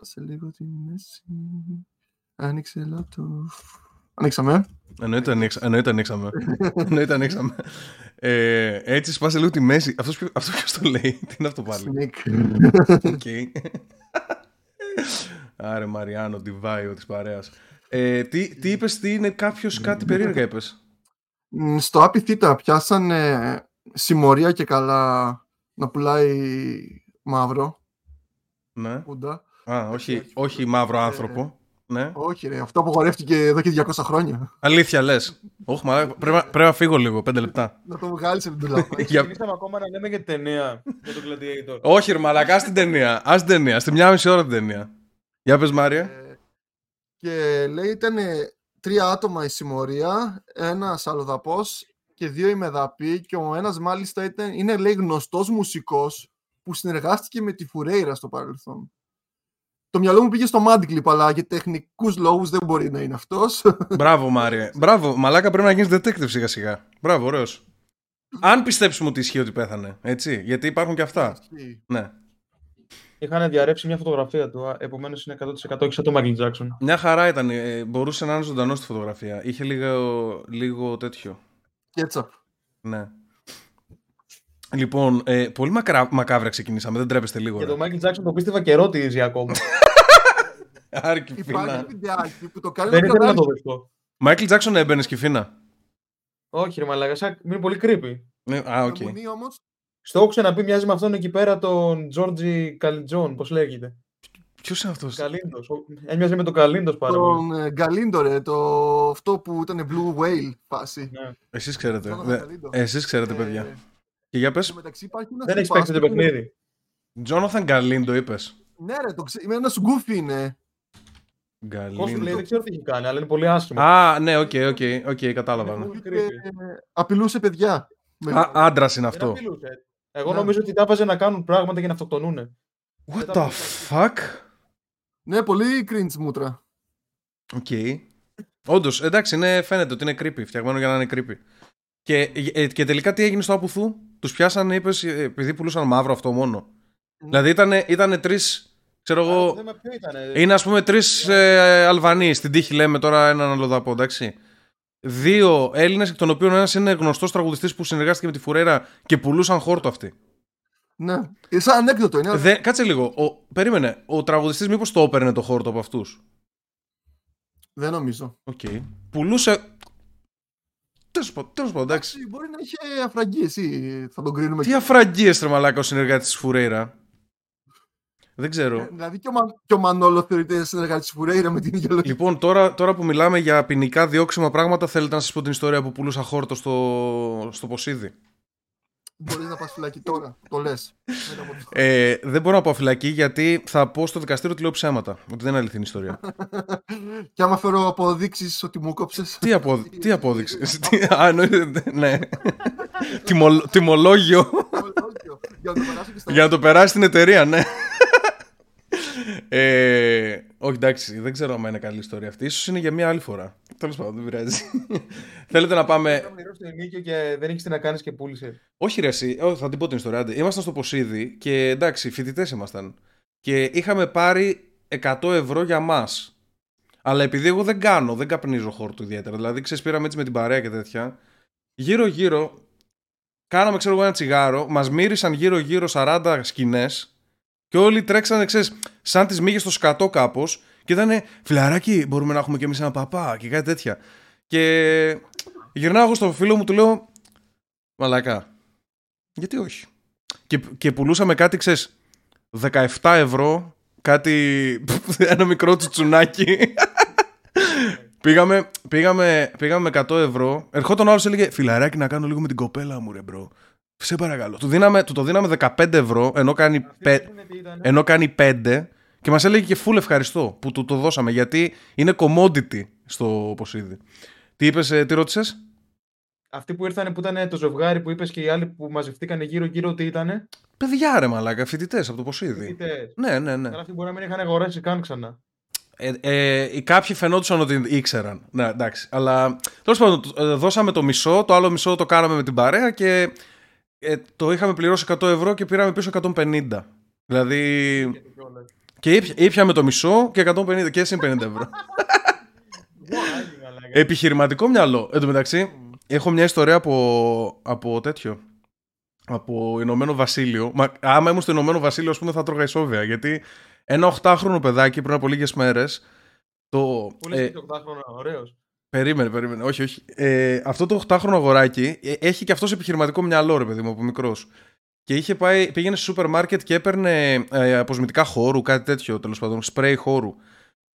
Σπάσε λίγο τη μέση. Άνοιξε λάπτο. Ανοίξαμε. Εννοείται ανοίξαμε. Έτσι σπάσε λίγο τη μέση. Αυτό ποιος το λέει? Τι είναι αυτό πάλι? Άρε Μαριάνο, Ντιβάιο της παρέας. Τι είπες, τι είναι κάποιος, κάτι περίεργα είπες? Στο Άπι Θήτα πιάσαν συμμορία και καλά να πουλάει μαύρο. Ναι. Α, όχι μαύρο άνθρωπο. Ναι. Όχι ρε, αυτό απογορεύτηκε εδώ και 200 χρόνια. Αλήθεια λες? Πρέπει να φύγω λίγο, 5 λεπτά. Να το βγάλεις από την τουλάπα. Ξεκινήσαμε ακόμα να λέμε για την ταινία, για τον Gladiator. Όχι ρε μαλακά, ας την ταινία. Ας την ταινία, στη 1,5 ώρα την ταινία. Για πες Μάρια. Και λέει ήταν 3 άτομα η συμμορία, 1 αλλοδαπός και 2 ημεδαποί και ο ένας μάλιστα είναι λέει γνωστός μουσικός που συνεργάστηκε με τη Φουρέιρα στο παρελθόν. Το μυαλό μου πήγε στο Mad Clip, αλλά για τεχνικούς λόγους δεν μπορεί να είναι αυτός. Μπράβο Μάρια, μπράβο, μαλάκα πρέπει να γίνεις detective σιγά σιγά. Μπράβο, ωραίος. Αν πιστέψουμε ότι ισχύει ότι πέθανε, έτσι, γιατί υπάρχουν και αυτά. Ναι. Είχαν διαρρέψει μια φωτογραφία του, επομένως είναι 100% όχι σαν τον Michael Jackson. Μια χαρά ήταν, μπορούσε να είναι ζωντανό στη φωτογραφία. Είχε λίγο τέτοιο. Κέτσαπ. Ναι. Λοιπόν, πολύ μακάβρα ξεκινήσαμε, δεν τρέπεστε λίγο. Και τον Michael Jackson το πίστευα και ρώτηζε ακόμα. Άρκη φίνα. Υπάρχει βιντεάκι που το κάνει. Δεν ήθελα να το δεχτώ. Michael Jackson έμπαινε και φίνα. Όχι ρε μαλάκα, είναι πολύ creepy. Α, οκ. Στο έχω ξαναπεί, μοιάζει με αυτόν εκεί πέρα τον Τζόρτζι Καλιτζόν, πώς λέγεται. Ποιος είναι αυτός? Καλίντος. Έμοιαζε με τον Καλίντος πάρα πολύ. Τον Καλίντο ρε, αυτό που ήταν Blue Whale φάση. Ναι. Εσείς ξέρετε. Εσείς ξέρετε παιδιά. Και για πες. Δεν έχεις παίξει το παιχνίδι. Τζόναθαν Καλίντο είπες. Ναι ρε, είμαι ένας γκούφι είναι. Κόστιμπλε, δεν ξέρω τι έχει κάνει, αλλά είναι πολύ άσχημο. Α, ναι, οκ, κατάλαβα. Απειλούσε παιδιά. Άντρας είναι αυτό. Εγώ νομίζω ότι τα έβαζε να κάνουν πράγματα για να αυτοκτονούνε. What the fuck? Ναι, πολύ cringe μούτρα. Οκ. Όντως, εντάξει, φαίνεται ότι είναι creepy. Φτιαγμένο για να είναι creepy. Και τελικά τι έγινε στο Απουθού? Τους πιάσανε, είπες, επειδή πουλούσαν μαύρο αυτό μόνο. Δηλαδή ήτανε 3, ξέρω εγώ. Είναι ας πούμε 3 Αλβανοί. Στην τύχη λέμε τώρα έναν αλλοδαπό, εντάξει. 2 Έλληνες, εκ των οποίων ένας είναι γνωστός τραγουδιστής που συνεργάστηκε με τη Φουρέρα και πουλούσαν χόρτο αυτοί. Ναι, σαν ανέκδοτο είναι. Κάτσε λίγο. Περίμενε. Ο τραγουδιστής μήπως το έπαιρνε το χόρτο από αυτούς? Δεν νομίζω. Οκ. Πουλούσε. Τέλος πάντων, εντάξει. Μπορεί να είχε αφραγγίες ή θα τον κρίνουμε. Τι αφραγγίες ρε μαλάκα ο συνεργάτης της Φουρέρα? Δεν ξέρω. Δηλαδή και ο Μανόλο θεωρείται συνεργάτη τη Φουρέιρα με την ίδια λογική. Λοιπόν, τώρα που μιλάμε για ποινικά διώξιμα πράγματα, θέλετε να σας πω την ιστορία που πουλούσα χόρτο στο Ποσείδι? Μπορείς να πας φυλακή τώρα, το λες. Δεν μπορώ να πάω φυλακή γιατί θα πω στο δικαστήριο ότι λέω ψέματα. Ότι δεν είναι αληθινή ιστορία. Και άμα φέρω αποδείξεις ότι μου κόψες. Τι απόδειξες? Α, ναι. Τιμολόγιο. Για να το περάσει την εταιρεία, ναι. Όχι εντάξει, δεν ξέρω αν είναι καλή ιστορία αυτή. Ίσως είναι για μια άλλη φορά. Τέλος πάντων, δεν πειράζει. Θέλετε να πάμε. Και δεν έχει τι να κάνει και πούλησε. Όχι, ρε, εσύ, θα την πω την ιστορία. Ήμασταν στο Ποσείδι και εντάξει, φοιτητές ήμασταν. Και είχαμε πάρει 100 ευρώ για μας. Αλλά επειδή εγώ δεν καπνίζω χόρτο ιδιαίτερα. Δηλαδή, ξέρεις, πήραμε έτσι με την παρέα και τέτοια. Γύρω-γύρω, κάναμε ξέρω εγώ ένα τσιγάρο, μας μύρισαν γύρω-γύρω 40 σκηνές. Και όλοι τρέξανε, ξέρεις, σαν τις μύγες στο σκατό κάπως. Και ήτανε φιλαράκι, μπορούμε να έχουμε κι εμείς ένα παπά και κάτι τέτοια. Και γυρνάω εγώ στο φίλο μου, του λέω μαλακά, γιατί όχι? Και πουλούσαμε κάτι, ξέρεις, 17 ευρώ, κάτι, ένα μικρό τσουνάκι. Πήγαμε 100 ευρώ. Ερχόταν ο άλλος, έλεγε φιλαράκι, να κάνω λίγο με την κοπέλα μου ρε μπρο. Σε παρακαλώ. Του το δίναμε 15 ευρώ ενώ κάνει 5 και μας έλεγε και φουλ ευχαριστώ που του το δώσαμε γιατί είναι commodity στο Ποσείδι. Τι είπες, τι ρώτησες? Αυτοί που ήρθανε που ήταν το ζευγάρι που είπες και οι άλλοι που μαζευτήκανε γύρω-γύρω τι ήτανε? Παιδιά ρε μαλάκα, φοιτητές από το Ποσείδι. Φοιτητές. Ναι. Αλλά αυτοί μπορεί να μην είχαν αγοράσει καν ξανά. Κάποιοι φαινόντουσαν ότι ήξεραν. Ναι, εντάξει. Αλλά τέλος πάντων, δώσαμε το μισό, το άλλο μισό το κάναμε με την παρέα και. Το είχαμε πληρώσει 100 ευρώ και πήραμε πίσω 150. Δηλαδή Και ήπια με το μισό και 150 και συν 50 ευρώ. Επιχειρηματικό μυαλό. Εν τω μεταξύ, έχω μια ιστορία από τέτοιο. Από Ηνωμένο Βασίλειο. Μα, άμα ήμουν στο Ηνωμένο Βασίλειο, ας πούμε, θα τρώγα ισόβια. Γιατί ένα 8χρονο παιδάκι πριν από λίγες μέρες. Πού λες το 8χρονο, ωραίος. Περίμενε. Όχι. Αυτό το 8χρονο αγοράκι έχει και αυτός επιχειρηματικό μυαλό, ρε παιδί μου, από μικρός. Και είχε πάει, πήγαινε στο σούπερ μάρκετ και έπαιρνε αποσμητικά χώρου, κάτι τέτοιο τέλος πάντων, σπρέι χώρου.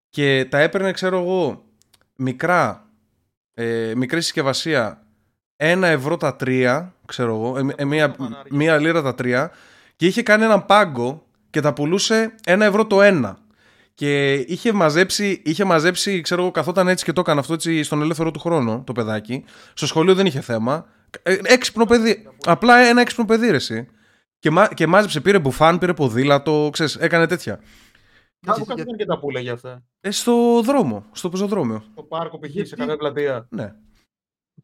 Και τα έπαιρνε, ξέρω εγώ, μικρή συσκευασία, 1 ευρώ τα 3, ξέρω εγώ, μία λίρα τα 3. Και είχε κάνει έναν πάγκο και τα πουλούσε 1 ευρώ το 1. Και είχε μαζέψει, ξέρω εγώ, καθόταν έτσι και το έκανε αυτό έτσι στον ελεύθερο του χρόνο το παιδάκι. Στο σχολείο δεν είχε θέμα. Έξυπνο παιδί. Απλά ένα έξυπνο παιδί, ρε εσύ. Και μάζεψε, πήρε μπουφάν, πήρε ποδήλατο, ξέρεις, έκανε τέτοια. Κάπου καθόταν και τα πουλε για αυτά. Στο δρόμο, στο πεζοδρόμιο. Στο πάρκο π.χ. σε κάποια πλατεία. Ναι.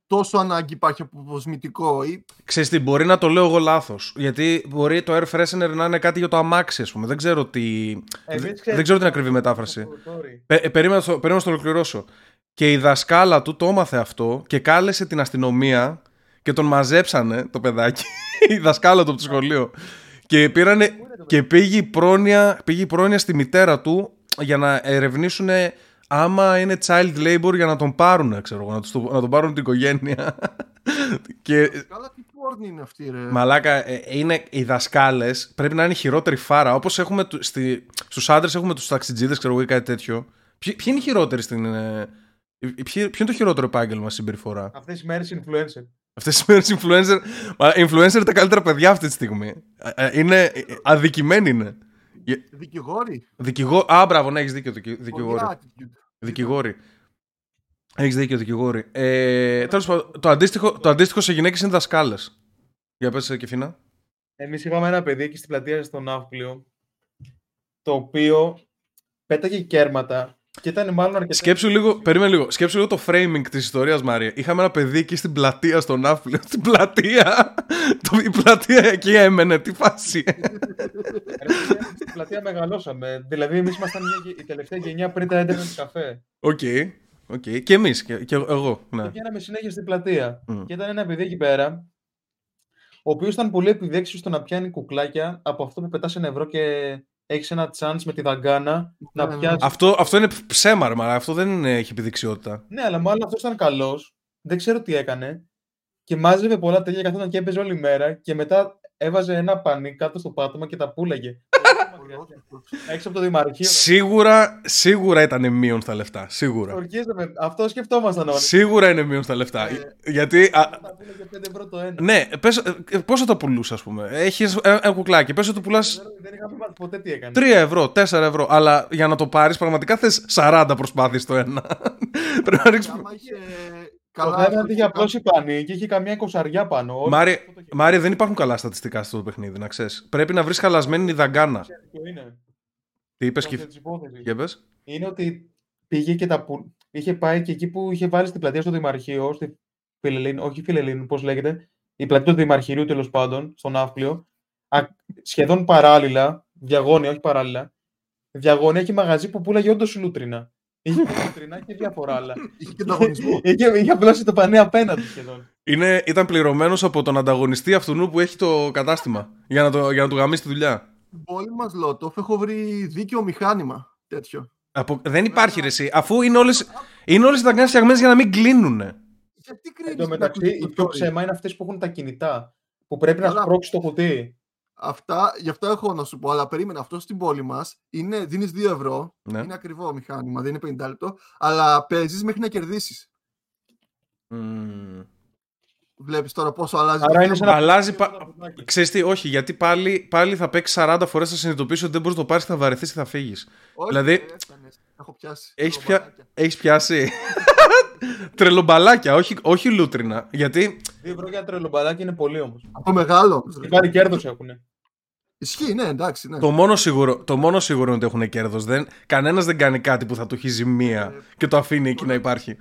Τόσο ανάγκη υπάρχει αποσμητικό ή. Ξέρεις τι, μπορεί να το λέω εγώ λάθος. Γιατί μπορεί το air freshener να είναι κάτι για το αμάξι, ας πούμε. Δεν ξέρω τι. Δεν ξέρω την ακριβή μετάφραση. Περίμενα να το ολοκληρώσω. Και η δασκάλα του το έμαθε αυτό και κάλεσε την αστυνομία και τον μαζέψανε το παιδάκι. Η δασκάλα του από το σχολείο. Και πήγε η πρόνοια στη μητέρα του για να ερευνήσουν άμα είναι child labor για να τον πάρουν, ξέρω εγώ, να τον πάρουν την οικογένεια. Και. Καλά, τι πόρνη είναι αυτή, ρε. Μαλάκα, είναι οι δασκάλες, πρέπει να είναι χειρότερη φάρα. Όπως έχουμε στους άντρες, έχουμε τους ταξιτζίδες, ξέρω εγώ, ή κάτι τέτοιο. Ποιοι είναι οι χειρότεροι ποιο είναι το χειρότερο επάγγελμα συμπεριφορά. Αυτές οι μέρες influencer. Influencer τα καλύτερα παιδιά αυτή τη στιγμή. Είναι αδικημένοι είναι. Δικηγόροι. Α, μπράβο, ναι, έχεις δίκιο, δικηγόροι. Έχεις δίκιο, δικηγόροι. Τέλος πάντων, το αντίστοιχο σε γυναίκες είναι δασκάλες. Για πες και φινά. Εμείς είχαμε ένα παιδί εκεί στην πλατεία στο Ναύπλιο, το οποίο πέταγε κέρματα. Και ήταν μάλλον αρκετά. Σκέψου λίγο το framing της ιστορίας, Μαρία. Είχαμε ένα παιδί εκεί στην πλατεία, στον Ναύπλιο. Στην πλατεία. Η πλατεία εκεί έμενε. Τι φάση. Στην πλατεία μεγαλώσαμε. Δηλαδή, εμείς ήμασταν η τελευταία γενιά πριν τα έντεχναν τη καφέ. Οκ. Και εμείς. Και εγώ. Ναι. Και πηγαίναμε συνέχεια στην πλατεία. Και ήταν ένα παιδί εκεί πέρα, ο οποίος ήταν πολύ επιδέξιος στο να πιάνει κουκλάκια από αυτό που πετάς 1 ευρώ και. Έχεις ένα chance με τη δαγκάνα να πιάσει. Αυτό είναι ψέμα, αυτό δεν έχει επιδεξιότητα. Ναι, αλλά μάλλον αυτός ήταν καλός. Δεν ξέρω τι έκανε. Και μάζευε πολλά τέτοια, καθόταν και έπαιζε όλη μέρα. Και μετά έβαζε ένα πανί κάτω στο πάτωμα και τα πούλαγε. Έξω από το Δημαρχείο. Σίγουρα ήταν μείον στα λεφτά. Σίγουρα. Αυτό σκεφτόμασταν όλοι. Σίγουρα είναι μείον στα λεφτά. Γιατί. Ναι, πόσο το πουλούσε, ας πούμε. Έχει ένα κουκλάκι. Πες ότι το πουλά. Δεν είχαμε μάθει ποτέ τι έκανε. 3 ευρώ, 4 ευρώ. Αλλά για να το πάρει, πραγματικά θες 40 προσπάθειες το ένα. Πρέπει να ρίξει. Καλά, δεν είχε απλώσει πανί και είχε καμία 20 πάνω. Μάρι, δεν υπάρχουν καλά στατιστικά στο παιχνίδι, να ξέρεις. Πρέπει να βρει χαλασμένη η δαγκάνα. Τι είπες και είπες. Είναι ότι πήγε και είχε πάει και εκεί που είχε βάλει στην πλατεία στο Δημαρχείο, στη Φιλελλήνου, όχι Φιλελλήνου, πώς λέγεται, η πλατεία του Δημαρχηρίου τέλος πάντων, στον Ναύπλιο, σχεδόν παράλληλα, διαγώνια, όχι παράλληλα, διαγώνια και μαγαζί που πουλάγε όντως λούτρινα. Είχε κοτρινά και διάφορα άλλα. Είχε και ανταγωνισμό. Είχε απλώσει το πανί απέναντι σχεδόν. Ήταν πληρωμένος από τον ανταγωνιστή αυτού που έχει το κατάστημα για να του γαμίσει τη δουλειά. Πολύ μας λότοφ, έχω βρει δίκαιο μηχάνημα τέτοιο. Δεν υπάρχει ρε εσύ, αφού είναι όλες οι δαγκάνες φτιαγμένες για να μην κλείνουν. Γιατί κρίνεις. Εν τω μεταξύ, η πιο ψέμα είναι αυτές που έχουν τα κινητά, που πρέπει να σπρώξεις το κουτί. Γι' αυτό έχω να σου πω, αλλά περίμενα αυτό στην πόλη μας. Δίνεις 2 ευρώ, ναι. Είναι ακριβό μηχάνημα, δεν είναι 50 λεπτό, αλλά παίζεις μέχρι να κερδίσεις. Βλέπεις τώρα πόσο αλλάζει. Άρα αλλάζει. Ξέρεις τι, όχι, γιατί πάλι θα παίξεις 40 φορές, θα συνειδητοποιήσεις ότι δεν μπορείς να το πάρεις, θα βαρεθείς και θα φύγεις. Όχι, δηλαδή. Έχω πιάσει. Έχεις πιάσει. Τρελομπαλάκια, όχι λούτρινα. Γιατί. 2 ευρώ για τρελομπαλάκια είναι πολύ όμως. Από μεγάλο. Υπάρχει κέρδος έχουνε. Ισχύει, ναι, εντάξει. Ναι. Το μόνο σίγουρο είναι ότι έχουν κέρδος. Κανένας δεν κάνει κάτι που θα του έχει ζημία και το αφήνει εκεί να υπάρχει.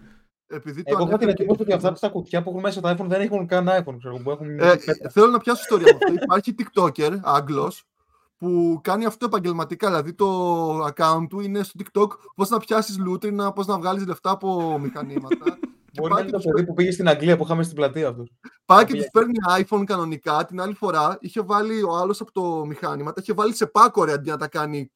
Εγώ είχα την εντύπωση ότι αυτά τα κουτιά που έχουν μέσα τα iPhone δεν έχουν καν iPhone. Ξέρω, που έχουν... Θέλω να πιάσω ιστορία με αυτό. Υπάρχει TikToker, Άγγλος, που κάνει αυτό επαγγελματικά. Δηλαδή το account του είναι στο TikTok πώς να πιάσεις λούτρινα, πώς να βγάλεις λεφτά από μηχανήματα. Μπορεί να είναι το παιδί που πήγε στην Αγγλία που είχαμε στην πλατεία του. Πάει και του παίρνει iPhone κανονικά. Την άλλη φορά είχε βάλει ο άλλος από το μηχάνημα, τα είχε βάλει σε πάκο ρε, αντί να τα κάνει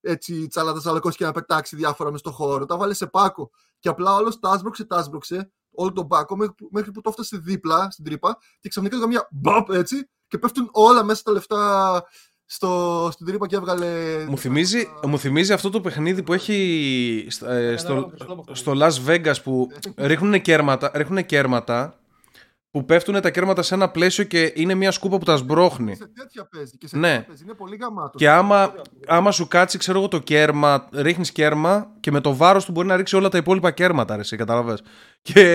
έτσι τσαλακώσει και να πετάξει διάφορα μες στο χώρο. Τα βάλε σε πάκο. Και απλά όλος τάσμπροξε όλο τον πάκο μέχρι που το έφτασε δίπλα στην τρύπα και ξαφνικά έκανε μια μπαπ έτσι και πέφτουν όλα μέσα τα λεφτά στην τρύπα και έβγαλε. Μου θυμίζει αυτό το παιχνίδι που έχει στο Las Vegas που ρίχνουν κέρματα που πέφτουν τα κέρματα σε ένα πλαίσιο και είναι μια σκούπα που τα σμπρώχνει. Σε τέτοια παίζει. Και σε ναι. Παίζει. Είναι πολύ γαμάτο. Και άμα σου κάτσει, ξέρω εγώ, το κέρμα, ρίχνεις κέρμα και με το βάρος του μπορεί να ρίξει όλα τα υπόλοιπα κέρματα, αρέσει, καταλαβαίνεις. Και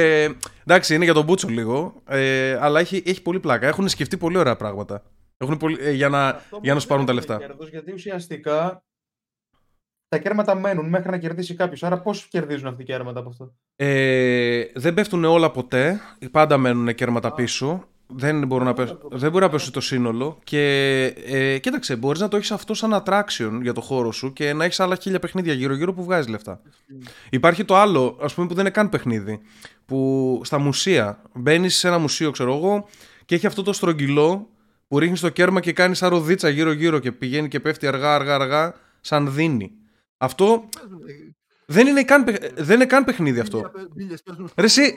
εντάξει, είναι για τον Μπούτσο λίγο, αλλά έχει πολύ πλάκα. Έχουν σκεφτεί πολύ ωραία πράγματα. Έχουν πολύ, για να σπάρουν τα λεφτά. Κέρδος, γιατί ουσιαστικά τα κέρματα μένουν μέχρι να κερδίσει κάποιος. Άρα πώς κερδίζουν αυτοί οι κέρματα από αυτό? Δεν πέφτουν όλα ποτέ. Πάντα μένουν κέρματα πίσω. Δεν μπορεί να πέσει το σύνολο. Και κοίταξε, μπορείς να το έχεις αυτό σαν attraction για το χώρο σου και να έχεις άλλα 1000 παιχνίδια γύρω-γύρω που βγάζεις λεφτά. Υπάρχει το άλλο, ας πούμε, που δεν είναι καν παιχνίδι. Που στα μουσεία. Μπαίνεις σε ένα μουσείο, ξέρω εγώ, και έχει αυτό το στρογγυλό που ρίχνεις το κέρμα και κάνεις αρροδίτσα γύρω-γύρω και πηγαίνει και πέφτει αργά-αργά, σαν δίνει. Αυτό δεν είναι καν παιχνίδι αυτό. Ρε εσύ,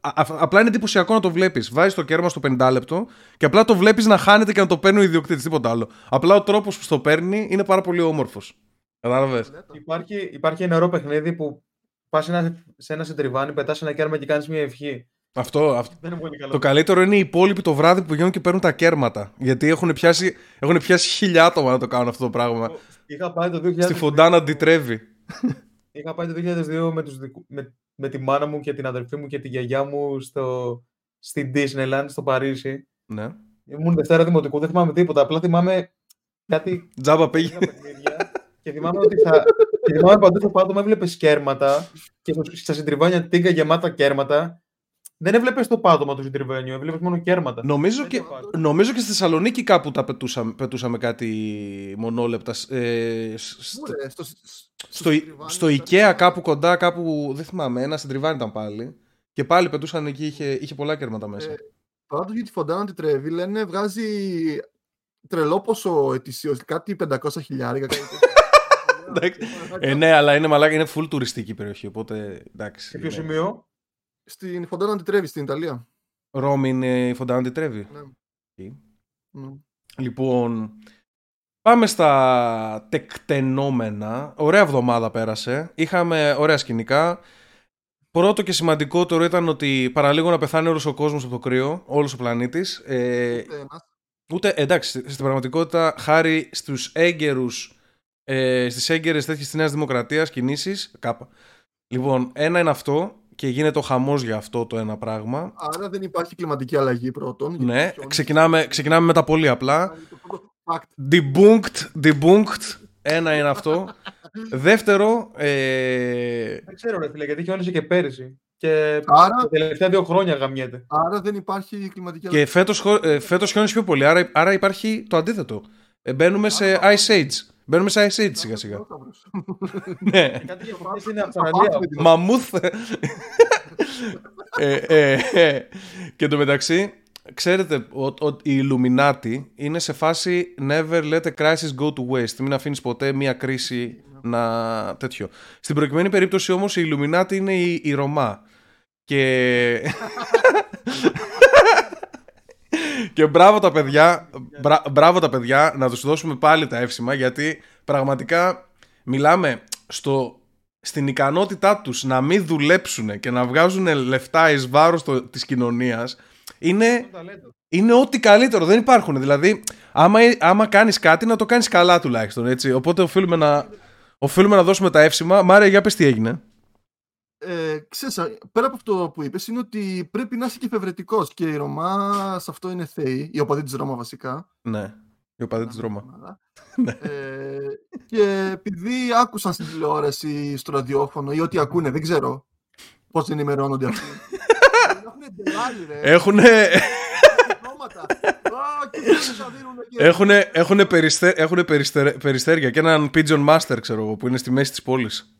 απλά είναι εντυπωσιακό να το βλέπεις. Βάζεις το κέρμα στο 50 λεπτό και απλά το βλέπεις να χάνεται και να το παίρνει ο ιδιοκτήτης, τίποτα άλλο. Απλά ο τρόπος που το παίρνει είναι πάρα πολύ όμορφος. Κατάλαβες. Υπάρχει ένα νερό παιχνίδι που πας σε ένα συντριβάνι, πετάς ένα κέρμα και κάνεις μια ευχή. Αυτό δεν είναι πολύ καλό. Το καλύτερο είναι οι υπόλοιποι το βράδυ που βγαίνουν και παίρνουν τα κέρματα. Γιατί έχουν πιάσει 1000 άτομα να το κάνουν αυτό το πράγμα. Είχα πάει το 2002, στη Φοντάνα ντι Τρέβι. Είχα πάει το 2002 με τη μάνα μου και την αδερφή μου και τη γιαγιά μου στην Disneyland στο Παρίσι. Ναι. Ήμουν Δευτέρα Δημοτικού, δεν θυμάμαι τίποτα. Απλά θυμάμαι κάτι. Τζάμπα πήγε. Και θυμάμαι ότι παντού το πάτωμα έβλεπες κέρματα και στα συντριβάνια τίγκα γεμάτα κέρματα. Δεν έβλεπες το πάτωμα του συντριβένιου, έβλεπες μόνο κέρματα. Νομίζω και στη Θεσσαλονίκη κάπου τα πετούσαμε κάτι μονόλεπτα. Στο Ikea κάπου κοντά, κάπου δεν θυμάμαι, ένα συντριβάνι ήταν πάλι. Και πάλι πετούσαν εκεί, είχε πολλά κέρματα μέσα. Πάντως για τη Φοντάνα τη Τρέβη λένε βγάζει τρελό ποσό ετησίως, κάτι 500.000. Ναι, αλλά είναι μαλάκα, είναι full τουριστική περιοχή, οπότε εντάξει. Σε ποιο σημείο? Στην Φοντάνα ντι Τρέβη, στην Ιταλία. Ρώμη είναι η Φοντάνα ντι Τρέβη. Ναι. Λοιπόν, πάμε στα τεκτενόμενα. Ωραία εβδομάδα πέρασε. Είχαμε ωραία σκηνικά. Πρώτο και σημαντικότερο ήταν ότι παραλίγο να πεθάνει όλος ο κόσμος από το κρύο, όλος ο πλανήτης. Ούτε εντάξει, στην πραγματικότητα, χάρη στους έγκαιρους, στις έγκαιρες τέτοιες της Νέας Δημοκρατίας κινήσεις, κάπα. Λοιπόν, ένα είναι αυτό. Και γίνεται ο χαμός για αυτό το ένα πράγμα. Άρα δεν υπάρχει κλιματική αλλαγή πρώτον. Ναι, ξεκινάμε με τα πολύ απλά. Debunked. Ένα είναι αυτό. Δεύτερο. Δεν ξέρω ρε φίλε, γιατί χιόνισε και πέρυσι. Και τα τελευταία 2 χρόνια γαμιέται. Άρα δεν υπάρχει κλιματική αλλαγή. Και φέτος χιόνισε πιο πολύ. Άρα υπάρχει το αντίθετο. Μπαίνουμε σε Ice Age. Μπαίνουμε σε Ice Age σιγά σιγά. Ναι. Κάτι διαφορετικές είναι Αυστραλία. Μαμούθ. Και εν τω μεταξύ, ξέρετε ότι οι Illuminati είναι σε φάση never let a crisis go to waste. Μην αφήνεις ποτέ μια κρίση να τέτοιο. Στην προκειμένη περίπτωση όμως οι Illuminati είναι οι Ρωμά. Και μπράβο τα παιδιά, να τους δώσουμε πάλι τα εύσημα, γιατί πραγματικά μιλάμε στην ικανότητά τους να μην δουλέψουν και να βγάζουν λεφτά εις βάρος της κοινωνίας. Είναι ό,τι καλύτερο, δεν υπάρχουν. Δηλαδή, άμα κάνεις κάτι, να το κάνεις καλά τουλάχιστον, έτσι. Οπότε οφείλουμε να δώσουμε τα εύσημα. Μάρια, για πες τι έγινε. Ξέρεις, πέρα από αυτό που είπες, είναι ότι πρέπει να είσαι και εφευρετικός. Και η Ρωμά σε αυτό είναι θέοι. Η οπαδή της Ρώμα βασικά. Ναι, η οπαδή της Ρώμα. Και επειδή άκουσαν στην τηλεόραση, στο ραδιόφωνο ή ό,τι ακούνε, δεν ξέρω πώς δεν ενημερώνονται αυτοί. Έχουνε ντελάρι ρε. Έχουνε... Έχουνε περιστέρια και έναν Pigeon Master, ξέρω εγώ, που είναι στη μέση της πόλης.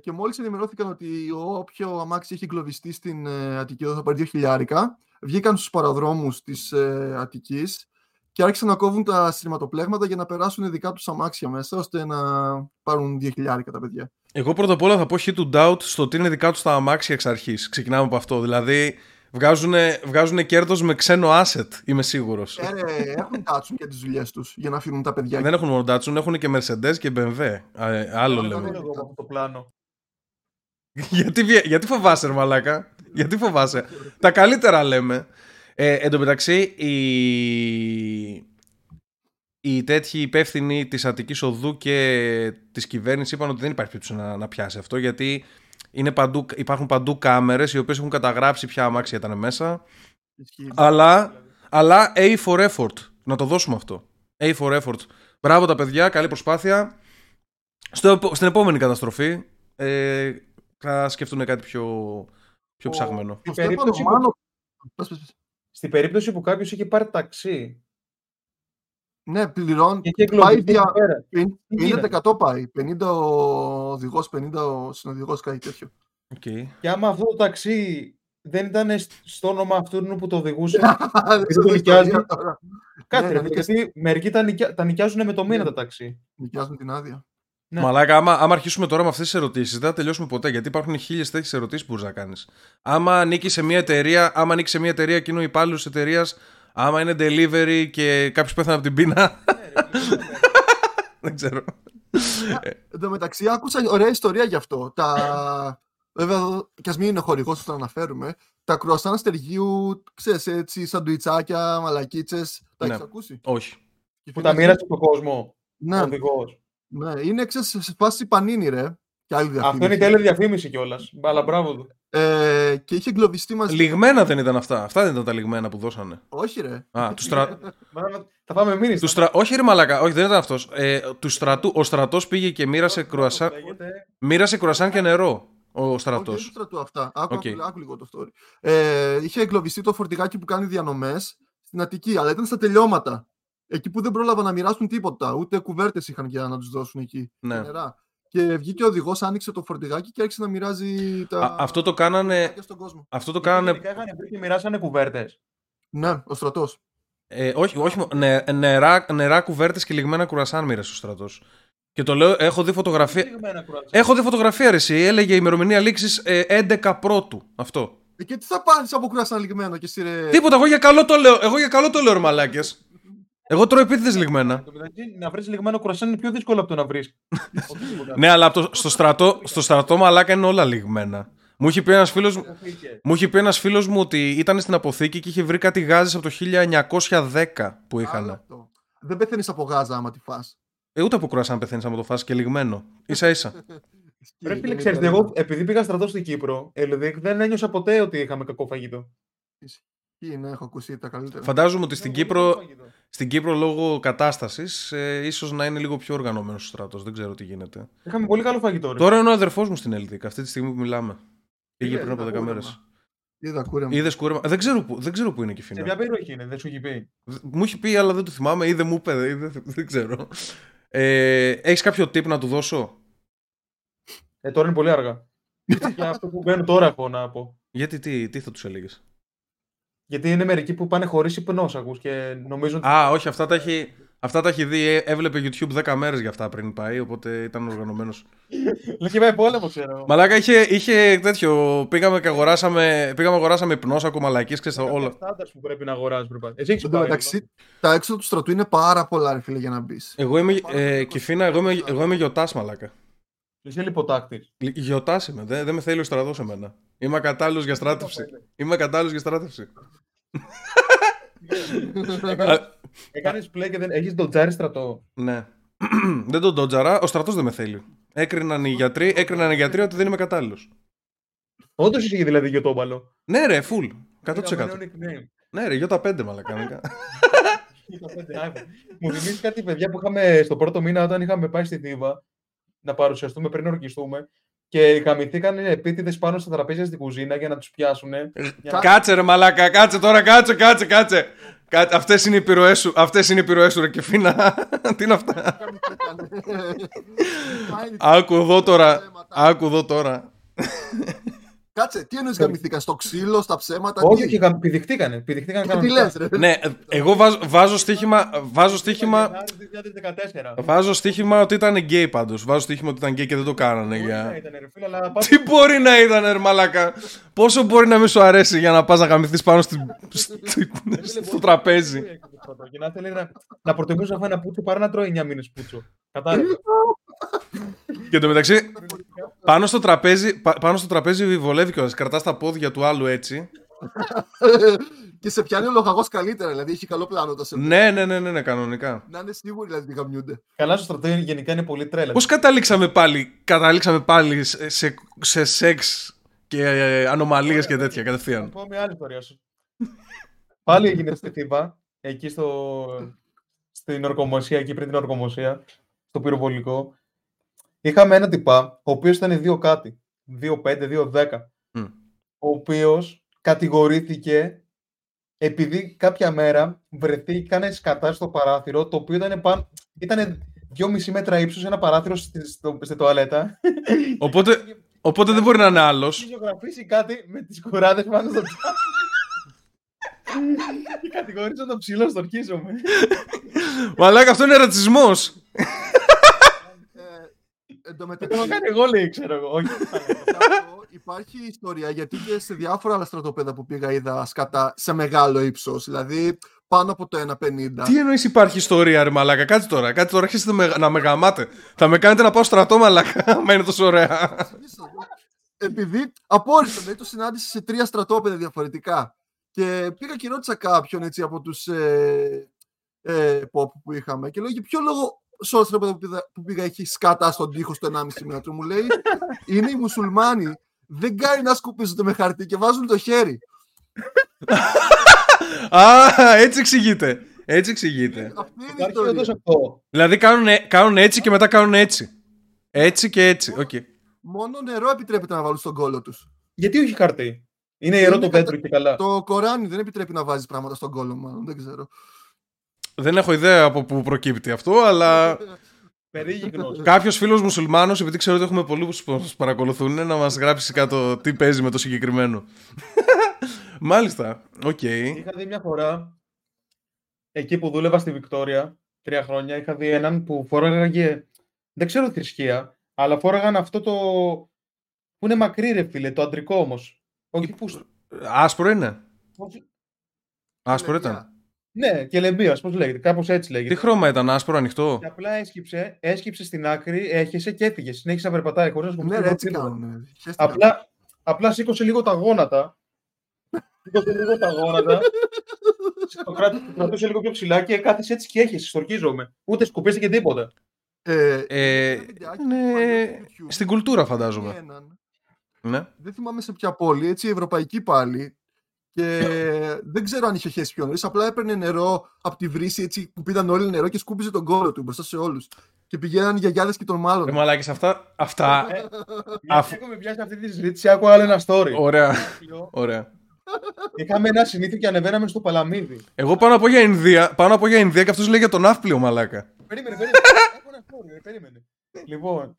Και μόλις ενημερώθηκαν ότι όποιο αμάξι έχει εγκλωβιστεί στην Αττική θα πάρει 2.000, βγήκαν στους παραδρόμους της Αττικής και άρχισαν να κόβουν τα σειρματοπλέγματα για να περάσουν ειδικά τους αμάξια μέσα, ώστε να πάρουν 2.000 τα παιδιά. Εγώ πρώτα απ' όλα θα πω hit to doubt στο ότι είναι δικά τους τα αμάξια εξ αρχής. Ξεκινάμε από αυτό. Δηλαδή βγάζουν κέρδος με ξένο asset, είμαι σίγουρος. Έχουν τάτσουν για τις δουλειές τους για να αφήνουν τα παιδιά. Δεν έχουν μόνο τάτσουν, έχουν και Mercedes και BMW. Άλλο λέμε. Δεν έχω αυτό το πλάνο. Γιατί φοβάσαι, ρε μαλάκα? Γιατί φοβάσαι? Τα καλύτερα λέμε. Εν τω μεταξύ, οι τέτοιοι υπεύθυνοι της Αττικής Οδού και της κυβέρνησης είπαν ότι δεν υπάρχει πίσω να πιάσει αυτό, γιατί υπάρχουν παντού κάμερες οι οποίες έχουν καταγράψει ποια αμάξια ήταν μέσα. Αλλά A for effort. Να το δώσουμε αυτό. A for effort. Μπράβο τα παιδιά, καλή προσπάθεια. Στην επόμενη καταστροφή θα σκεφτούν κάτι πιο ψαγμένο. Στην περίπτωση που κάποιος είχε πάρει ταξί. Ναι, πληρώνει. Πάει 50% πάει. 50% ο οδηγός, 50% ο συνοδηγός, κάτι τέτοιο. Okay. Και άμα αυτό το ταξί δεν ήταν στο όνομα αυτού που το οδηγούσε, δεν το νοικιάζουν. Κάτι ρε, γιατί μερικοί τα νοικιάζουν με το μήνα τα ταξί. Νοικιάζουν την άδεια. Ναι. Μαλάκα, άμα αρχίσουμε τώρα με αυτές τις ερωτήσεις, δεν θα τελειώσουμε ποτέ. Γιατί υπάρχουν 1.000 τέτοιες ερωτήσεις που μπορείς να κάνεις. Άμα ανήκει σε μια εταιρεία, εκείνο ο υπάλληλος της εταιρείας, άμα είναι delivery και κάποιος πέθανε από την πείνα. Δεν ξέρω. Εν τω μεταξύ, άκουσα ωραία ιστορία γι' αυτό. Βέβαια, κι ας μην είναι χορηγός όταν αναφέρουμε, τα κρουασάν αστεργίου, ξέρεις έτσι, σαντουιτσάκια, μαλακίτσες. Τα έχεις ακούσει? Όχι. Που τα μοίρασε στον κόσμο. Ναι. Ναι, είναι σε φάση πανίνι, ρε. Αυτό είναι η τέλεια διαφήμιση κιόλας. Αλλά μπράβο του. Και είχε εγκλωβιστεί μαζί. Λιγμένα δεν ήταν αυτά. Αυτά δεν ήταν τα λιγμένα που δώσανε. Όχι, ρε. Θα πάμε εμεί. Όχι, ρε μαλάκα. Όχι, δεν ήταν αυτό. Ο στρατός πήγε και μοίρασε κρουασάν. Μοίρασε κρουασάν και νερό. Ο στρατός. Όχι, στρατού αυτά. Άκου λίγο το story. Είχε εγκλωβιστεί το φορτηγάκι που κάνει διανομές στην Αττική, αλλά ήταν στα τελειώματα. Εκεί που δεν πρόλαβαν να μοιράσουν τίποτα, ούτε κουβέρτες είχαν για να τους δώσουν εκεί. Ναι. Και βγήκε ο οδηγός, άνοιξε το φορτηγάκι και άρχισε να μοιράζει τα. Αυτό το κάνανε. Αυτό το κάνανε. Και μοιράσανε κουβέρτες. Ναι, ο στρατός. Όχι, νερά κουβέρτες και λιγμένα κουρασάν μοίρασε ο στρατός. Και το λέω, έχω δει φωτογραφία. Έχω δει φωτογραφία, ρε εσύ. Έλεγε ημερομηνία λήξης 11 Πρώτου. Αυτό. Και τι θα πάρεις από κουρασάν λιγμένο και εσύ, ρε? Τίποτα, εγώ για καλό το λέω. Εγώ για καλό το λέω, μαλάκες. Εγώ τρώω επίτηδες λιγμένα. Να βρεις λιγμένο κουρασάν είναι πιο δύσκολο από το να βρεις. Ναι, αλλά στο στρατό μαλάκα είναι όλα λιγμένα. Μου είχε πει ένας φίλος μου ότι ήταν στην αποθήκη και είχε βρει κάτι γάζες από το 1910 που είχαν. Δεν πεθαίνεις από γάζα άμα τη φας. Ούτε από κουρασάν πεθαίνεις άμα το φας και λιγμένο. Ίσα ίσα. Πρέπει, ξέρετε, εγώ επειδή πήγα στρατό στην Κύπρο, δεν ένιωσα ποτέ ότι είχαμε κακό φαγητό. Ναι, έχω ακούσει τα καλύτερα. Φαντάζομαι ότι στην Κύπρο λόγω κατάστασης ίσως να είναι λίγο πιο οργανωμένος ο στρατός. Δεν ξέρω τι γίνεται. Είχαμε πολύ καλό φαγητό. Τώρα είναι ο αδερφός μου στην Ελδίκα, αυτή τη στιγμή που μιλάμε. Πήγε πριν από 10 μέρες. Είδα κούρεμα. Είδες κούρεμα. Δεν ξέρω που είναι και φινά. Σε ποια περιοχή είναι, δεν σου έχει πει? Μου έχει πει, αλλά δεν το θυμάμαι ή δεν μου είπε. Δεν ξέρω. Έχεις κάποιο tip να του δώσω? Τώρα είναι πολύ αργά. Για αυτό που μπαίνω τώρα έχω να πω. Γιατί τι θα τους έλεγες? Γιατί είναι μερικοί που πάνε χωρίς υπνόσακους και νομίζουν. Όχι, αυτά τα έχει δει. Έβλεπε YouTube 10 μέρες για αυτά πριν πάει, οπότε ήταν οργανωμένος. Είχε πάει πόλεμο, ξέρω. Μαλάκα, είχε τέτοιο. Πήγαμε αγοράσαμε υπνόσακο, μαλακίες και στα όλα. Στάνταρ που πρέπει να αγοράσει πριν. Εσύ έχεις πάει. Εντάξει, τα έξοδα του στρατού είναι πάρα πολλά, ρε φίλε, για να μπει. Εγώ είμαι. Κυφίνα, εγώ είμαι γιοτάς, μαλάκα. Είσαι λιποτάκτης. Γιοτάς είμαι, δεν με θέλει ο στρατός εμένα. Είμαι κατάλληλος για στράτευση. Έκανες play και δεν έχεις ντοτζάρει στρατό? Ναι. Δεν τον ντοτζαρά, ο στρατός δεν με θέλει. Έκριναν οι γιατροί ότι δεν είμαι κατάλληλος. Όντως είσαι δηλαδή γιοτόμπαλο? Ναι ρε, full, 100%. Ναι ρε, γιότα 5 μαλακάνικα. Μου θυμίζει κάτι παιδιά που είχαμε στο πρώτο μήνα όταν είχαμε πάει στη Θήβα. Να παρουσιαστούμε πριν ορκιστούμε. και γαμηθήκαν επίτηδες πάνω στα τραπέζια στην κουζίνα για να τους πιάσουν. Κάτσε ρε μαλάκα, κάτσε τώρα, κάτσε. Αυτές είναι οι επιρροές σου, ρε Κεφίνα. Τι είναι αυτά. Άκου εδώ τώρα. Κάτσε, τι εννοείς γαμηθήκα, στο ξύλο, στα ψέματα. Όχι, και πηδηχτήκανε. Τι λες ρε. Ναι, εγώ βάζω στοίχημα ότι ήταν γκέι πάντως. Βάζω στοίχημα ότι ήταν γκέι και δεν το κάνανε. Τι μπορεί να ήταν ρε μαλάκα. Πόσο μπορεί να μην σου αρέσει για να πας να γαμηθείς πάνω στο τραπέζι. Να προτιμήσω να φάει ένα πούτσο παρά να τρώει 9 μήνες πούτσο. Κατάλαβα. Και εν τω μεταξύ, πάνω στο τραπέζι βολεύει κιόλας. Κρατάς τα πόδια του άλλου έτσι. Και σε πιάνει ο λοχαγός καλύτερα, δηλαδή έχει καλό πλάνο το σε. Ναι, κανονικά. Να είναι σίγουροι δηλαδή ότι γαμιούνται. Καλά, στο στρατό γενικά είναι πολύ τρέλα. Πώς καταλήξαμε πάλι σε σεξ και ανομαλίες και τέτοια κατευθείαν. Θα πω μια άλλη ιστορία σου. Πάλι έγινε στη Θήβα, εκεί στην ορκομοσία, εκεί πριν την ορκομοσία, στο πυροβολικό. Είχαμε ένα τυπά, ο οποίος ήταν 2-5, 2-10, ο οποίος κατηγορήθηκε επειδή κάποια μέρα βρεθήκανε σκατά στο παράθυρο, το οποίο ήταν 2,5 μέτρα ύψος, ένα παράθυρο στη τουαλέτα. Οπότε δεν μπορεί να είναι άλλος. Είχε ζωγραφίσει κάτι με τις κουράδες πάνω στο τσάπι. Και κατηγορήσαν το ψηλό, στορκίζομαι. Μαλάκα, αυτό είναι ρατσισμός. Εντωμεταξύ, εγώ λέει, ξέρω εγώ. Υπάρχει ιστορία γιατί και σε διάφορα άλλα στρατοπέδα που πήγα είδα σκατά σε μεγάλο ύψος, δηλαδή πάνω από το 1,50. Τι εννοείς υπάρχει ιστορία, ρε μαλάκα, κάτσε τώρα, αρχίστε να με γαμάτε. Θα με κάνετε να πάω στρατό, μαλάκα, μα είναι τόσο ωραία. Επειδή απόρρισα, δηλαδή το συνάντησα σε 3 στρατόπεδα διαφορετικά και πήγα και ρώτησα κάποιον έτσι από τους pop που είχαμε και λέω για ποιο λόγο. Σε όλα τα τραπέζια που πήγα έχει σκάτα στον τοίχο στο 1,5 μέτρο. Μου λέει είναι οι μουσουλμάνοι. Δεν κάνει να σκουπίζονται με χαρτί και βάζουν το χέρι. Α, έτσι εξηγείται. Δηλαδή κάνουν έτσι και μετά κάνουν έτσι. Έτσι και έτσι. Μόνο νερό επιτρέπεται να βάλουν στον κόλο τους. Γιατί όχι χαρτί. Είναι ιερό το πέτρο και καλά. Το Κοράνι δεν επιτρέπει να βάζει πράγματα στον κόλο, μάλλον. Δεν ξέρω. Δεν έχω ιδέα από πού προκύπτει αυτό, αλλά. Κάποιος φίλος μουσουλμάνος, επειδή ξέρω ότι έχουμε πολλούς που μας παρακολουθούν, να μας γράψει κάτω τι παίζει με το συγκεκριμένο. Μάλιστα. Οκ. Okay. Είχα δει μια φορά, εκεί που δούλευα στη Βικτόρια 3 χρόνια, είχα δει έναν που φόραγε. Δεν ξέρω θρησκεία, αλλά φόραγαν αυτό το. Που είναι μακρύ, ρε φίλε, το αντρικό όμως. Όχι που. Άσπρο είναι. Άσπρο ήταν. Ναι, κελεμπίας, πώς λέγεται, κάπως έτσι λέγεται. Τι χρώμα ήταν, άσπρο, ανοιχτό. Και απλά έσκυψε στην άκρη, έχεσαι και έφυγε. Συνέχισε να περπατάει χωρίς να σκοπεύει. Ναι, έτσι κάνουν. Απλά σήκωσε λίγο τα γόνατα. Κρατούσε λίγο πιο ψηλά και κάθεσε έτσι και έχεσαι. Στορκίζομαι. Ούτε σκουπίστηκε τίποτα. Στην κουλτούρα, φαντάζομαι. Δεν θυμάμαι σε ποια πόλη, έτσι, ευρωπαϊκή πάλι. Και δεν ξέρω αν είχε χέσει πιο νωρίς. Απλά έπαιρνε νερό από τη βρύση έτσι, που πήραν όλοι νερό και σκούπιζε τον κόλλο του μπροστά σε όλους. Και πηγαίναν οι γιαγιάδες και τον μάλλον. Μαλάκες, αυτά. Έχουμε πιάσει αυτή τη συζήτηση. Άκουγα άλλο ένα story. Ωραία. Είχαμε ένα συνήθειο και ανεβαίναμε στο Παλαμήδι. Εγώ πάνω από για Ινδία και αυτός λέει για τον Ναύπλιο, μαλάκα. Περίμενε. Έχω ένα story, περίμενε. Λοιπόν.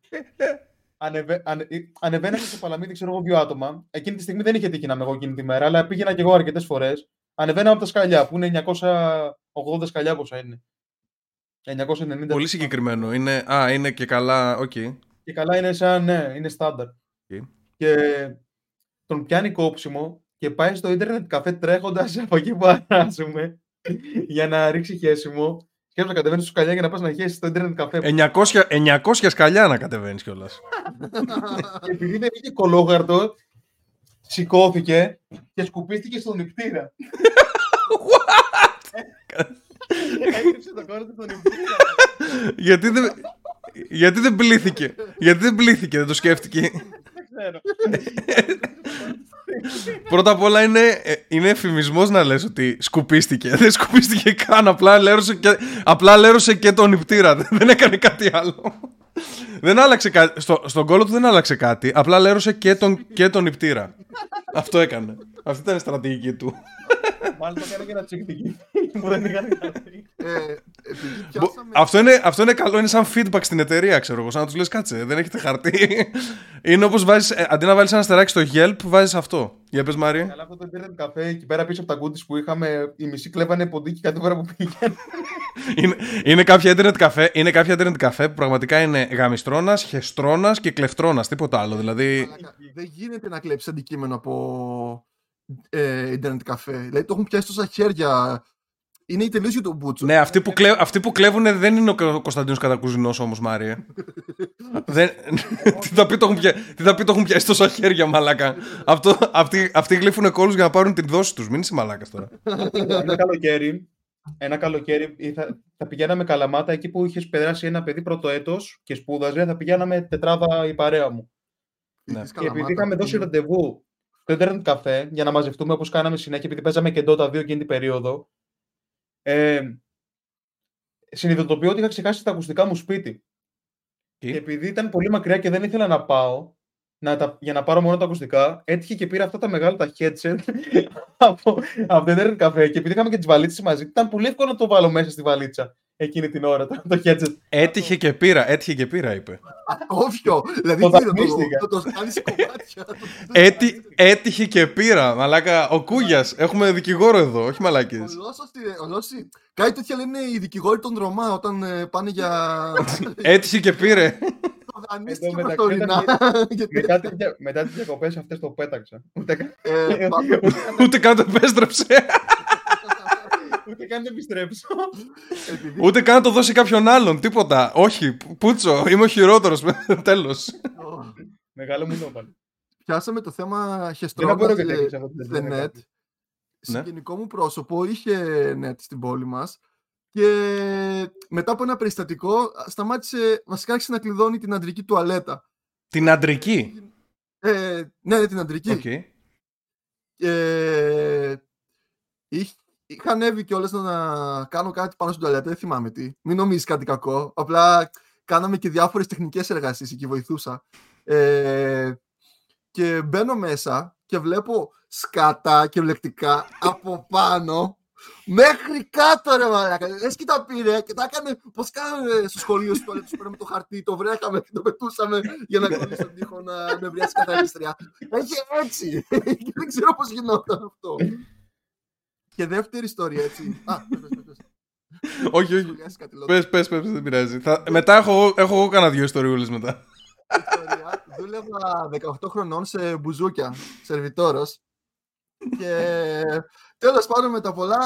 Ανεβαίναμε στο Παλαμήδι, ξέρω εγώ, 2 άτομα. Εκείνη τη στιγμή δεν είχε τύχει να είμαι εγώ εκείνη τη μέρα, αλλά πήγαινα και εγώ αρκετές φορές. Ανεβαίναμε από τα σκαλιά, που είναι 980 σκαλιά, πόσα είναι. 990. Πολύ συγκεκριμένο. Είναι και καλά, οκ. Okay. Και καλά είναι σαν, ναι, είναι στάνταρ. Okay. Και τον πιάνει κόψιμο και πάει στο ίντερνετ καφέ τρέχοντας από εκεί που αράζουμε για να ρίξει χέσιμο. Και να κατεβαίνει στο σκαλιά για να πα να χέσει το Ιντερνετ καφέ. 900 σκαλιά να κατεβαίνει κιόλα. Επειδή δεν είχε κολόγαρτο, σηκώθηκε και σκουπίστηκε στον νηκτήρα. What? Έκρυψε το κόρο του στον νηκτήρα. Γιατί δεν πλήθηκε, δεν το σκέφτηκε. Πρώτα απ' όλα είναι εφημισμός να λες ότι σκουπίστηκε. Δεν σκουπίστηκε καν, απλά λέρωσε και τον νηπτήρα. Δεν έκανε κάτι άλλο. Δεν άλλαξε κάτι. Στον κόλλο του δεν άλλαξε κάτι. Απλά λέρωσε και τον νηπτήρα. Αυτό έκανε. Αυτή ήταν η στρατηγική του. Μάλλον το έκανε και να τσιχτική. Αυτό είναι καλό. Είναι σαν feedback στην εταιρεία, ξέρω εγώ. Σαν να τους λες κάτσε, δεν έχετε χαρτί. Είναι όπως βάζεις, αντί να βάλεις ένα αστεράκι στο Yelp, βάζεις αυτό. Για πες Μάρι. Καλά, αυτό το πήρε καφέ εκεί πέρα πίσω από τα κούτις που είχαμε. Η μισή κλέβανε ποντίκι κάθε φορά που πήγαινε. Είναι κάποια internet καφέ που πραγματικά είναι γαμιστρώνας, χεστρώνας και κλεφτρώνας. Τίποτα άλλο. Δηλαδή... Δεν γίνεται να κλέψεις αντικείμενο από internet καφέ. Δηλαδή το έχουν πιάσει τόσα χέρια. Είναι η τελείωση του μπούτσου. Ναι, αυτοί που κλέβουν δεν είναι ο Κωνσταντίνος Κατακουζινός όμως, Μάριε. Τι θα πει το έχουν πιάσει τόσα χέρια, μαλάκα. Αυτοί γλύφουν κόλους για να πάρουν την δόση τους. Μην είσαι μαλάκας τώρα. Ένα καλοκαίρι θα πηγαίναμε Καλαμάτα εκεί που είχες περάσει ένα παιδί πρώτο έτος και σπούδαζε. Θα πηγαίναμε τετράδα η παρέα μου. Και επειδή είχαμε δώσει ραντεβού στο ίντερνετ καφέ για να μαζευτούμε όπως κάναμε συνέχεια, επειδή παίζαμε και Dota 2 εκείνη την περίοδο. Συνειδητοποιώ ότι είχα ξεχάσει τα ακουστικά μου σπίτι. Και επειδή ήταν πολύ μακριά και δεν ήθελα να πάω για να πάρω μόνο τα ακουστικά, έτυχε και πήρα αυτά τα μεγάλα τα headset από το Internet Cafe. Και επειδή είχαμε και τις βαλίτσες μαζί, ήταν πολύ εύκολο να το βάλω μέσα στη βαλίτσα εκείνη την ώρα το headset. Έτυχε και πήρα, είπε. Όφιο! Δηλαδή το σκάνεις κομμάτια. Έτυχε και πήρα, μαλάκα. Ο Κούγιας, έχουμε δικηγόρο εδώ, όχι μαλάκες. Κάτι τέτοια λένε οι δικηγόροι των Ρωμά όταν πάνε για... Έτυχε και πήρε. Μετά τις διακοπές αυτές το πέταξα. Ούτε καν το επέστρεψε. Ούτε καν το επιστρέψω. Ούτε καν το δώσει κάποιον άλλον. Τίποτα. Όχι. Πούτσο. Είμαι ο χειρότερος. Τέλος. Μεγάλο μου νόπαν. Πιάσαμε το θέμα χεστρώντας the net. Συγγενικό μου πρόσωπο είχε net στην πόλη μας. Και μετά από ένα περιστατικό σταμάτησε, βασικά άρχισε να κλειδώνει την αντρική τουαλέτα. Την αντρική? Ναι, την αντρική. Okay. Είχα ανέβει κιόλας να κάνω κάτι πάνω στην τουαλέτα, δεν θυμάμαι τι. Μην νομίζεις κάτι κακό, απλά κάναμε και διάφορες τεχνικές εργασίες εκεί, βοηθούσα. Και μπαίνω μέσα και βλέπω σκάτα και βλεκτικά από πάνω... Μέχρι κάτω ρε μαλάκα. Λες και τα πήρε και τα έκανε. Πώς κάνανε στο σχολείο σου τους πήραμε το χαρτί, το βρέχαμε και το πετούσαμε για να κολλήσει τον τοίχο να νευριάσει καθαρίστρια. Έχει έτσι. Δεν ξέρω πώς γινόταν αυτό. Και δεύτερη ιστορία έτσι. Όχι. Πες, δεν πειράζει. Μετά έχω εγώ κάνα δυο ιστοριούλες μετά. Δούλευα 18 χρονών σε μπουζούκια, σερβιτόρος. Και τέλος πάντων με τα πολλά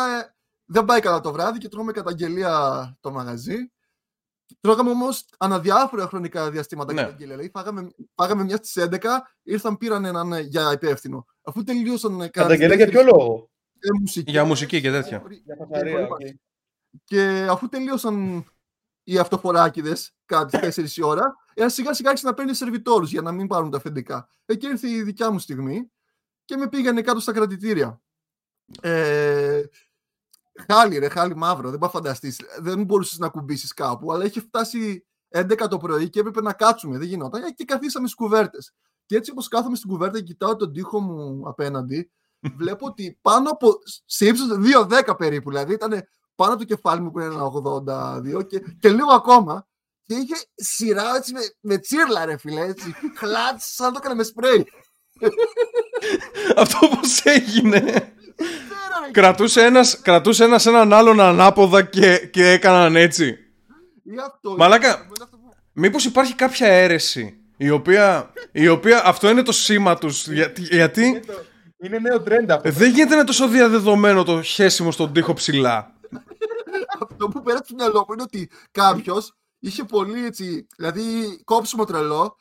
δεν πάει καλά το βράδυ και τρώμε καταγγελία το μαγαζί. Τρώγαμε όμως αναδιάφορα χρονικά διαστήματα καταγγελία. Δηλαδή φάγαμε μια στις 11, ήρθαν πήραν έναν για υπεύθυνο. Αφού τελείωσαν κάτι... Καταγγελία για ποιο λόγο? Για μουσική και τέτοια. Και αφού τελείωσαν οι αυτοφοράκηδες κάτι 4 η ώρα, σιγά σιγά άρχισε να παίρνει σερβιτόρους για να μην πάρουν τα αφεντικά. Εκεί ήρθε η δικιά μου στιγμή. Και με πήγανε κάτω στα κρατητήρια. Χάλι μαύρο, δεν πάω φανταστείς. Δεν μπορούσες να κουμπήσεις κάπου, αλλά είχε φτάσει 11 το πρωί και έπρεπε να κάτσουμε. Δεν γινόταν και καθίσαμε στις κουβέρτες. Και έτσι όπως κάθομαι στην κουβέρτα και κοιτάω τον τοίχο μου απέναντι, βλέπω ότι πάνω από. Σε ύψος 2,10 περίπου, δηλαδή ήταν πάνω από το κεφάλι μου που είναι ένα 82 και λίγο ακόμα. Και είχε σειρά έτσι με τσίρλα, ρε φίλε. Έτσι. Χλάτς, σαν το έκανε με σπρέι. Αυτό πώς έγινε? Κρατούσε ένας έναν άλλον ανάποδα και έκαναν έτσι. Μαλάκα, μήπως υπάρχει κάποια αίρεση η οποία αυτό είναι το σήμα τους? Γιατί είναι νέο τρέντ αυτό. Δεν γίνεται να τόσο διαδεδομένο το χέσιμο στον τοίχο ψηλά. Αυτό που πέρασε στο μυαλό μου είναι ότι κάποιος είχε πολύ έτσι, δηλαδή κόψιμο τρελό.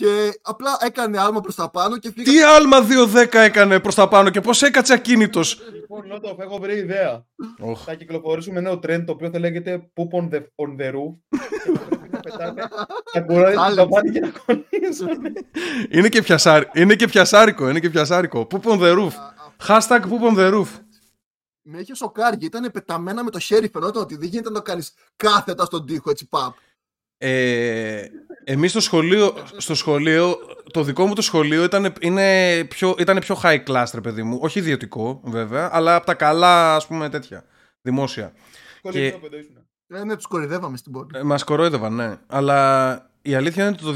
Και απλά έκανε άλμα προς τα πάνω και φύγα... Τι άλμα 2-10 έκανε προς τα πάνω και πώς έκατσε ακίνητος? Λοιπόν, Νότοφ, έχω βρει ιδέα. Θα κυκλοφορήσουμε νέο τρέντ το οποίο θα λέγεται Poop on the roof. Και μπορείτε να πάνε και να κονίζουν. Είναι και πιασάρικο. Poop on the roof. Hashtag Poop on the roof. Με είχε σοκάρει, ήταν πεταμένα με το χέρι, φαινόταν ότι δεν γίνεται να το κάνεις κάθετα στον τοίχο έτσι παπ. Εμείς στο σχολείο, το δικό μου το σχολείο ήταν πιο high class, ρε παιδί μου. Όχι ιδιωτικό βέβαια, αλλά από τα καλά, ας πούμε, τέτοια. Δημόσια. Ναι, τους κοροϊδεύαμε στην πόλη. Μας κοροϊδεύαν, ναι. Αλλά η αλήθεια είναι ότι το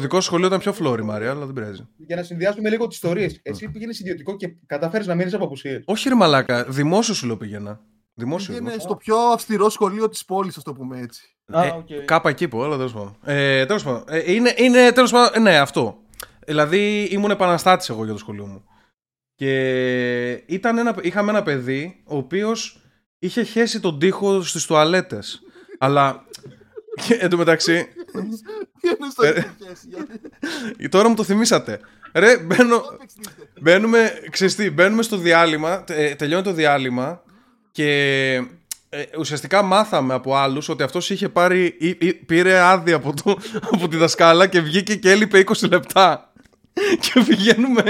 δικό σου σχολείο ήταν πιο φλόρι, Μάρια, αλλά δεν πειράζει. Για να συνδυάσουμε λίγο τις ιστορίες. Εσύ πήγαινες ιδιωτικό και καταφέρεις να μείνεις από απουσίες. Όχι, ρε μαλάκα. Δημόσιο σου λέω πήγαινα. Είναι στο πιο αυστηρό σχολείο της πόλης, ας το πούμε έτσι. Okay. Κάπα εκεί που, αλλά τέλος πάντων. Τέλος πάντων. Είναι τέλος πάντων. Ναι, αυτό. Δηλαδή ήμουν επαναστάτης εγώ για το σχολείο μου. Και είχαμε ένα παιδί ο οποίος είχε χέσει τον τοίχο στις τουαλέτες. Αλλά εν τω μεταξύ. Τώρα μου το θυμήσατε. Ρε, μπαίνουμε στο διάλειμμα. Τελειώνει το διάλειμμα. Και ουσιαστικά μάθαμε από άλλους ότι αυτός είχε πάρει πήρε άδεια από τη δασκάλα και βγήκε και έλειπε 20 λεπτά. Και πηγαίνουμε.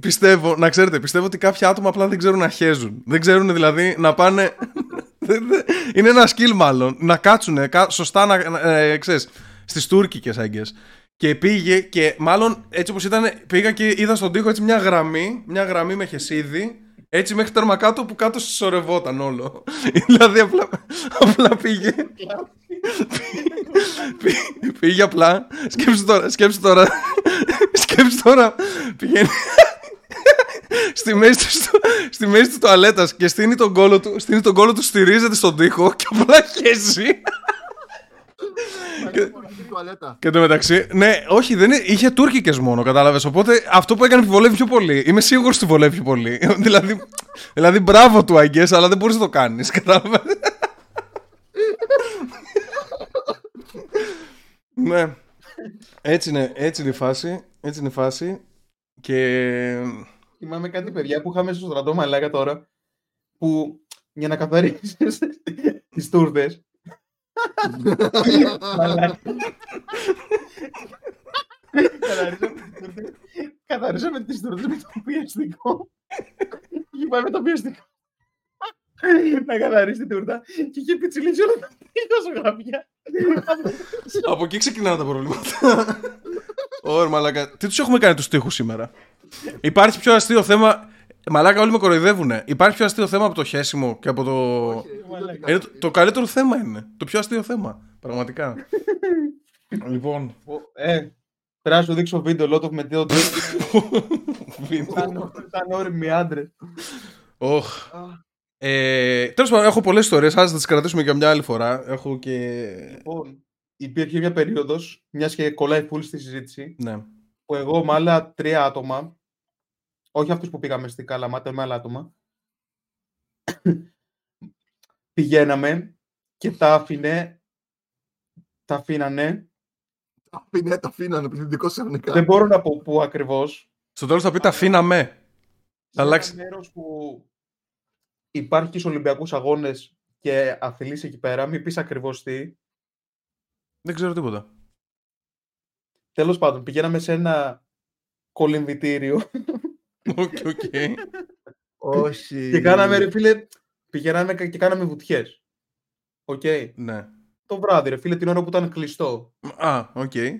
Πιστεύω, να ξέρετε, πιστεύω ότι κάποια άτομα απλά δεν ξέρουν να χέζουν. Δεν ξέρουν δηλαδή να πάνε. Είναι ένα skill μάλλον. Να κάτσουν σωστά, ξέρεις, στις τουρκικές άγκες. Και πήγε και μάλλον έτσι όπως ήταν, πήγα και είδα στον τοίχο έτσι μια γραμμή με χεσίδι. Έτσι μέχρι τέρμα κάτω που κάτω συσσωρευόταν όλο. Δηλαδή απλά πήγε. Πήγε απλά. Σκέψου τώρα. Πηγαίνει στη μέση της τουαλέτας και στείνει τον κόλο του. Στείνει τον κόλο του, στηρίζεται στον τοίχο και απλά χέζει. Και το μεταξύ, ναι, όχι, δεν είχε τουρκικές μόνο, κατάλαβες. Οπότε αυτό που έκανε βολεύει πιο πολύ. Είμαι σίγουρος ότι βολεύει πιο πολύ. Δηλαδή, μπράβο του, I guess, αλλά δεν μπορείς να το κάνεις, κατάλαβες. Ναι. Έτσι είναι η φάση. Έτσι είναι η φάση. Και θυμάμαι κάτι, παιδιά, που είχαμε στο στρατό, μαλάκα τώρα, που για να καθαρίσεις τις τούρδες. Καθαρίσαμε τις τουρδές με το πιαστικό. Είχε πάει με το πιαστικό να καθαρίσει την τούρτα και είχε πιτσιλίσει όλα τα γραφεία. Από εκεί ξεκινάνε τα προβλήματα. Ωραία, μαλάκα. Τι τους έχουμε κάνει τους τοίχους σήμερα? Υπάρχει πιο αστείο θέμα. Μαλάκα, όλοι με κοροϊδεύουνε. Υπάρχει πιο αστείο θέμα από το χέσιμο και από το. Όχι, είναι το καλύτερο θέμα είναι. Το πιο αστείο θέμα. Πραγματικά. Λοιπόν. Πρέπει να σου δείξω βίντεο Lot of Meteor. Ήταν όριμοι άντρες. Ωχ. Τέλος πάντων, έχω πολλές ιστορίες. Ας τις κρατήσουμε για μια άλλη φορά. Έχω και. Λοιπόν, υπήρχε μια περίοδος, μιας και κολλάει full στη συζήτηση, που εγώ με άλλα 3 άτομα. Όχι αυτούς που πήγαμε στην Καλαμάτα, με άλλα άτομα. Πηγαίναμε και τα αφήνανε. Τα αφήνανε, πληθυντικό σε αρνικά. Δεν μπορώ να πω πού ακριβώς. Στο τέλος θα πει τα αφήναμε. Θα αλλάξει. Είναι ένα μέρος που υπάρχει στους Ολυμπιακούς Αγώνες και αθλείς εκεί πέρα. Μην πεις ακριβώς τι. Δεν ξέρω τίποτα. Τέλος πάντων, πηγαίναμε σε ένα κολυμβητήριο. Okay. Όχι. Και κάναμε, ρε φίλε, πηγαίναμε και κάναμε βουτιές. Οκ. Okay. Ναι. Το βράδυ, ρε φίλε, την ώρα που ήταν κλειστό. Οκ. Okay.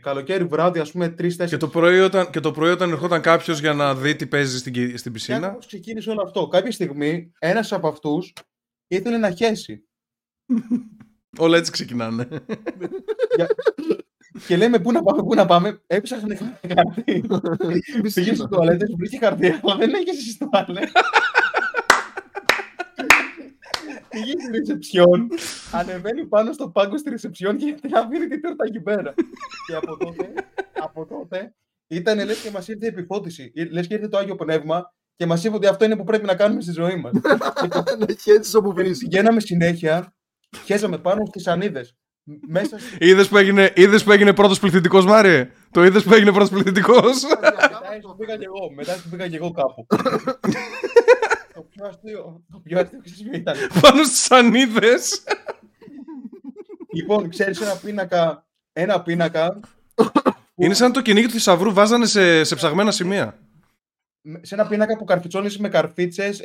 Καλοκαίρι, βράδυ, ας πούμε, 3-4. Και το πρωί όταν ερχόταν κάποιος για να δει τι παίζει στην πισίνα. Κάπως ξεκίνησε όλο αυτό. Κάποια στιγμή, ένας από αυτούς ήθελε να χέσει. Όλα έτσι ξεκινάνε. Και λέμε πού να πάμε, έψαχνε κάτι. Πήγε στο τουαλέτα, σου βρήκε χαρτί, αλλά δεν έχεις εσύ στο τουαλέτα. Πήγε στη ρεσεψιόν, ανεβαίνει πάνω στο πάγκο στη ρεσεψιόν και αφήνει την τούρτα εκεί πέρα. Και από τότε ήταν λες και μας ήρθε η επιφώτιση, λες και ήρθε το Άγιο Πνεύμα και μας είπε ότι αυτό είναι που πρέπει να κάνουμε στη ζωή μας. Πηγαίναμε συνέχεια, χέζαμε πάνω στις σανίδες. Είδες που έγινε πρώτος πληθυντικός, Μάρι? Το είδες που έγινε πρώτος πληθυντικός? Μετά πήγα και εγώ κάπου. Το πιο αστείο ήταν πάνω στις σανίδες. Λοιπόν, ξέρεις ένα πίνακα. Είναι σαν το κυνήγι του θησαυρού. Βάζανε σε ψαγμένα σημεία. σε ένα πίνακα που καρφιτσώνεις με καρφίτσες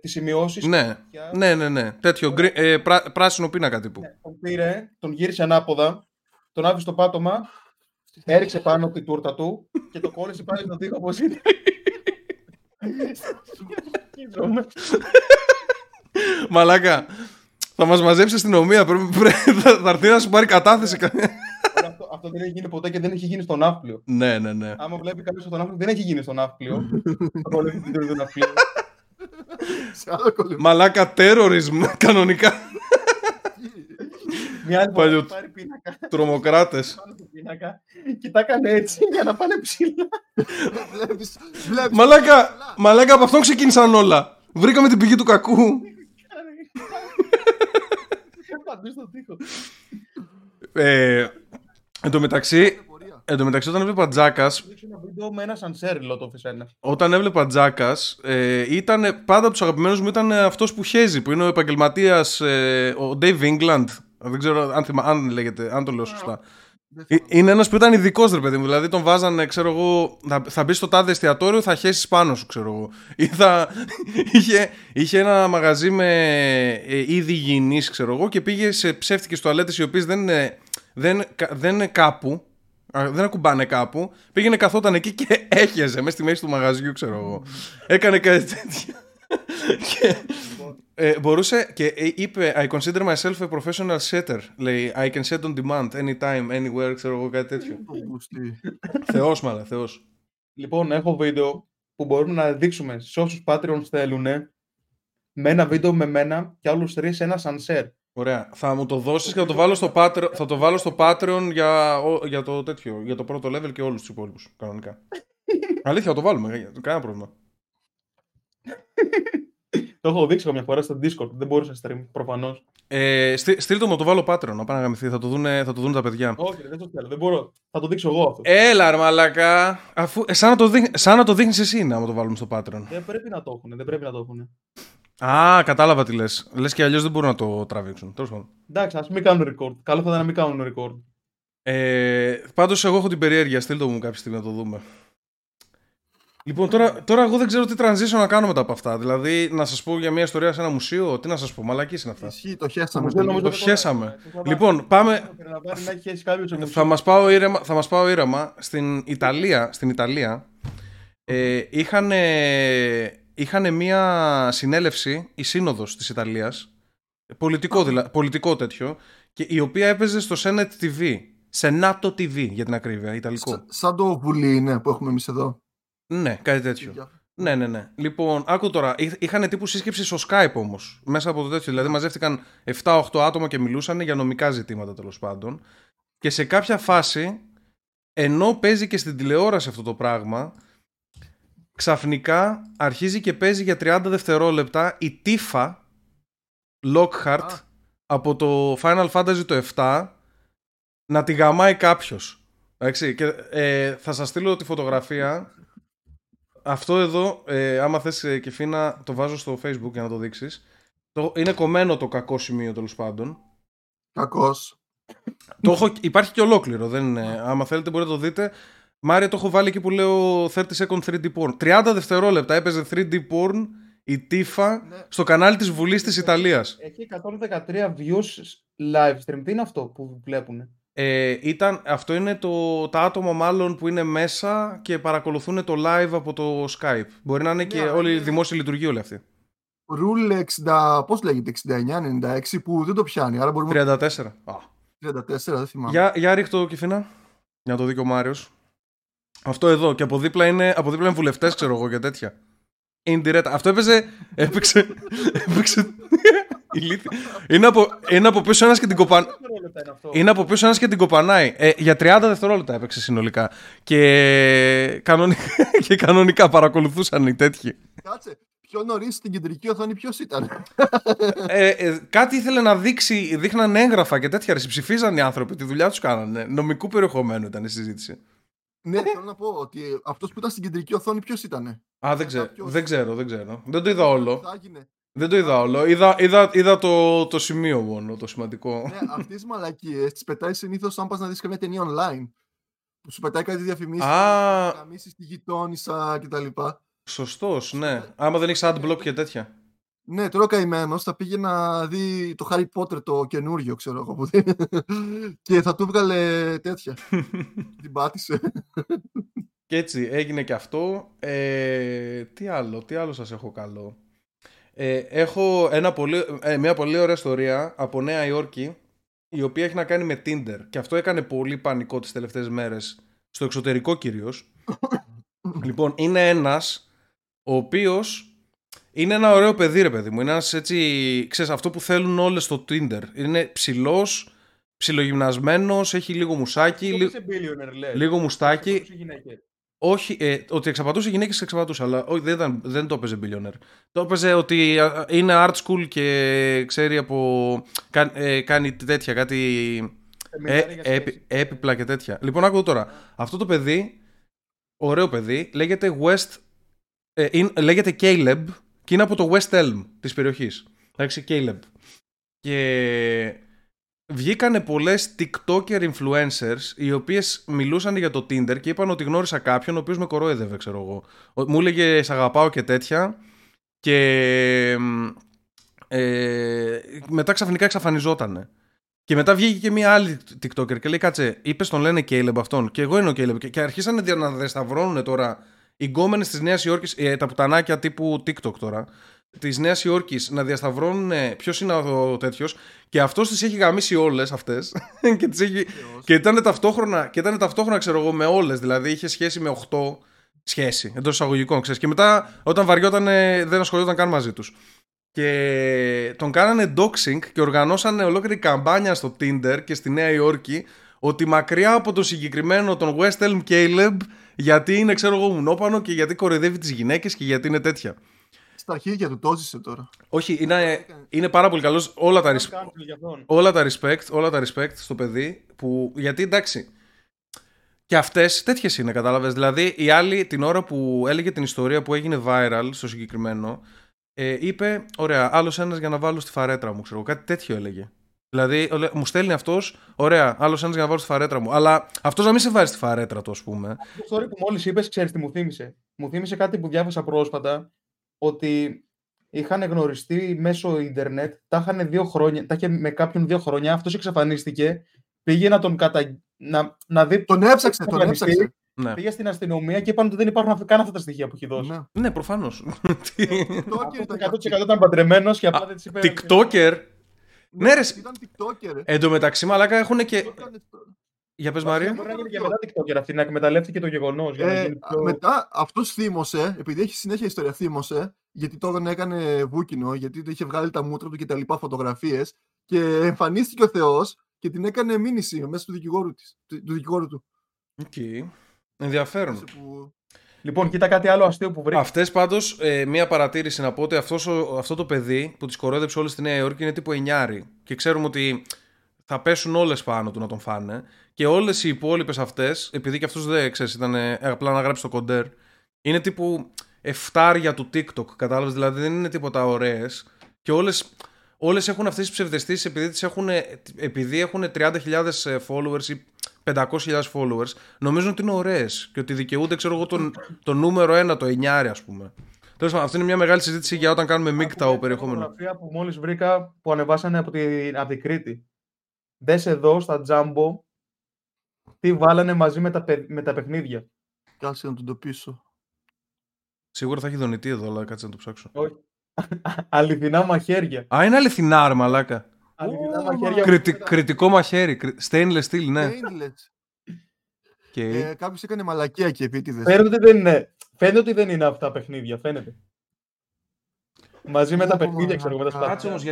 τις σημειώσεις. Ναι, ναι, ναι, ναι. Τέτοιο πράσινο πίνακα τύπου. Ναι, τον πήρε, τον γύρισε ανάποδα, τον άφησε στο πάτωμα, έριξε πάνω την τούρτα του και το κόλλησε πάλι στον τοίχο όπως είναι. Μαλάκα, θα μας μαζέψει αστυνομία. Θα έρθει να σου πάρει κατάθεση. Αυτό δεν έχει γίνει ποτέ και δεν έχει γίνει στον Ναύπλιο. Ναι, ναι, ναι. Άμα βλέπει κάποιος στον Ναύπλιο, δεν έχει γίνει στον Ναύπλιο. Θα βολεύει την τούρτα του Ναύπλιου. Μαλάκα, terrorism κανονικά. Μια άλλη φορά θα πάρει πίνακα. Τρομοκράτες. Και τα έκανε έτσι για να πάνε ψηλά. Μαλάκα, από αυτόν ξεκίνησαν όλα. Βρήκαμε την πηγή του κακού. Παντού στον τοίχο. Εν τω μεταξύ, όταν έβλεπα Τζάκας. Όταν έβλεπα Τζάκας, ήταν πάντα από του αγαπημένου μου, ήταν αυτός που χέζει, που είναι ο επαγγελματίας, ο Dave England. Δεν ξέρω αν λέγεται, αν το λέω σωστά. Είναι ένας που ήταν ειδικός, ρε παιδί μου. Δηλαδή τον βάζανε, ξέρω εγώ, θα μπει στο τάδε εστιατόριο, θα χέσεις πάνω σου, ξέρω εγώ. Ή είχε ένα μαγαζί με είδη υγιεινής, ξέρω εγώ, και πήγε σε ψεύτικες τουαλέτες οι οποίες δεν είναι κάπου. Δεν ακουμπάνε κάπου. Πήγαινε, καθόταν εκεί και έχεζε μέσα στη μέση του μαγαζιού, ξέρω εγώ. Έκανε κάτι τέτοιο. Και μπορούσε και είπε I consider myself a professional setter. Λέει I can set on demand anytime, anywhere, ξέρω εγώ, κάτι τέτοιο. Θεός, μάλλον, θεός. Λοιπόν, έχω βίντεο που μπορούμε να δείξουμε σε όσους Patreon θέλουν. Με ένα βίντεο με μένα και άλλους τρεις, ένα sunset. Ωραία, θα μου το δώσεις και θα το βάλω στο Patreon για το τέτοιο, για το πρώτο level και όλους τους υπόλοιπους κανονικά. Αλήθεια, θα το βάλουμε, κανένα πρόβλημα. Το έχω δείξει καμιά φορά στο Discord, δεν μπορούσα να stream, προφανώς. Στείλ το μου, το βάλω Patreon, να πάνε να γαμηθεί, θα το δουν τα παιδιά. Όχι, δεν το θέλω, δεν μπορώ, θα το δείξω εγώ αυτό. Έλα ρε μαλάκα, σαν να το δείχνεις εσύ να μου το βάλουμε στο Patreon. Δεν πρέπει να το έχουν. Α, κατάλαβα τι λες. Λες και αλλιώς δεν μπορούν να το τραβήξουν. Εντάξει, ας μην κάνουν record. Καλό θα ήταν να μην κάνουν record. Πάντως, εγώ έχω την περιέργεια. Στείλ το μου κάποια στιγμή να το δούμε. Λοιπόν, τώρα εγώ δεν ξέρω τι transition να κάνω μετά από αυτά. Δηλαδή, να σας πω για μια ιστορία σε ένα μουσείο. Τι να σας πω, μαλακίες είναι αυτά. Ισχύει, το χέσαμε. Λοιπόν, πάμε. Θα μας πάω ήρεμα. Στην Ιταλία είχαν μία συνέλευση, η Σύνοδος της Ιταλίας, πολιτικό τέτοιο, και η οποία έπαιζε στο Senate TV, Senato TV για την ακρίβεια, ιταλικό. Σαν το βουλή είναι που έχουμε εμείς εδώ. Ναι, κάτι τέτοιο. Ναι. Λοιπόν, άκου τώρα, είχαν τύπου σύσκεψη στο Skype όμως, μέσα από το τέτοιο, δηλαδή μαζεύτηκαν 7-8 άτομα και μιλούσαν για νομικά ζητήματα τέλος πάντων, και σε κάποια φάση, ενώ παίζει και στην τηλεόραση αυτό το πράγμα, ξαφνικά αρχίζει και παίζει για 30 δευτερόλεπτα η Tifa Lockhart από το Final Fantasy το 7 να τη γαμάει κάποιος. Εντάξει, και, θα σας στείλω τη φωτογραφία. Αυτό εδώ, άμα θες και φίνα, το βάζω στο Facebook για να το δείξεις. Είναι κομμένο το κακό σημείο τέλος πάντων. Κακός. Υπάρχει και ολόκληρο. Δεν είναι, άμα θέλετε μπορείτε να το δείτε. Μάρια, το έχω βάλει εκεί που λέω 30 second 3D porn. 30 δευτερόλεπτα έπαιζε 3D porn η Tifa, ναι, στο κανάλι της Βουλής της Ιταλίας. Έχει 113 views live stream. Τι είναι αυτό που βλέπουν? Αυτό είναι τα άτομα μάλλον που είναι μέσα και παρακολουθούν το live από το Skype. Μπορεί να είναι και όλη η δημόσια λειτουργία όλη αυτή. Rule 60, πώς λέγεται, 69-96 που δεν το πιάνει. Άρα μπορούμε... 34. 34, δεν θυμάμαι. Για ρίχτω και φίνα, για να το δει και ο Μάριος. Αυτό εδώ, και από δίπλα είναι βουλευτές, ξέρω εγώ, και τέτοια. Indirect. Αυτό έπαιξε είναι από πίσω ένας και την κοπανάει. Για 30 δευτερόλεπτα έπαιξε συνολικά. Και κανονικά παρακολουθούσαν οι τέτοιοι. Κάτσε, πιο νωρίς στην κεντρική οθόνη ποιος ήταν? Κάτι ήθελε να δείξει, δείχναν έγγραφα και τέτοια. Ψηφίζαν οι άνθρωποι, τη δουλειά τους κάνανε. Νομικού περιεχομένου ήταν η συζήτηση. Ναι, θέλω να πω ότι αυτός που ήταν στην κεντρική οθόνη ποιος ήτανε. Α, δεν ξέρω. Δεν το είδα όλο. Είδα το σημείο μόνο, το σημαντικό. Ναι, αυτές τις μαλακίες τις πετάει συνήθως αν πας να δεις καμία ταινία online. Που σου πετάει κάτι διαφημίσεις, γειτόνισσα κτλ. Σωστός, ναι. Άμα δεν έχεις adblock και τέτοια. Ναι, τώρα καημένος θα πήγε να δει το Harry Potter το καινούριο, ξέρω εγώ. Και θα του έβγαλε τέτοια. Την πάτησε. Και έτσι έγινε και αυτό. Τι άλλο σας έχω καλό. Έχω μια πολύ ωραία ιστορία από Νέα Υόρκη, η οποία έχει να κάνει με Tinder. Και αυτό έκανε πολύ πανικό τις τελευταίες μέρες, στο εξωτερικό κυρίως. Λοιπόν, είναι ένας ο οποίος είναι ένα ωραίο παιδί, ρε παιδί μου. Είναι ένας έτσι, ξέρεις, αυτό που θέλουν όλες στο Tinder. Είναι ψηλός, ψιλογυμνασμένος, έχει λίγο μουσάκι, λίγο μουστάκι. Όχι, ότι εξαπατούσε γυναίκες εξαπατούσε, αλλά όχι, δεν το έπαιζε billionaire. Το έπαιζε ότι είναι art school και ξέρει από. Κάνει τέτοια, κάτι. Έπιπλα και τέτοια. Λοιπόν, άκου τώρα. Αυτό το παιδί, ωραίο παιδί, λέγεται West. Λέγεται Caleb και είναι από το West Elm της περιοχής. Εντάξει, Caleb. Και βγήκανε πολλές TikToker influencers οι οποίες μιλούσαν για το Tinder και είπαν ότι γνώρισα κάποιον ο οποίος με κοροϊδεύε, ξέρω εγώ. Μου έλεγε σ' αγαπάω και τέτοια. Και μετά ξαφνικά εξαφανιζότανε. Και μετά βγήκε και μία άλλη TikToker και λέει κάτσε, είπες τον λένε Caleb αυτόν. Και εγώ είναι ο Caleb. Και αρχίσανε να δεσταυρώνουν τώρα οι γκόμενες της Νέας Υόρκης, τα πουτανάκια τύπου TikTok τώρα, της Νέας Υόρκης, να διασταυρώνουν ποιος είναι ο τέτοιος. Και αυτός τις έχει γαμίσει όλες αυτές. Και ήταν ταυτόχρονα, ξέρω εγώ, με όλες. Δηλαδή είχε σχέση με 8 σχέση εντός εισαγωγικών, ξέρεις. Και μετά όταν βαριότανε δεν ασχολιόταν καν μαζί τους. Και τον κάνανε doxing και οργανώσανε ολόκληρη καμπάνια στο Tinder και στη Νέα Υόρκη ότι μακριά από το συγκεκριμένο τον West Elm Caleb, γιατί είναι, ξέρω εγώ, μουνόπανο και γιατί κοροϊδεύει τις γυναίκες και γιατί είναι τέτοια. Στα αρχίδια του το ζήσε τώρα. Όχι, είναι πάρα πολύ καλός. Όλα τα respect στο παιδί που, γιατί εντάξει, και αυτές τέτοιες είναι, κατάλαβες. Δηλαδή η άλλη την ώρα που έλεγε την ιστορία που έγινε viral στο συγκεκριμένο, είπε ωραία, άλλος ένας για να βάλω στη φαρέτρα μου, ξέρω, κάτι τέτοιο έλεγε. Δηλαδή, μου στέλνει αυτός, ωραία, άλλος ένας για να βάλω στη φαρέτρα μου. Αλλά αυτός να μην σε βάζει στη φαρέτρα του, ας πούμε. Αυτό το story που μόλις είπες, ξέρεις τι μου θύμισε. Μου θύμισε κάτι που διάβασα πρόσφατα, ότι είχαν γνωριστεί μέσω ίντερνετ, τα είχε με κάποιον 2 χρόνια, αυτός εξαφανίστηκε, πήγε να τον δει. Τον έψαξε. Ναι. Πήγε στην αστυνομία και είπαν ότι δεν υπάρχουν καν αυτά τα στοιχεία που έχει δώσει. Ναι, προφανώς. TikToker 100% ήταν παντρεμένος και απλά δεν της είπε. TikToker. Ναι, ρε. Ήταν TikToker. Εν τω μεταξύ, μαλάκα, έχουν και. Για πες, Μαρία. Μπορεί να γίνει και μετά TikToker αυτή, να εκμεταλλεύτηκε το γεγονός. Μετά αυτός θύμωσε, επειδή έχει συνέχεια ιστορία, θύμωσε, γιατί το δεν έκανε βούκινο, γιατί το είχε βγάλει τα μούτρα του και τα λοιπά φωτογραφίες. Και εμφανίστηκε ο Θεός και την έκανε μήνυση μέσα του δικηγόρου του. Okay. Ενδιαφέρον. Λοιπόν, κοίτα κάτι άλλο αστείο που βρήκα. Αυτές πάντως, μία παρατήρηση να πω ότι αυτό το παιδί που τις κορόιδεψε όλες στη Νέα Υόρκη είναι τύπου 9. Και ξέρουμε ότι θα πέσουν όλες πάνω του να τον φάνε. Και όλες οι υπόλοιπες αυτές, επειδή και αυτός δεν ξέρεις, ήταν απλά να γράψει το κοντέρ, είναι τύπου 7 του TikTok. Κατάλαβες, δηλαδή δεν είναι τίποτα ωραίες. Και όλες έχουν αυτές τις ψευδεστήσεις επειδή έχουν 30.000 followers ή 500.000 followers, νομίζουν ότι είναι ωραίες και ότι δικαιούνται, ξέρω εγώ, το νούμερο 1, το 9, ας πούμε. Τέλος πάντων, αυτή είναι μια μεγάλη συζήτηση για όταν κάνουμε μίκταο περιεχόμενο. Μια φωτογραφία που μόλις βρήκα που ανεβάσανε από την Κρήτη. Δες εδώ στα Τζάμπο τι βάλανε μαζί με τα παιχνίδια. Κάτσε να το πίσω. Σίγουρα θα έχει δονητή εδώ, αλλά κάτσε να το ψάξω. Όχι. Αληθινά μαχαίρια. Α, είναι αληθινά, ρε μαλάκα. Κριτικό μαχαίρι. Stainless steel, ναι. Κάποιος έκανε μαλακία και επίτηδες. Φαίνεται ότι δεν είναι αυτά τα παιχνίδια. Φαίνεται. Μαζί με τα παιχνίδια, ξέρω εγώ, με τα σπαθιά. Κάτσε όμως,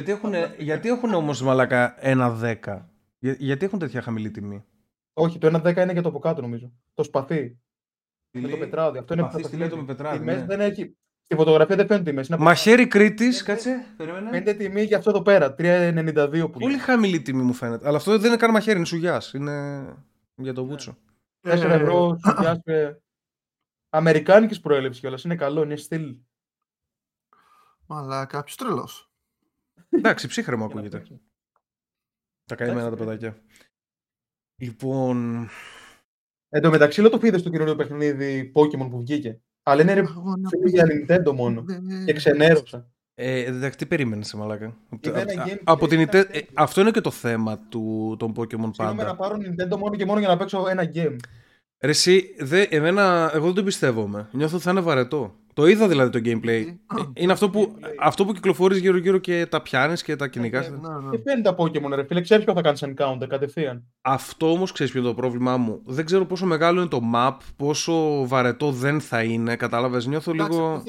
γιατί έχουν όμως μαλακά 1-10. Γιατί έχουν τέτοια χαμηλή τιμή. Όχι, το 1-10 είναι και το από κάτω, νομίζω. Το σπαθί. Με το πετράδι. Αυτό είναι πετράδι. Στη φωτογραφία δεν παίρνει τιμές. Μαχαίρι Κρήτης, κάτσε. Παίρνει τιμή για αυτό εδώ πέρα. 3,92 που. Πολύ χαμηλή τιμή μου φαίνεται. Αλλά αυτό δεν είναι καν μαχαίρι, είναι σουγιάς. Είναι για το βούτσο. 4 ευρώ σουγιάς. Αμερικάνικης προέλευσης κιόλας. Είναι καλό, είναι στυλ. Μαλάκα, κάποιος τρελός. Εντάξει, ψύχρεμα ακούγεται. Τα καημένα τα παιδάκια. Λοιπόν. Εν τω μεταξύ, το είδες το καινούριο παιχνίδι Pokémon που βγήκε. Αλλά είναι για Nintendo μόνο. Και ξενέρωσα. Εντάξει, τι περίμενες, μαλάκα. Αυτό είναι και το θέμα των Pokémon πάντα. Είμαι να πάρω Nintendo μόνο και μόνο για να παίξω ένα game. Ρε εσύ, εγώ δεν το εμπιστεύομαι. Νιώθω ότι θα είναι βαρετό. Το είδα δηλαδή το gameplay. Είναι αυτό που κυκλοφορείς γύρω-γύρω και τα πιάνεις και τα κυνηγάς. Και παίρνει τα Pokémon, ρε φίλε. Ξέρεις ποιο θα κάνεις encounter κατευθείαν. Αυτό όμως ξέρεις ποιο είναι το πρόβλημά μου. Δεν ξέρω πόσο μεγάλο είναι το map, πόσο βαρετό δεν θα είναι. Κατάλαβες, νιώθω λίγο.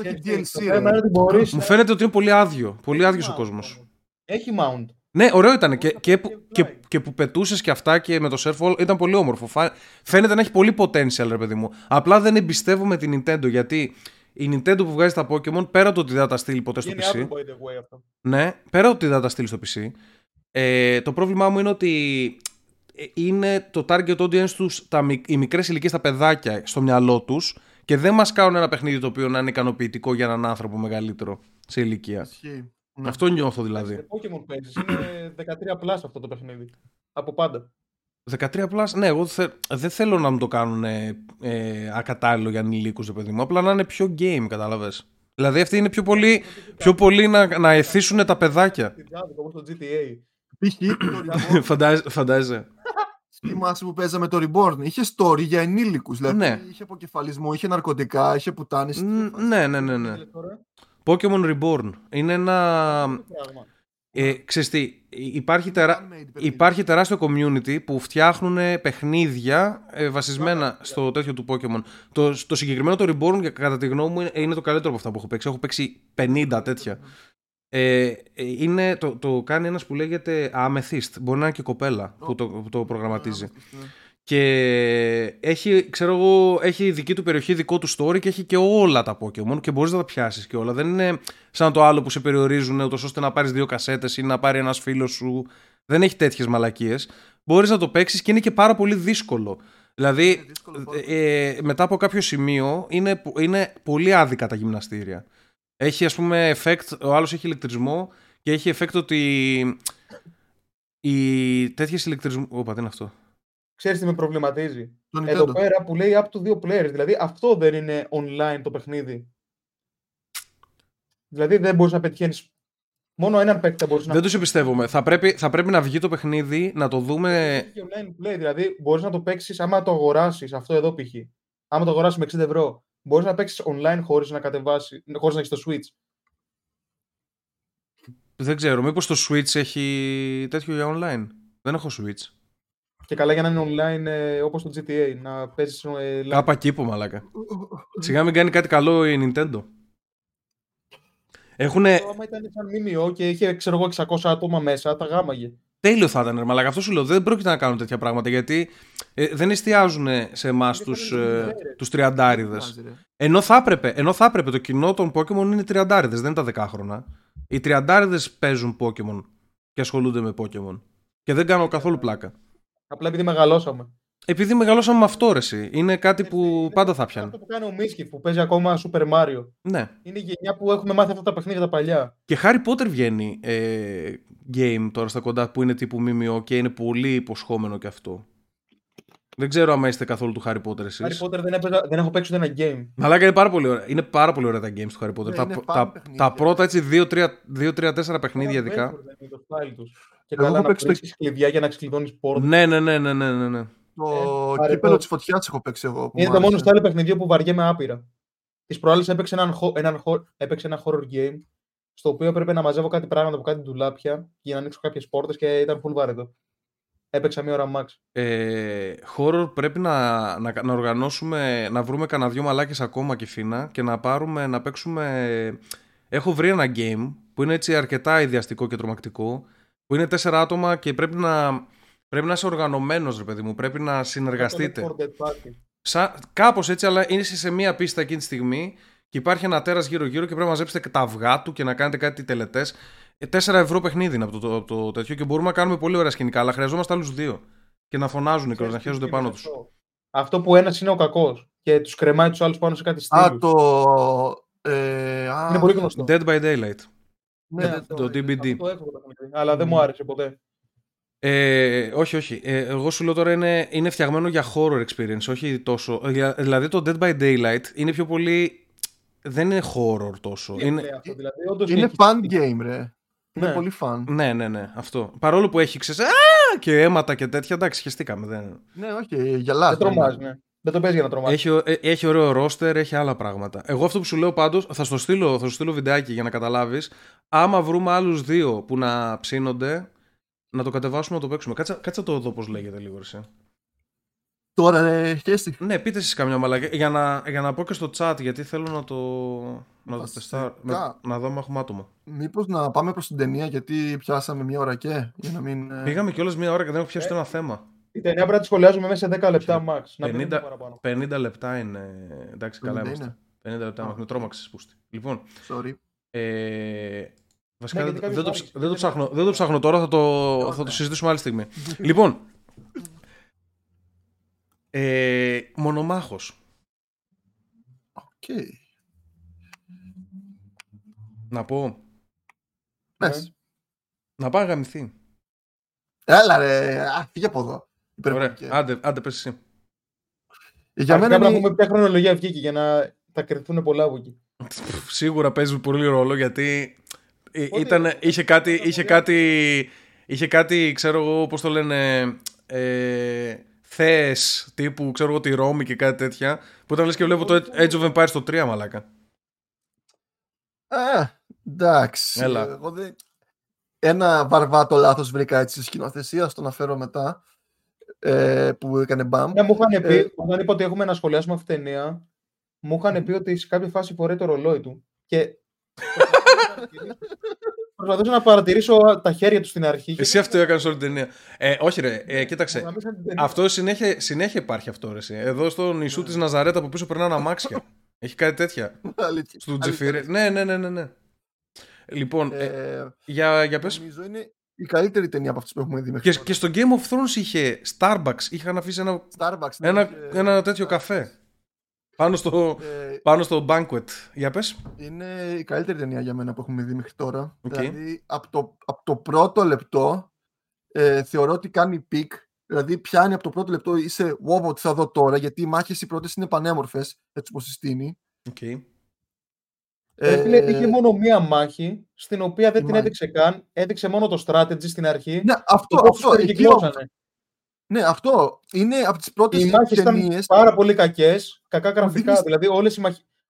Μου φαίνεται ότι είναι πολύ άδειο. Πολύ άδειος ο κόσμος. Έχει mount. Ναι, ωραίο ήταν και που πετούσες και αυτά και με το Surfall ήταν πολύ όμορφο. Φαίνεται να έχει πολύ potential, ρε παιδί μου. Απλά δεν εμπιστεύομαι την Nintendo, γιατί η Nintendo που βγάζει τα Pokémon, πέρα από ότι δεν θα τα στείλει ποτέ στο PC. Ναι, πέρα από ότι δεν θα τα στείλει στο PC. Το πρόβλημά μου είναι ότι είναι το target audience τους οι μικρές ηλικίες, τα παιδάκια στο μυαλό τους, και δεν μας κάνουν ένα παιχνίδι το οποίο να είναι ικανοποιητικό για έναν άνθρωπο μεγαλύτερο σε ηλικία. Ναι. Αυτό νιώθω δηλαδή. Το Pokémon παίζεις, είναι 13 plus αυτό το παιχνίδι. Από πάντα. 13 plus, ναι, εγώ δεν θέλω να μου το κάνουν ακατάλληλο για ανηλίκους, παιδί μου. Απλά να είναι πιο game, κατάλαβες. Δηλαδή αυτοί είναι πιο πολύ να εθίσουν τα παιδάκια. Όπως το GTA. Φαντάζεσαι. Θυμάσαι που παίζαμε το Reborn. Είχε story για ενήλικους. Δηλαδή είχε αποκεφαλισμό, είχε ναρκωτικά, είχε πουτάνες. Ναι. Pokémon Reborn είναι ένα. Ξέρεις τι, υπάρχει τεράστιο community που φτιάχνουν παιχνίδια βασισμένα στο τέτοιο του Pokémon. Το συγκεκριμένο το Reborn, κατά τη γνώμη μου, είναι το καλύτερο από αυτά που έχω παίξει. Έχω παίξει 50 τέτοια. Το κάνει ένας που λέγεται Amethyst. Μπορεί να είναι και κοπέλα που το προγραμματίζει. Και έχει δική του περιοχή, δικό του story, και έχει και όλα τα Pokémon και μπορείς να τα πιάσεις και όλα. Δεν είναι σαν το άλλο που σε περιορίζουν ούτως ώστε να πάρεις 2 κασέτες ή να πάρει ένας φίλος σου. Δεν έχει τέτοιες μαλακίες. Μπορείς να το παίξεις και είναι και πάρα πολύ δύσκολο. Δηλαδή μετά από κάποιο σημείο είναι πολύ άδικα τα γυμναστήρια. Έχει ας πούμε effect, ο άλλος έχει ηλεκτρισμό και έχει effect ότι οι τέτοιες ηλεκτρισμού. Όπα, δεν είναι αυτό. Ξέρεις τι με προβληματίζει. Εδώ πέρα που λέει up to 2 players. Δηλαδή αυτό δεν είναι online το παιχνίδι. Δηλαδή δεν μπορείς να πετυχαίνεις. Μόνο έναν παίκτη θα μπορείς να. Δεν τους εμπιστεύομαι. Θα πρέπει να βγει το παιχνίδι, να το δούμε. Έχει online play. Δηλαδή μπορείς να το παίξεις άμα το αγοράσεις. Αυτό εδώ π.χ. Άμα το αγοράσεις με 60€. Μπορείς να παίξεις online χωρίς να έχεις το Switch. Δεν ξέρω. Μήπως το Switch έχει τέτοιο για online. Δεν έχω Switch. Και καλά για να είναι online όπως το GTA, να παίζεις live. Κάπα κήπο, μαλάκα. Σιγά μην κάνει κάτι καλό η Nintendo. Άμα ήταν σαν μήνυο και είχε, ξέρω εγώ, 600 άτομα μέσα, τα γάμαγε. Τέλειο θα ήταν, μαλάκα. Αυτό σου λέω, δεν πρόκειται να κάνουν τέτοια πράγματα, γιατί δεν εστιάζουν σε εμάς τους τριαντάριδες. Ενώ θα έπρεπε, το κοινό των Pokémon είναι τριαντάριδες, δεν είναι τα δεκάχρονα. Οι τριαντάριδες παίζουν Pokémon και ασχολούνται με Pokémon. Και δεν κάνω καθόλου πλάκα. Απλά επειδή μεγαλώσαμε. Με αυτό, ρε εσύ. Είναι κάτι που πάντα θα πιάνει. Αυτό που κάνει ο Μίσκι που παίζει ακόμα Super Mario. Ναι. Είναι η γενιά που έχουμε μάθει αυτά τα παιχνίδια τα παλιά. Και Harry Potter βγαίνει game τώρα στα κοντά που είναι τύπου μίμιο και είναι πολύ υποσχόμενο κι αυτό. Δεν ξέρω αν είστε καθόλου του Harry Potter εσείς. Harry Potter δεν έχω παίξει ούτε ένα game. Αλλά είναι πάρα πολύ ωραία. Είναι πάρα πολύ ωραία τα games του Harry Potter. Τα πρώτα έτσι 2-3-4 παιχνίδια ειδικά. Και εγώ έχω παίξει το κλειδιά για να ξεκλειδώνεις πόρτα. Ναι. Το κύπελο της φωτιάς έχω παίξει εγώ. Είναι το μόνο στάλι παιχνιδίο που βαριέμαι άπειρα. Τις προάλλες έπαιξε ένα horror game στο οποίο έπρεπε να μαζεύω κάτι πράγματα από κάτι ντουλάπια για να ανοίξω κάποιες πόρτες και ήταν full βάρετο. Έπαιξα μία ώρα max. Horror πρέπει να οργανώσουμε, να βρούμε κανένα δυο μαλάκες ακόμα και φίνα και να πάρουμε, να παίξουμε. Έχω βρει ένα game που είναι έτσι αρκετά ιδιαστικό και τρομακτικό. Που είναι 4 άτομα και πρέπει να είσαι οργανωμένος, ρε παιδί μου. Πρέπει να συνεργαστείτε. Κάπως έτσι, αλλά είναι σε μία πίστα εκείνη τη στιγμή και υπάρχει ένα τέρας γύρω-γύρω και πρέπει να μαζέψετε και τα αυγά του και να κάνετε κάτι τελετές. 4€ παιχνίδι είναι από το τέτοιο και μπορούμε να κάνουμε πολύ ωραία σκηνικά, αλλά χρειαζόμαστε άλλους 2. Και να φωνάζουν οι να χαίζονται πάνω τους. Αυτό που ένας είναι ο κακός και τους κρεμάει τους άλλους πάνω σε κάτι στήλους. Είναι πολύ γνωστό. Dead by Daylight. Ναι, το DBD. Αλλά δεν μου άρεσε ποτέ. Όχι. Εγώ σου λέω τώρα είναι φτιαγμένο για horror experience, όχι τόσο. Δηλαδή το Dead by Daylight είναι πιο πολύ δεν είναι horror τόσο. Είναι, αυτό, δηλαδή, είναι fun game, ρε. Ναι. Είναι πολύ fun. Ναι, ναι, ναι. Αυτό. Παρόλο που έχει ξεσά και αίματα και τέτοια, εντάξει, χεστήκαμε. Δεν... Ναι, όχι, γελάς. Δεν τρομάζει, ναι. Δεν το παίζει για να τρομάζει. Έχει ωραίο ρόστερ, έχει άλλα πράγματα. Εγώ αυτό που σου λέω πάντως, θα σου στείλω βιντεάκι για να καταλάβεις. Άμα βρούμε άλλους δύο που να ψήνονται, να το κατεβάσουμε, να το παίξουμε. Κάτσε το δω πώς λέγεται λίγο, εσύ. Τώρα, ρε, χέστη. Ναι, πείτε εσείς καμιά μαλακιά. Για να πω και στο chat, γιατί θέλω να το... Να το τεστάρω, να δω αν έχουμε άτομα. Μήπως να πάμε προς την ταινία, γιατί πιάσαμε μία ώρα και... Για να μην... Πήγαμε κιόλας μία ώρα και δεν έχω πιάσει το ένα θέμα. Η ταινία πρέπει να τη σχολιάζουμε μέσα σε 10 λεπτά, max. 50 λεπτά είναι... Εντάξει, καλά είμαστε. 50 λεπτά, με τρόμαξες, πούστη. Λοιπόν, βασικά δεν το ψάχνω τώρα, θα το συζητήσουμε άλλη στιγμή. Λοιπόν, μονομάχος. Okay. Να πω. Πες. Να πάει γαμηθεί. Έλα ρε, φύγε από εδώ. Ωραία, άντε πες εσύ. Για μένα να πούμε ποια χρονολογία βγήκε για να τα κρυφθούν πολλά από εκεί. Σίγουρα παίζει πολύ ρόλο γιατί είχε κάτι, ξέρω εγώ πώς το λένε, θέες τύπου, ξέρω εγώ, τη Ρώμη και κάτι τέτοια, που όταν λες και βλέπω το Age of Empires στο 3, μαλάκα. Α, εντάξει. Ένα βαρβάτο λάθος βρήκα έτσι σκηνοθεσία, στο να φέρω μετά, που έκανε μπαμ. Ναι, μου είχαν πει, όταν είπα ότι έχουμε να σχολιάσουμε αυτή την ταινία, μου είχαν πει ότι σε κάποια φάση φορεί το ρολόι του και... Προσπαθούσα να παρατηρήσω τα χέρια του στην αρχή. Εσύ αυτό έκανες όλη την ταινία. Όχι, ρε, κοίταξε. Αυτό συνέχεια υπάρχει αυτό, ρε. Εδώ στον Ιησού της Ναζαρέτα από πίσω περνάνε αμάξια. Έχει κάτι τέτοια. Στον Τζεφίρε. Ναι. Λοιπόν, για πες. Νομίζω είναι η καλύτερη ταινία από αυτές που έχουμε δει μέχρι τώρα. Και στο Game of Thrones είχε Starbucks. Είχαν αφήσει ένα τέτοιο καφέ. Πάνω στο banquet. Για πες. Είναι η καλύτερη ταινία για μένα που έχουμε δει μέχρι τώρα. Okay. Δηλαδή από το πρώτο λεπτό θεωρώ ότι κάνει πικ. Δηλαδή πιάνει από το πρώτο λεπτό, είσαι wow, τι θα δω τώρα, γιατί οι μάχες οι πρώτες είναι πανέμορφες, έτσι όπως συστήνει. Okay. Είχε μόνο μία μάχη, στην οποία δεν την έδειξε καν. Έδειξε μόνο το strategy στην αρχή. Ναι, αυτό κυκλώσανε. Ναι, αυτό είναι από τις πρώτες ταινίες. Οι μάχες ήταν πάρα πολύ κακές, κακά γραφικά. Δηλαδή,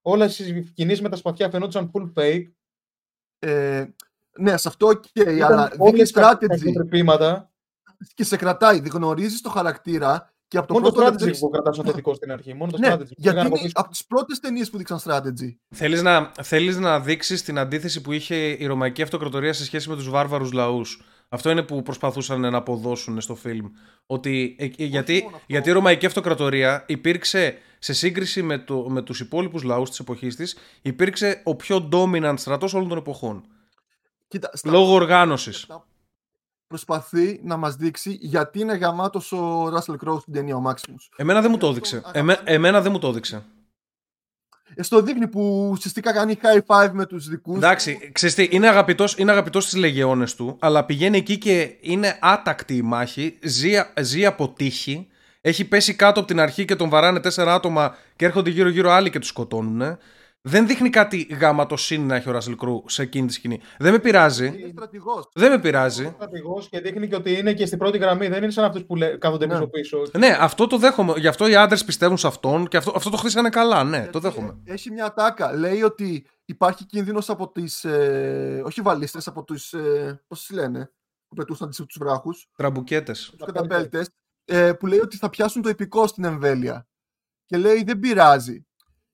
όλες οι κινήσεις με τα σπαθιά φαινόντουσαν full fake. Ναι, σε αυτό okay, αλλά δίνει strategy. Και σε κρατάει, γνωρίζεις το χαρακτήρα. Και από το μόνο το strategy που κρατάς θετικό στην αρχή. Μόνο το strategy. Γιατί είναι από τις πρώτες ταινίες που δείξαν strategy. Θέλεις να δείξεις την αντίθεση που είχε η Ρωμαϊκή Αυτοκρατορία σε σχέση με τους βάρβαρους λαούς. Αυτό είναι που προσπαθούσαν να αποδώσουν στο φιλμ. Ότι, γιατί η Ρωμαϊκή Αυτοκρατορία υπήρξε σε σύγκριση με τους υπόλοιπους λαούς της εποχής της, υπήρξε ο πιο dominant στρατός όλων των εποχών. Κοίτα, λόγω οργάνωσης. Προσπαθεί να μας δείξει γιατί είναι γαμάτος ο Russell Crowe στην ταινία, ο Maximus. Εμένα δεν μου το έδειξε. Εμένα δεν μου το έδειξε. Στο δείχνει που ουσιαστικά κάνει high five με τους δικούς. Εντάξει, ξέρεις τι, είναι αγαπητός στις λεγεώνες του, αλλά πηγαίνει εκεί και είναι άτακτη η μάχη, ζει από τύχη, έχει πέσει κάτω από την αρχή και τον βαράνε 4 άτομα και έρχονται γύρω-γύρω άλλοι και τους σκοτώνουν. Δεν δείχνει κάτι γαματοσύνη να έχει ο Russell Crowe σε εκείνη τη σκηνή. Δεν με πειράζει. Είναι στρατηγός. Δεν με πειράζει. Είναι στρατηγός και δείχνει και ότι είναι και στην πρώτη γραμμή. Δεν είναι σαν αυτούς που κάθονται πίσω. Ναι, αυτό το δέχομαι. Γι' αυτό οι άντρες πιστεύουν σε αυτόν και αυτό το χτίσανε καλά. Ναι, το δέχομαι. Έχει μια ατάκα. Λέει ότι υπάρχει κίνδυνος από τις. Όχι βαλίστες, από τους. Πώς τις λένε. Που πετούσαν τους βράχους. Τραμπουκέτες. Τους καταπέλτες. Που λέει ότι θα πιάσουν το ιππικό στην εμβέλεια. Και λέει δεν πειράζει.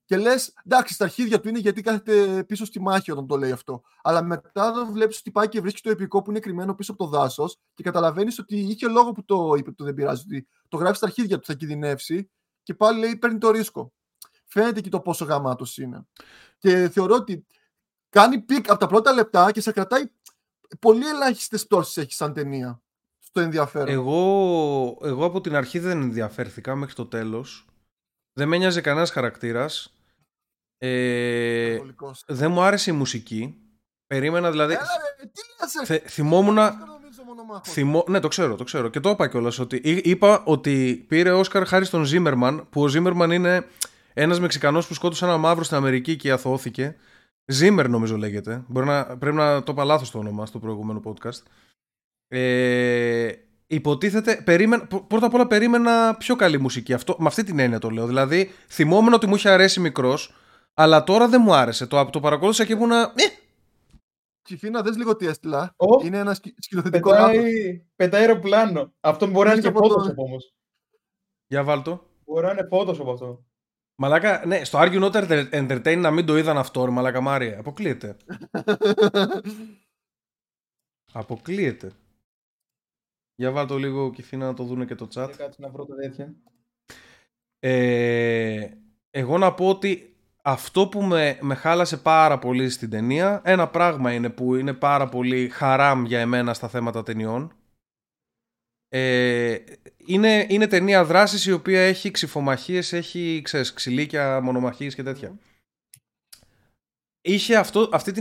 Και λες, εντάξει, στα αρχίδια του είναι γιατί κάθεται πίσω στη μάχη όταν το λέει αυτό. Αλλά μετά το βλέπεις ότι πάει και βρίσκει το επικό που είναι κρυμμένο πίσω από το δάσος και καταλαβαίνεις ότι είχε λόγο που το είπε, το δεν πειράζει. Ότι το γράφει στα αρχίδια του, θα κινδυνεύσει και πάλι λέει παίρνει το ρίσκο. Φαίνεται και το πόσο γαμάτος είναι. Και θεωρώ ότι κάνει πικ από τα πρώτα λεπτά και σε κρατάει. Πολύ ελάχιστες πτώσεις έχει σαν ταινία στο ενδιαφέρον. Εγώ από την αρχή δεν ενδιαφέρθηκα μέχρι το τέλος. Δεν με νοιάζει κανένας χαρακτήρας. Δεν μου άρεσε η μουσική. Περίμενα δηλαδή. Ναι, το ξέρω. Και το είπα κιόλας ότι είπα ότι πήρε Όσκαρ χάρη στον Ζίμερμαν, που ο Ζίμερμαν είναι Ένας Μεξικανός που σκότωσε ένα μαύρο στην Αμερική και αθωώθηκε. Ζήμερ νομίζω λέγεται. Πρέπει να το είπα λάθος το όνομα στο προηγούμενο podcast. Υποτίθεται. Πρώτα απ' όλα περίμενα πιο καλή μουσική. Αυτό, με αυτή την έννοια το λέω. Δηλαδή θυμόμουν ότι μου είχε αρέσει μικρός, αλλά τώρα δεν μου άρεσε. Το παρακολούθησα και ήμουνα. Κυφίνα, δες λίγο τι έστειλα. Είναι ένα σκηνοθετικό λάθος. Πετάει αεροπλάνο. Αυτό μπορεί να είναι και Photoshop όμως. Για βάλτο. Μπορεί να είναι Photoshop αυτό. Μαλάκα, ναι, στο Are You Not Entertained να μην το είδαν αυτό, ρε μαλάκα Μάρια. Αποκλείεται. Αποκλείεται. Για βάλτο λίγο Κυφίνα να το δούνε και το chat. Κάτσε να βρω τα τέτοια. Εγώ να πω ότι αυτό που με χάλασε πάρα πολύ στην ταινία, ένα πράγμα είναι που είναι πάρα πολύ χαράμ για εμένα στα θέματα ταινιών. Είναι ταινία δράσης η οποία έχει ξυφομαχίες, έχει ξυλίκια, μονομαχίες και τέτοια. Είχε αυτή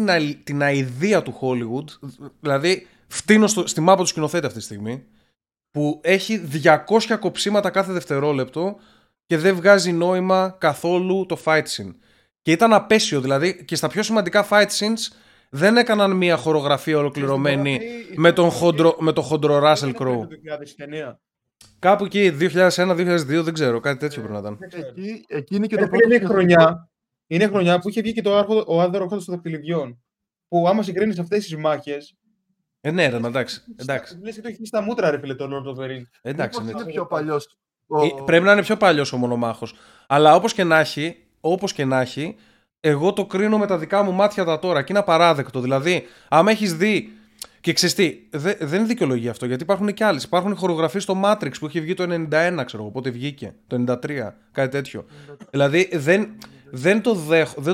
την αηδία του Hollywood, δηλαδή φτύνω στη μάπα του σκηνοθέτη αυτή τη στιγμή, που έχει 200 κοψίματα κάθε δευτερόλεπτο και δεν βγάζει νόημα καθόλου το fight scene. Και ήταν απέσιο, δηλαδή και στα πιο σημαντικά fight scenes δεν έκαναν μια χορογραφία ολοκληρωμένη με τον χοντρό Russell Crowe. Κάπου εκεί, 2001-2002, δεν ξέρω, κάτι τέτοιο πρέπει να ήταν. Εκεί είναι και το πρώτο. Είναι χρονιά που είχε βγει και ο Άδερος των Δακτυλιδιών. Που άμα συγκρίνεις αυτές τις μάχες. Ναι, εντάξει. Λες και το έχει στα μούτρα, ρε φίλε, το Lord of the Rings. Εντάξει, είναι πιο παλιός. Πρέπει να είναι πιο παλιός ο μονομάχος. Αλλά όπως και να έχει, εγώ το κρίνω με τα δικά μου μάτια τα τώρα και είναι απαράδεκτο. Δηλαδή, άμα έχεις δει. Και ξέρεις τι, δεν είναι δικαιολογία αυτό, γιατί υπάρχουν και άλλες. Υπάρχουν χορογραφίες στο Matrix που είχε βγει το 91, ξέρω εγώ, πότε βγήκε. Το 93, κάτι τέτοιο. Δηλαδή, δεν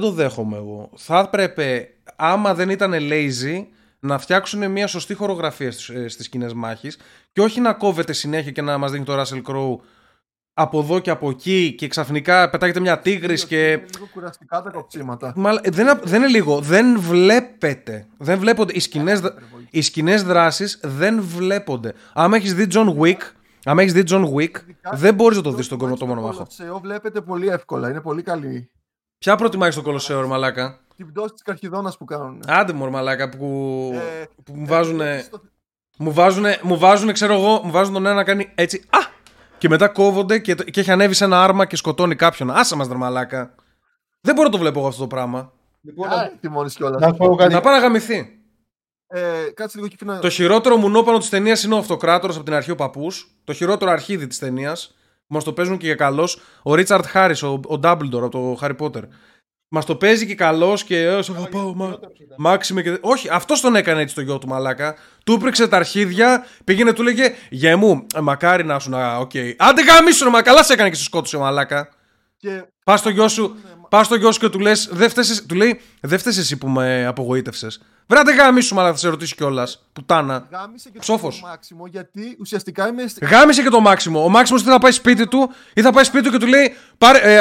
το δέχομαι εγώ. Θα έπρεπε, άμα δεν ήταν lazy, να φτιάξουν μια σωστή χορογραφία στις σκηνές μάχης και όχι να κόβεται συνέχεια και να μας δίνει το Russell Crowe από εδώ και από εκεί και ξαφνικά πετάγεται μια τίγρης και... Είναι λίγο κουραστικά τα κοψίματα. Δεν είναι λίγο. Δεν βλέπετε. Δεν βλέπονται. Οι σκηνές δράσης δεν βλέπονται. Άμα έχεις δει John Wick, δεν μπορείς να το δεις στον κόσμο το μονομάχο. Το Κολοσσέο βλέπετε πολύ εύκολα. Είναι πολύ καλή. Ποια προτιμάει στο Κολοσσέο, ρε μαλάκα? Την πτώση της Καρχιδόνας που κάνουν. Άντε μωρ μαλάκα που μου βάζουν, ξέρω εγώ, μου βάζουν τον ένα να κάνει έτσι. Α! Και μετά κόβονται και έχει ανέβει σε ένα άρμα και σκοτώνει κάποιον. Άσε μας, δερμαλάκα. Δεν μπορώ να το βλέπω εγώ αυτό το πράγμα. Λοιπόν, να πάω να γαμηθεί. Κάτσε λίγο και το χειρότερο μουνόπανο της ταινίας είναι ο Αυτοκράτορας από την αρχή ο παππούς. Το χειρότερο αρχίδι της ταινίας. Μας το παίζουν και για καλός. Ο Ρίτσαρντ Χάρις, ο Ντάμπλντορ από το Χάρι Πότερ. Μας το παίζει και καλός και. Μάξιμε και. Όχι, αυτός τον έκανε έτσι το γιο του μαλάκα. Του πρίξε τα αρχίδια, πήγαινε, του λέγε «Γε μου, μακάρι να σου να. Οκ. Άντε γαμίσου, μα καλά σε έκανε και σε σκότωσε, μαλάκα». Πας στο γιο σου και του λες, του λέει «Δε φταίσαι εσύ που με απογοήτευσες». Βρε, άντε γαμίσου, μαλάκα, θα σε ρωτήσει κιόλας. Πουτάνα. Ψόφος. Γάμισε και το Μάξιμο. Ο Μάξιμος θα πάει σπίτι του ή θα πάει σπίτι του και του λέει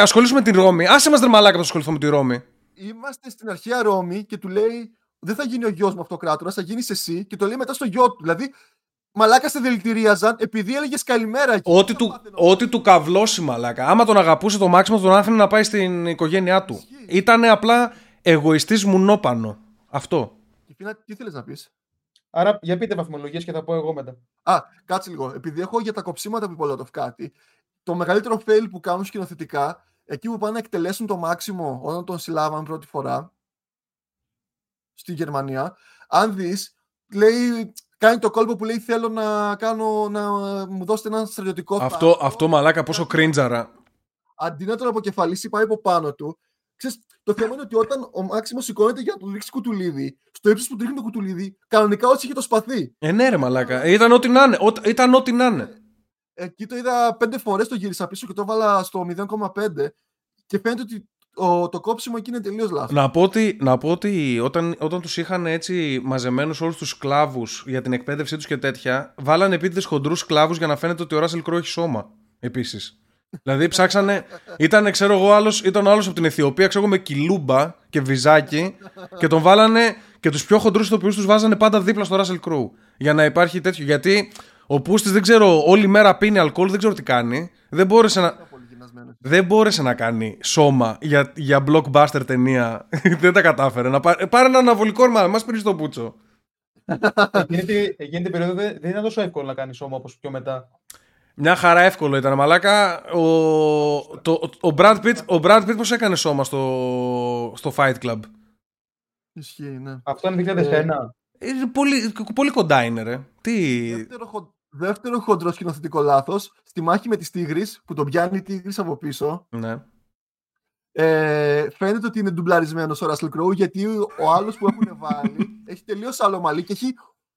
«Ασχολήσουμε την Ρώμη. Άσε μας, δερμαλάκα, να ασχοληθούμε τη Ρώμη». Είμαστε στην αρχαία Ρώμη και του λέει. Δεν θα γίνει ο γιος μου αυτοκράτορας, θα γίνεις εσύ και το λέει μετά στο γιο του. Δηλαδή, μαλάκα σε δηλητηρίαζαν επειδή έλεγες καλημέρα. Ό,τι του καυλώσει, μαλάκα. Άμα τον αγαπούσε το Μάξιμο, τον άφηνε να πάει στην οικογένειά του. Ήτανε απλά εγωιστής μουνόπανο. Αυτό. Κυφίνα, τι θέλεις να πεις? Άρα, για πείτε βαθμολογίες και θα πω εγώ μετά. Κάτσε λίγο. Επειδή έχω για τα κοψίματα που πολλοτοφ κάτι, το μεγαλύτερο fail που κάνουν σκηνοθετικά, εκεί που πάνε να εκτελέσουν το Μάξιμο όταν τον συλλάβαν πρώτη φορά. Στη Γερμανία, αν δεις, λέει, κάνει το κόλπο που λέει θέλω να κάνω, να μου δώσετε έναν στρατιωτικό φάκελο. Αυτό μαλάκα, πόσο κρίντζαρα. Αντί να τον αποκεφαλίσει, πάει από πάνω του. Ξέρεις, το θέμα είναι ότι όταν ο Μάξιμος σηκώνεται για να του ρίξει κουτουλίδι, στο ύψος που τρίχνει το κουτουλίδι, κανονικά όσοι είχε το σπαθί. Ναι, ρε μαλάκα. Ήταν ό,τι να είναι. Εκεί το είδα 5 φορές, το γύρισα πίσω και το έβαλα στο 0,5 και φαίνεται ότι. Το κόψιμο εκεί είναι τελείως λάθος. Να πω ότι όταν τους είχαν έτσι μαζεμένους όλους τους σκλάβους για την εκπαίδευσή τους και τέτοια, βάλανε επίτηδες χοντρούς σκλάβους για να φαίνεται ότι ο Russell Crowe έχει σώμα. Επίσης. Δηλαδή ψάξανε. Ήταν ο άλλος από την Αιθιοπία, ξέρω εγώ, με κιλούμπα και βυζάκι και τον βάλανε και τους πιο χοντρούς ηθοποιούς τους βάζανε πάντα δίπλα στο Russell Crowe. Για να υπάρχει τέτοιο. Γιατί ο Πούστης δεν ξέρω, όλη μέρα πίνει αλκοόλ, δεν ξέρω τι κάνει. Δεν μπόρεσε να. δεν μπόρεσε να κάνει σώμα για blockbuster ταινία. Δεν τα κατάφερε. Πάρε ένα αναβολικό, μας πήρε στο πούτσο. Εκείνη την περίοδο δεν ήταν τόσο εύκολο να κάνει σώμα όπως πιο μετά. Μια χαρά εύκολο ήταν, μαλάκα. Ο Brad Pitt πώς έκανε σώμα στο Fight Club. Ισχύει, ναι. Αυτό είναι 2001. Πολύ κοντά είναι, ρε. Δεύτερο χοντρό σκηνοθετικό λάθος, στη μάχη με τις τίγρης, που τον πιάνει η τίγρης από πίσω. Ναι. Φαίνεται ότι είναι ντουμπλαρισμένος ο Russell Crowe, γιατί ο άλλος που έχουν βάλει έχει τελείως άλλο μαλλί και έχει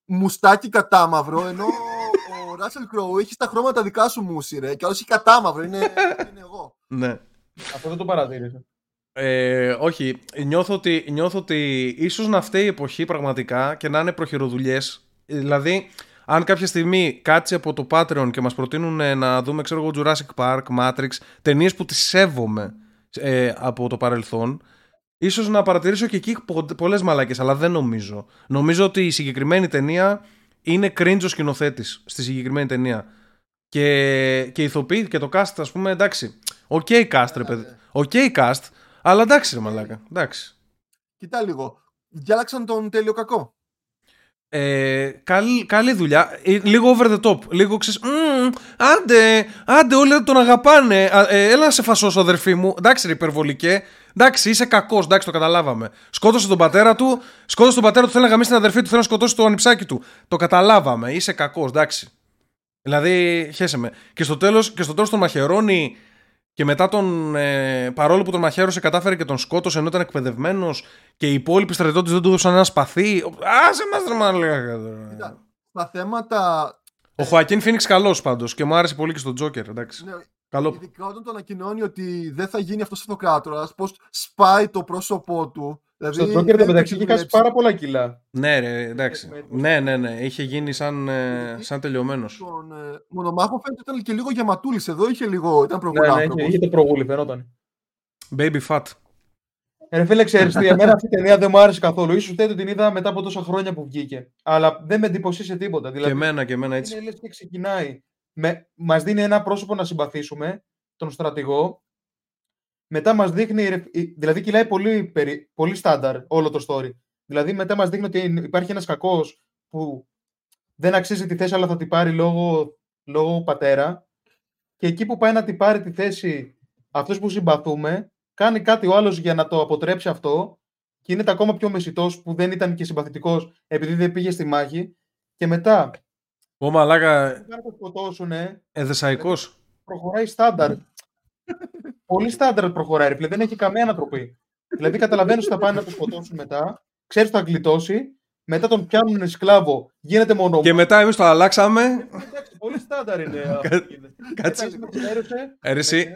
μουστάκι κατάμαυρο, ενώ ο Russell Crowe έχει στα χρώματα δικά σου μουσι, ρε, και άλλος έχει κατάμαυρο, είναι εγώ. Ναι. Αυτό δεν το παρατήρησα. Όχι, νιώθω ότι ίσως να φταίει η εποχή πραγματικά και να είναι προχειροδουλειές. Δηλαδή, αν κάποια στιγμή κάτσει από το Patreon και μας προτείνουν να δούμε, ξέρω εγώ, Jurassic Park, Matrix, ταινίες που τις σέβομαι από το παρελθόν, ίσως να παρατηρήσω και εκεί πολλές μαλάκες, αλλά δεν νομίζω. Νομίζω ότι η συγκεκριμένη ταινία είναι cringe ο σκηνοθέτης στη συγκεκριμένη ταινία. Και ηθοποιεί και το cast, ας πούμε, εντάξει. Οκ, cast, αλλά εντάξει, ρε μαλάκα. Εντάξει. Κοιτά λίγο. Διάλαξαν τον τέλειο κακό. Καλή δουλειά. Λίγο over the top. Λίγο ξέρεις. Άντε, όλοι τον αγαπάνε. Έλα να σε φασώσω, αδερφή μου. Εντάξει, ρε υπερβολικέ. Εντάξει, είσαι κακός. Εντάξει, το καταλάβαμε. Σκότωσε τον πατέρα του. Θέλει να γαμίσει την αδερφή του. Θέλει να σκοτώσει το ανιψάκι του. Το καταλάβαμε. Είσαι κακός. Εντάξει. Δηλαδή, χέσε με. Και στο τέλος τον μαχαιρώνει. Και μετά παρόλο που τον μαχαίρωσε, κατάφερε και τον σκότωσε ενώ ήταν εκπαιδευμένος και οι υπόλοιποι στρατιώτες δεν του έδωσαν ένα σπαθί. Άσε μας, ρε μαλάκα. Κοίτα, στα θέματα. Ο Χοακίν Φίνιξ καλός πάντως και μου άρεσε πολύ και στον Τζόκερ. Εντάξει. Ναι, καλό. Ειδικά όταν το ανακοινώνει ότι δεν θα γίνει αυτός ο αυτοκράτορας, πώς σπάει το πρόσωπό του. Δηλαδή, στον Τζόκερ το μεταξύ είχε χάσει πάρα πολλά κιλά. Ναι, ρε, εντάξει. Ναι. Είχε γίνει σαν τελειωμένος. Τον μονομάχο φαίνεται ήταν και λίγο γεματούλης. Εδώ είχε λίγο. Ήταν προγουλή. Ναι, είχε το προγούλη, φαινόταν. Baby fat. Ρε φίλε, ξέρεις, για μένα αυτή η ταινία δεν μου άρεσε καθόλου. Ίσως την είδα μετά από τόσα χρόνια που βγήκε. Αλλά δεν με εντυπωσίασε τίποτα. Δηλαδή, και εμένα έτσι. Είναι λες και ξεκινάει. Μας δίνει ένα πρόσωπο να συμπαθήσουμε, τον στρατηγό. Μετά μας δείχνει, δηλαδή κυλάει πολύ στάνταρ όλο το story. Δηλαδή μετά μας δείχνει ότι υπάρχει ένας κακός που δεν αξίζει τη θέση αλλά θα την πάρει λόγω πατέρα, και εκεί που πάει να την πάρει τη θέση αυτός που συμπαθούμε, κάνει κάτι ο άλλος για να το αποτρέψει αυτό και είναι ακόμα πιο μεσιτός που δεν ήταν και συμπαθητικός επειδή δεν πήγε στη μάχη, και μετά μαλάκα, να το σκοτώσουν, εδεσαϊκός. Προχωράει στάνταρ. Πολύ στάνταρ προχωράει, δηλαδή δεν έχει καμία ανατροπή. Δηλαδή καταλαβαίνεις ότι θα πάνε να το σκοτώσουν μετά, ξέρεις ότι θα γλιτώσει, μετά τον πιάνουν σκλάβο, γίνεται μονομάχος. Και μετά εμείς το αλλάξαμε. Εντάξει, πολύ στάνταρ είναι. Κάτσε. Εσύ,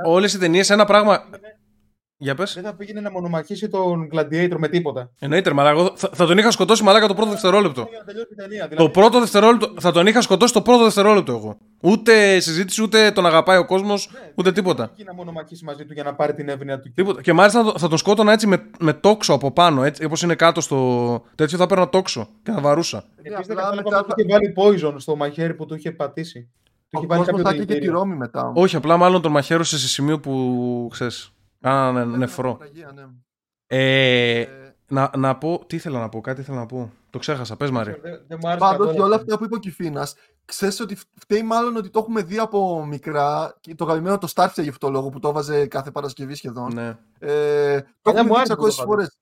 όλες οι ταινίες ένα πράγμα. Για πες. Δεν θα πήγαινε να μονομαχήσει τον Gladiator με τίποτα. Εννοείται, μαλάκα. Θα τον είχα σκοτώσει, μαλάκα, το πρώτο δευτερόλεπτο. Θα τον είχα σκοτώσει το πρώτο δευτερόλεπτο εγώ. Ούτε συζήτηση, ούτε τον αγαπάει ο κόσμος, ούτε τίποτα. Δεν πήγε να μονομαχήσει μαζί του για να πάρει την εύνοια του. Τίποτα. Και μάλιστα θα τον σκότωνα έτσι με τόξο από πάνω. Όπως είναι κάτω στο τέτοιο, θα παίρνα τόξο και θα βαρούσα. Επίσης δεν κατάλαβα ότι είχε βάλει poison στο μαχαίρι που του είχε πατήσει. Του είχε βάλει και τη Ρώμη μετά. Όχι, απλά μάλλον τον μαχαίρωσε σε σημείο που ξέρεις. Νεφρό. Να πω, κάτι ήθελα να πω. Το ξέχασα, πες Μαρία. Πάντως και όλα αυτά που είπε ο Κιφίνας, ξέρεις ότι φταίει μάλλον ότι το έχουμε δει από μικρά και το αγαπημένο το Στάρφτια γι' αυτό το λόγο που το έβαζε κάθε Παρασκευή σχεδόν. Ναι. Το έχουμε δει 600 φορές.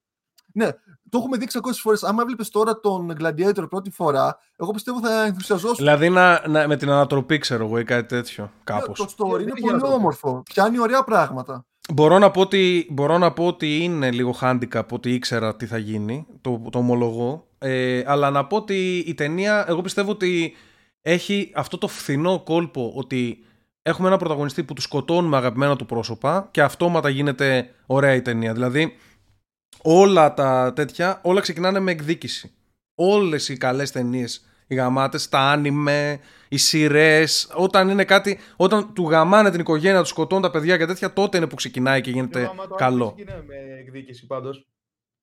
Ναι, το έχουμε δει 600 φορές. Άμα έβλεπες τώρα τον Gladiator πρώτη φορά, εγώ πιστεύω θα ενθουσιαζόσουν. Δηλαδή με την ανατροπή, ξέρω εγώ, ή κάτι τέτοιο. Κάπως. Το story είναι πολύ όμορφο. Πιάνει ωραία πράγματα. Μπορώ να πω ότι είναι λίγο handicap, ότι ήξερα τι θα γίνει, το ομολογώ, αλλά να πω ότι η ταινία, εγώ πιστεύω ότι έχει αυτό το φθηνό κόλπο ότι έχουμε ένα πρωταγωνιστή που του σκοτώνουμε αγαπημένα του πρόσωπα και αυτόματα γίνεται ωραία η ταινία. Δηλαδή όλα τα τέτοια, όλα ξεκινάνε με εκδίκηση. Όλες οι καλές ταινίες, οι γαμάτες, τα άνιμε, οι σειρές, όταν είναι κάτι, όταν του γαμάνε την οικογένεια, του σκοτώνουν τα παιδιά και τέτοια, τότε είναι που ξεκινάει και γίνεται καλό. Το ξεκινάει με εκδίκηση πάντως.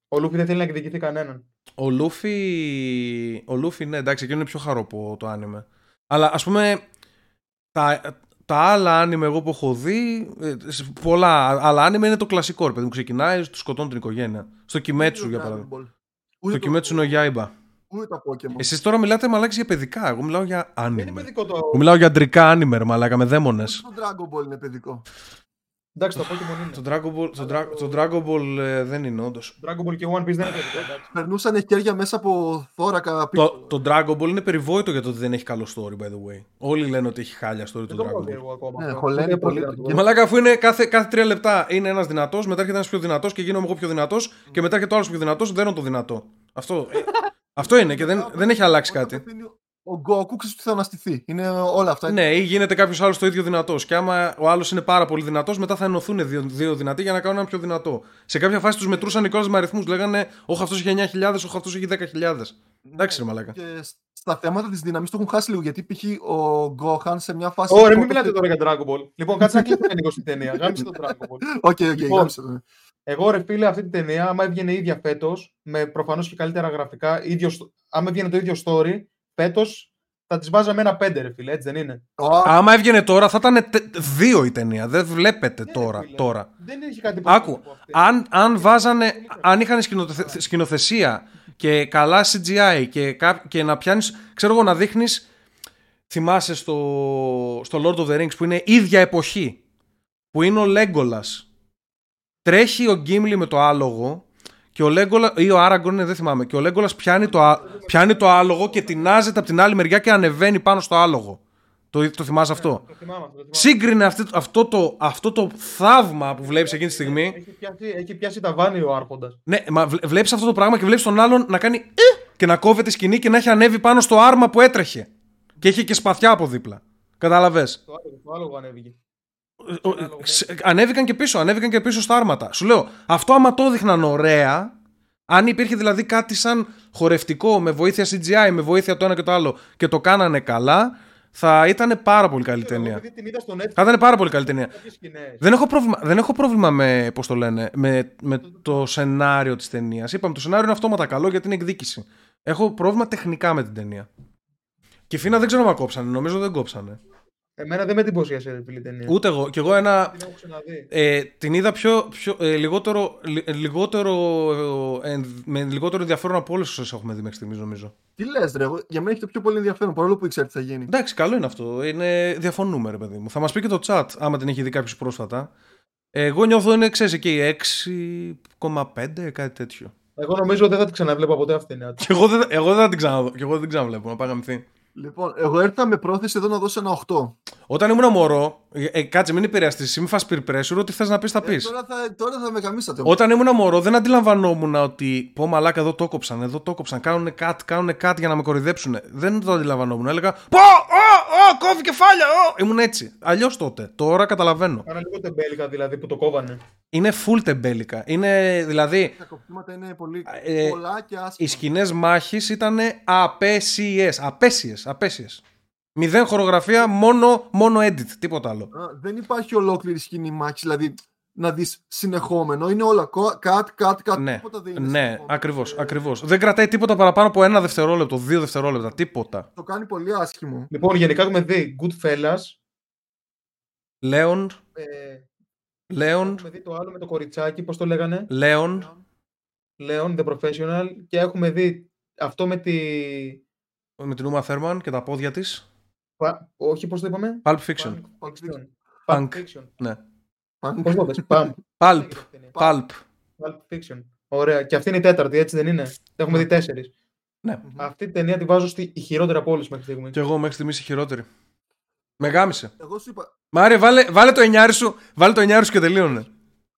Ο Λούφι δεν θέλει να εκδικηθεί κανέναν. Ο Λούφι, ναι, εντάξει, εκείνο είναι πιο χαρό από το άνιμε. Αλλά ας πούμε, Τα άλλα άνιμε εγώ που έχω δει, πολλά άλλα άνιμε είναι το κλασικό, ρε παιδί μου, ξεκινάει, του σκοτώνουν την οικογένεια. Στο Κιμέτσου, για παράδειγμα. Στο Κιμέτσου είναι ο Γιάιμπα. Εσείς τώρα μιλάτε μαλάκες για παιδικά. Εγώ μιλάω για άνιμε. Εγώ μιλάω για αντρικά άνιμε, μαλάκα, με δαίμονες. Το Dragon Ball είναι παιδικό. Εντάξει, το Pokemon είναι. Το Dragon Ball δεν είναι, όντως. Το Dragon Ball και One Piece δεν είναι παιδικό. Περνούσαν χέρια μέσα από θώρακα. Το Dragon Ball είναι περιβόητο για το ότι δεν έχει καλό story, by the way. Όλοι λένε ότι έχει χάλια story το Dragon Ball. Μαλάκα, αφού είναι κάθε 3 λεπτά είναι ένας δυνατός, μετά έρχεται ένας πιο δυνατός και γίνομαι εγώ πιο δυνατός και μετά έρχεται ο άλλος πιο δυνατός, δεν είναι το δυνατό. Αυτό είναι και δεν έχει αλλάξει κάτι. Ο Γκόκου ξέρει ότι θα αναστηθεί. Είναι όλα αυτά. Ναι, ή γίνεται κάποιο άλλο το ίδιο δυνατό. Και άμα ο άλλο είναι πάρα πολύ δυνατό, μετά θα ενωθούν δύο δυνατοί για να κάνουν έναν πιο δυνατό. Σε κάποια φάση του μετρούσαν οι κόρε με αριθμού. Λέγανε, όχι αυτό έχει 9.000, όχι αυτό έχει 10.000. Εντάξει, ρε μαλάκα. Και στα θέματα τη δύναμη το έχουν χάσει λίγο. Γιατί π.χ. ο Γκόχαν σε μια φάση. Ωραία, μην μιλάτε τώρα για Dragon Ball. Λοιπόν, κάτσε να κλείσουμε λίγο στην ταινία. Γάμισε το Dragon Ball. Οκ. Εγώ ρε φίλε αυτή την ταινία, άμα έβγαινε ίδια φέτος, με προφανώς και καλύτερα γραφικά, άμα έβγαινε το ίδιο story, φέτος θα τις βάζαμε 1-5 ρε φίλε, έτσι δεν είναι? Άμα έβγαινε τώρα θα ήταν 2 η ταινία, δεν βλέπετε τώρα. Δεν είχε κάτι που... Άκου, αν είχαν σκηνοθεσία και καλά CGI και να πιάνεις, ξέρω εγώ να δείχνεις, θυμάσαι στο Lord of the Rings που είναι ίδια εποχή, που είναι ο Λέγκολας. Τρέχει ο Γκίμλι με το άλογο και ο Λέγκολας, ή ο Άραγκον, δεν θυμάμαι. Και ο Λέγκολας πιάνει το άλογο και τεινάζεται από την άλλη μεριά και ανεβαίνει πάνω στο άλογο. Το θυμάσαι αυτό? Το θυμάμαι. Σύγκρινε αυτό το θαύμα που βλέπεις εκείνη τη στιγμή. Έχει πιάσει τα βάνη ο Άρχοντας. Ναι, μα βλέπεις αυτό το πράγμα και βλέπεις τον άλλον να κάνει και να κόβεται σκηνή και να έχει ανέβει πάνω στο άρμα που έτρεχε. Και είχε και σπαθιά από δίπλα. Κατάλαβες? Το άλογο ανέβηκε. Ανέβηκαν και πίσω στα άρματα. Σου λέω, αυτό άμα το έδειχναν ωραία, αν υπήρχε δηλαδή κάτι σαν χορευτικό με βοήθεια CGI, με βοήθεια το ένα και το άλλο και το κάνανε καλά, θα ήταν πάρα πολύ καλή ταινία. Θα ήταν πάρα πολύ καλή ταινία. Δεν έχω πρόβλημα με, πώς το λένε, με το σενάριο της ταινίας. Είπαμε, το σενάριο είναι αυτόματα καλό για την εκδίκηση. Έχω πρόβλημα τεχνικά με την ταινία. Και φίνα δεν ξέρω αν κόψανε, νομίζω δεν κόψανε. Εμένα δεν με εντυπωσίασε η φίλη ταινία. Ούτε εγώ. Κι εγώ την είδα με λιγότερο ενδιαφέρον από όλες όσες έχουμε δει μέχρι στιγμής, νομίζω. Τι λες, ρε? Για μένα έχει το πιο πολύ ενδιαφέρον, παρόλο που ήξερα τι θα γίνει. Εντάξει, καλό είναι αυτό. Διαφωνούμε, ρε παιδί μου. Θα μας πει και το chat, άμα την έχει δει κάποιος πρόσφατα. Εγώ νιώθω είναι, ξέρεις, εκεί 6,5, κάτι τέτοιο. Εγώ νομίζω δεν θα την ξαναβλέπω ποτέ αυτή. Εγώ δεν την ξαναβλέπω, να παγαμηθεί. Λοιπόν, εγώ ήρθα με πρόθεση εδώ να δώσω ένα 8. Όταν ήμουν μωρό, κάτσε, μην επηρεαστείς, μην φας πυρπρέσουρο, ό,τι θες να πεις θα πεις. Τώρα θα με καμίσατε. Όταν ήμουν μωρό, δεν αντιλαμβανόμουν ότι πω μαλάκα, εδώ το κόψαν. Κάνουνε κάτι για να με κορυδέψουνε. Δεν το αντιλαμβανόμουν. Έλεγα κόβει κεφάλια! Ήμουν έτσι. Αλλιώς τότε. Τώρα καταλαβαίνω. Κάνα λίγο τεμπέλικα δηλαδή που το κόβανε. Είναι full τεμπέλικα. Είναι δηλαδή. Τα κοπτήματα είναι πολύ πολλά και άσχημα. Οι σκηνές μάχης ήταν απέσιες. Μηδέν χορογραφία, μόνο edit, τίποτα άλλο. Δεν υπάρχει ολόκληρη σκηνή μάχης, δηλαδή να δεις συνεχόμενο. Είναι όλα cut, ναι, τίποτα δεν είναι. Ναι, ακριβώς. Δεν κρατάει τίποτα παραπάνω από 1 δευτερόλεπτο, 2 δευτερόλεπτα, τίποτα. Το κάνει πολύ άσχημο. Λοιπόν, γενικά έχουμε δει Goodfellas, Λέον. Έχουμε δει το άλλο με το κοριτσάκι, πώς το λέγανε. Λέον, The Professional. Και έχουμε δει αυτό με την Uma Thurman και τα πόδια της. Όχι, πώς το είπαμε. Pulp Fiction. Ναι. Πώς το είπες? Pulp Fiction. Ωραία. Και αυτή είναι η τέταρτη, έτσι δεν είναι? Έχουμε δει 4. Ναι. Αυτή την ταινία τη βάζω στη χειρότερη από όλες μέχρι στιγμή. Και εγώ μέχρι στιγμής η χειρότερη. Με γάμισε. Εγώ σου είπα. Μάρια, βάλε το 9 σου, και τελείωνε.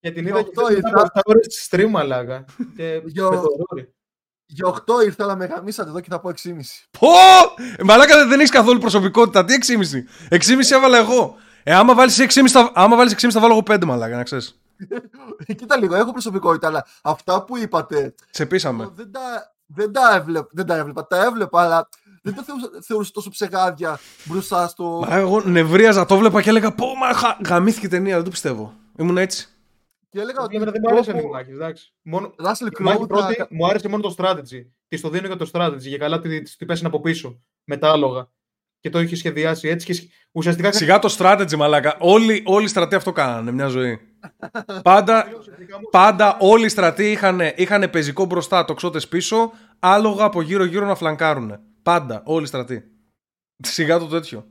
Και την είδα και ήρθα 8 ώρες στη stream, μαλάκα. Για 8 ήρθα, αλλά με γαμίσατε εδώ και θα πω 6,5. Πω! Μαλάκα, δεν έχεις καθόλου προσωπικότητα. Τι 6,5? 6,5 έβαλα εγώ. Άμα βάλεις 6,5 θα βάλω εγώ 5, μαλάκα, να ξέρεις. Κοίτα λίγο, έχω προσωπικότητα, αλλά αυτά που είπατε. Σε πείσαμε. Δεν τα έβλεπα. Τα έβλεπα, αλλά δεν τα θεωρούσα τόσο ψεγάδια μπροστά στο. Μα εγώ νευρίαζα, το βλέπα και έλεγα πω, μα γαμήθηκε η ταινία, δεν το πιστεύω. Ήμουν έτσι. Και έλεγα ότι δεν μου άρεσε η μάχη, εντάξει. Μου άρεσε μόνο το strategy. Τη το δίνω για το strategy, για καλά τι πέσανε από πίσω. Με τα άλογα. και το είχε σχεδιάσει έτσι. Και ουσιαστικά... Σιγά το strategy, μαλάκα. Όλοι οι στρατοί αυτό κάνανε μια ζωή. Πάντα όλοι οι στρατοί είχαν πεζικό μπροστά, τοξότες πίσω, άλογα από γύρω-γύρω να φλανκάρουνε. Πάντα, όλοι οι στρατοί. Σιγά το τέτοιο.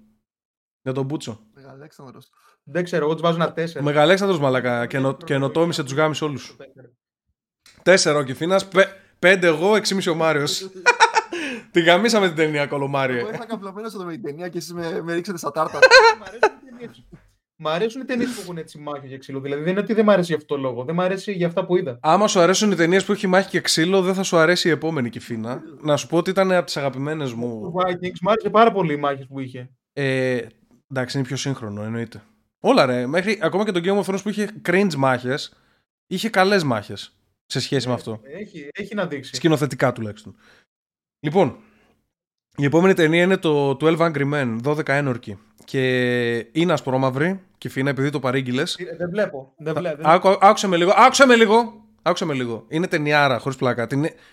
Για τον Μπούτσο. Μεγαλέξανδρος. Δεν ξέρω, εγώ τους βάζω ένα 4. Μεγαλέξανδρος, μαλάκα. Καινοτόμησε τους γάμισε όλους. 4 ο Κιφίνας, 5 εγώ, 6,5 ο Μάριος. Την γαμίσαμε την ταινία, Κολομάριε. Εγώ ήρθα καπλωμένος εδώ με την ταινία και εσείς με ρίξετε στα τάρτα. Μ' αρέσουν οι ταινίες που έχουν έτσι μάχη και ξύλο. Δηλαδή δεν είναι ότι δεν μ' αρέσει για αυτό το λόγο. Δεν μ' αρέσει για αυτά που είδα. Άμα σου αρέσουν οι ταινίες που έχει μάχη και ξύλο, δεν θα σου αρέσει η επόμενη Κιφίνα. Να σου πω ότι ήταν από τις αγαπημένες μου. Μ' άρεσε πάρα πολύ οι μάχες που είχε. Εντάξει, είναι πιο σύγχρονο, εννοείται. Όλα ρε. Μέχρι ακόμα και τον Game of Thrones που είχε cringe μάχες, είχε καλές μάχες σε σχέση με αυτό. Έχει να δείξει. Σκηνοθετικά τουλάχιστον. Λοιπόν, η επόμενη ταινία είναι το 12 Angry Men, 12 ένορκοι. Και είναι ασπρόμαυρη, και φίνα επειδή το παρήγγειλες. Δεν βλέπω. Άκουσα με λίγο. Είναι ταινιάρα, χωρίς πλάκα.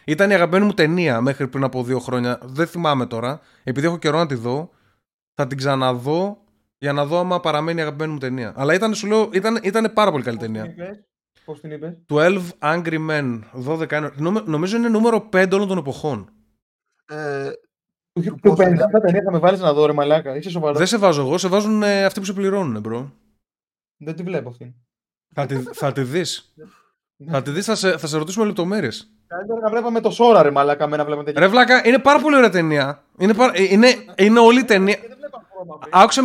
Ήταν η αγαπημένη μου ταινία μέχρι πριν από 2 χρόνια. Δεν θυμάμαι τώρα. Επειδή έχω καιρό να τη δω, θα την ξαναδώ για να δω άμα παραμένει η αγαπημένη μου ταινία. Αλλά ήταν, σου λέω, ήταν πάρα πολύ καλή ταινία. Πώς την είπες? 12 Angry Men, 12 ένορκοι. Νομίζω είναι νούμερο 5 όλων των εποχών. Του 50 ταινία θα με βάλεις να δω, ρε μαλάκα. Είσαι σοβαρό? Δεν σε βάζω εγώ, σε βάζουν αυτοί που σε πληρώνουν, μπρο. Δεν τη βλέπω αυτή. Θα τη δεις. θα σε ρωτήσουμε λεπτομέρειες. Καλύτερα να βλέπαμε το Σόρα, ρε μαλάκα. Ρε βλάκα, είναι πάρα πολύ ωραία ταινία. Είναι όλη ταινία. Άκουσε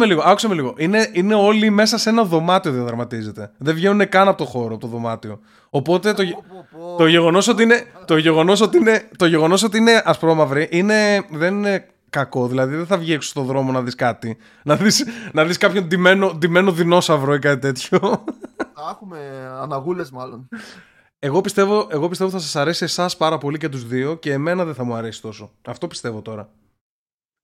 με λίγο. Είναι όλοι μέσα σε ένα δωμάτιο διαδραματίζεται. Δεν βγαίνουν καν από το χώρο, από το δωμάτιο. Οπότε το γεγονός ότι είναι ασπρόμαυρη δεν είναι κακό. Δηλαδή δεν θα βγει έξω στον δρόμο να δεις κάτι. Να δεις κάποιον ντυμένο δεινόσαυρο ή κάτι τέτοιο. Θα έχουμε αναγούλες μάλλον. Εγώ πιστεύω θα σας αρέσει εσάς πάρα πολύ και τους δύο. Και εμένα δεν θα μου αρέσει τόσο. Αυτό πιστεύω τώρα.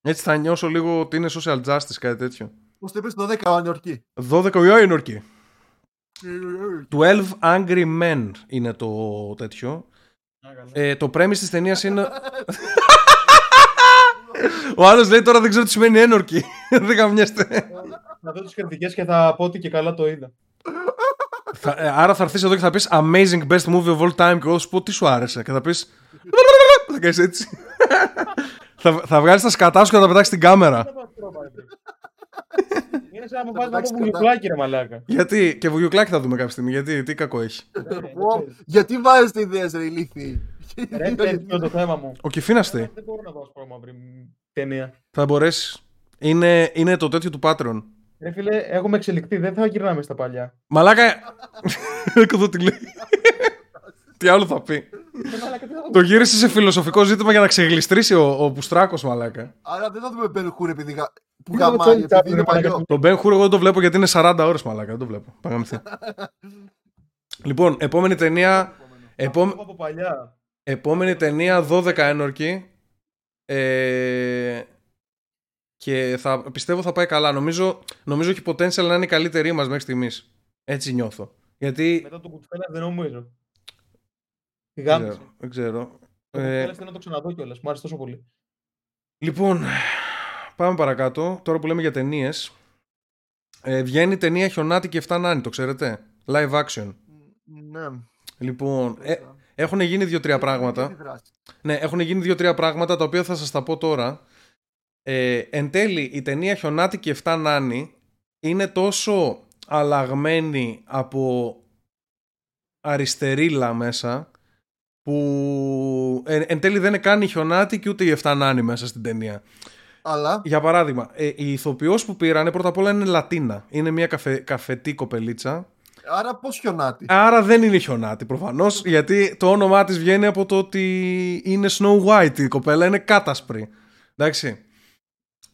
Έτσι θα νιώσω λίγο ότι είναι social justice, κάτι τέτοιο. Πώς το είπες, 12 ενορκή. 12 ενορκή. 12 Angry Men είναι το τέτοιο. Το premise της ταινίας είναι... Ο άλλος λέει τώρα δεν ξέρω τι σημαίνει ένορκη. Δεν καμιέστε. Να δω τις κριτικές και θα πω ότι και καλά το είδα. Άρα θα έρθεις εδώ και θα πεις amazing best movie of all time και εγώ θα σου πω τι σου άρεσε. Και θα πεις... Θα κάνεις έτσι. Θα βγάλεις τα σκατά σου και θα τα πετάξεις στην κάμερα. Είναι σαν να μου πας να πω βουγιουκλάκι, ρε μαλάκα. Γιατί, και βουγιουκλάκι θα δούμε κάποια στιγμή. Γιατί, τι κακό έχει. Γιατί βάζεις τις ιδέες, ρε ηλίθιοι. Ρε, τέτοιο το θέμα μου. Ο Κιφίνας τι. Δεν μπορώ να πάω σπρώμα πριν ταινία. Θα μπορέσεις. Είναι το τέτοιο του Patreon. Ρε φίλε, έχουμε εξελιχθεί. Δεν θα γυρνάμε στα παλιά. Μαλάκα. Εδώ τι λέει. Τι άλλο θα πει. Το γύρισε σε φιλοσοφικό ζήτημα για να ξεγλιστρήσει ο Πουστράκος, μαλάκα. Αλλά δεν θα δούμε Ben Hur επειδή γαμάει. Το Ben Hur εγώ δεν το βλέπω γιατί είναι 40 ώρες, μαλάκα. Δεν το βλέπω. Παγαμηθεί. Λοιπόν, επόμενη ταινία. Επόμενη ταινία 12 ένορκη. Και πιστεύω θα πάει καλά. Νομίζω έχει potential να είναι η καλύτερη μας μέχρι στιγμής. Έτσι νιώθω. Γιατί. Μετά το κουτσφέλα δεν νομίζω. Δεν ξέρω. Να το ξαναδώ κιόλας. Μου άρεσε τόσο πολύ. Λοιπόν, πάμε παρακάτω. Τώρα που λέμε για ταινίες, βγαίνει η ταινία Χιονάτη και Εφτά Νάνοι, το ξέρετε. Live action. Ναι. Λοιπόν, έχουν γίνει 2-3 πράγματα. Ναι, έχουν γίνει 2-3 πράγματα τα οποία θα σας τα πω τώρα. Εν τέλει, η ταινία Χιονάτη και Εφτά Νάνοι είναι τόσο αλλαγμένη από αριστερίλα μέσα, που εν τέλει δεν είναι καν η Χιονάτη και ούτε η Εφτά Νάνοι μέσα στην ταινία. Αλλά... Για παράδειγμα, η ηθοποιός που πήρανε πρώτα απ' όλα είναι Λατίνα. Είναι μια καφετή κοπελίτσα. Άρα πώς Χιονάτη? Άρα δεν είναι Χιονάτη προφανώς, γιατί το όνομά της βγαίνει από το ότι είναι Snow White η κοπέλα, είναι κάτασπρη. Εντάξει.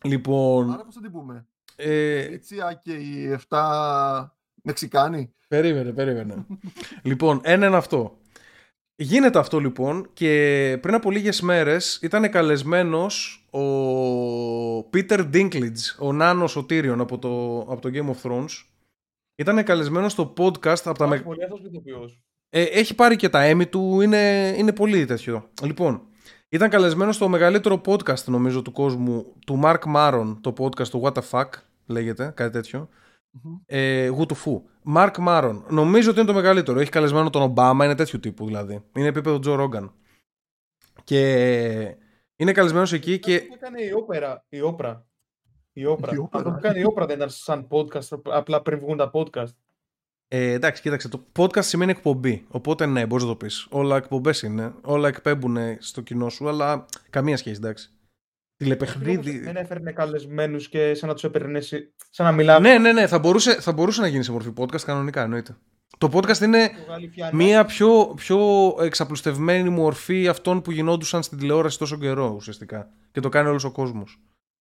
Λοιπόν... Άρα πώς θα την πούμε? Έτσι και οι 7 Μεξικάνοι. Περίμενε. Λοιπόν, ένα είναι αυτό. Γίνεται αυτό λοιπόν και πριν από λίγες μέρες ήταν καλεσμένος ο Peter Dinklage, ο Νάνος ο Τύριον από το Game of Thrones. Ήταν καλεσμένος στο podcast από τα μεγάλα. Έχει πάρει και τα Emmy του, είναι πολύ τέτοιο. Λοιπόν, Ήταν καλεσμένο στο μεγαλύτερο podcast, νομίζω, του κόσμου, του Mark Maron, το podcast, το What the Fuck, λέγεται, κάτι τέτοιο. Γουτουφού. Mark Maron. Νομίζω ότι είναι το μεγαλύτερο. Έχει καλεσμένο τον Ομπάμα, είναι τέτοιου τύπου δηλαδή. Είναι επίπεδο Τζο Ρόγκαν. Και είναι καλεσμένος εκεί και. Αυτό που έκανε η όπερα. Αυτό που έκανε η όπερα δεν ήταν σαν podcast, απλά πριν βγουν τα podcast. Εντάξει, κοίταξε. Το podcast σημαίνει εκπομπή. Οπότε ναι, μπορείς να το πεις. Όλα εκπομπές είναι. Όλα εκπέμπουν στο κοινό σου, αλλά καμία σχέση, εντάξει. Τηλεπαιχνίδι. Δεν έφερνε καλεσμένους και σαν να τους έπαιρνε. Σαν να μιλάμε. Ναι. Θα μπορούσε να γίνει σε μορφή podcast κανονικά, εννοείται. Το podcast είναι μία πιο εξαπλουστευμένη μορφή αυτών που γινόντουσαν στην τηλεόραση τόσο καιρό ουσιαστικά. Και το κάνει όλος ο κόσμος.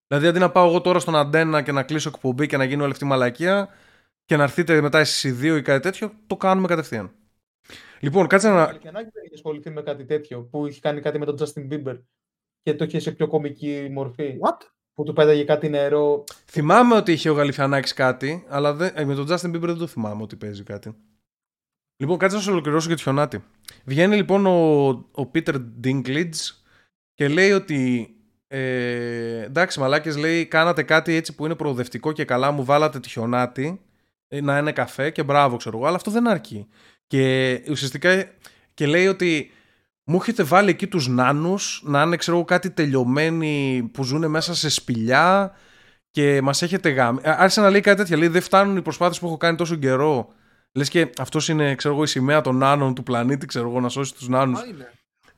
Δηλαδή, αντί να πάω εγώ τώρα στον Αντένα και να κλείσω εκπομπή και να γίνει όλη αυτή η μαλακία και να έρθετε μετά εσείς οι δύο ή κάτι τέτοιο, το κάνουμε κατευθείαν. Λοιπόν, κάτσε να. Αλήθεια, ανάγκη δεν έχει ασχοληθεί με κάτι τέτοιο που είχε κάνει κάτι με τον Justin Bieber και το είχε σε πιο κωμική μορφή. What? Που του πέταγε κάτι νερό. Θυμάμαι ότι είχε ο Γαλιφιανάκης κάτι, αλλά με τον Justin Bieber δεν το θυμάμαι ότι παίζει κάτι. Λοιπόν, κάτσε να σου ολοκληρώσω για τη Χιονάτη. Βγαίνει λοιπόν ο Peter Dinklage και λέει ότι εντάξει μαλάκες, λέει, κάνατε κάτι έτσι που είναι προοδευτικό και καλά, μου βάλατε τη Χιονάτη να είναι καφέ και μπράβο, ξέρω εγώ, αλλά αυτό δεν αρκεί. Και ουσιαστικά και λέει ότι μου έχετε βάλει εκεί τους νάνους να είναι, ξέρω εγώ, κάτι τελειωμένοι που ζουν μέσα σε σπηλιά και μας έχετε γάμι. Άρχισε να λέει κάτι τέτοια, λέει δεν φτάνουν οι προσπάθειες που έχω κάνει τόσο καιρό. Λες και αυτός είναι, ξέρω εγώ, η σημαία των νάνων του πλανήτη, ξέρω εγώ, να σώσει τους νάνους. Α, είναι.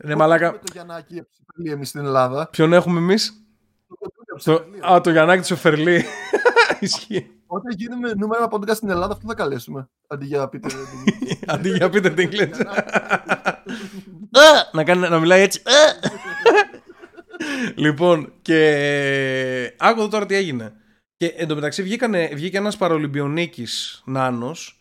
Ναι, μαλάκα. Το Γιαννάκι Εφερλή εμείς στην Ελλάδα. Ποιον έχουμε εμείς? Το Γιαννάκι της Εφερλή. Ισχύει. Όταν γίνουμε νούμερα podcast στην Ελλάδα, αυτό θα καλέσουμε. Αντί για Peter Dinklage. Αντί για Peter Dinklage. Να μιλάει έτσι. Λοιπόν, και άκου τώρα τι έγινε. Και εν τω μεταξύ βγήκε ένας παρολυμπιονίκης νάνος